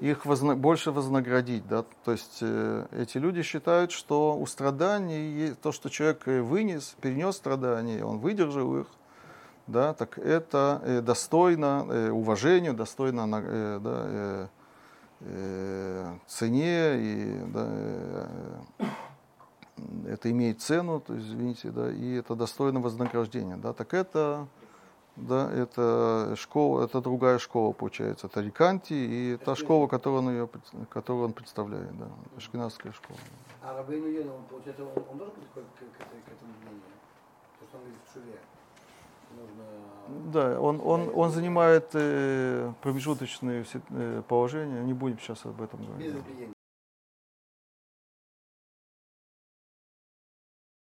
их больше вознаградить. Да? То есть эти люди считают, что у страданий, то, что человек перенес страдания, он выдержал их, да? Так это достойно уважению, достойно цене, и, да, это имеет цену, то есть, извините, да, и это достойно вознаграждения. Да? Так это... Да, это школа, это другая школа, получается. Это Риканти и та школа, которую он представляет, да. Ашкеназская школа. А Рабейну Йона, получается, он должен быть к этому мнению? То, что он говорит в Шуве. Нужно... Да, он занимает промежуточные положения. Не будем сейчас об этом говорить. Без объединения.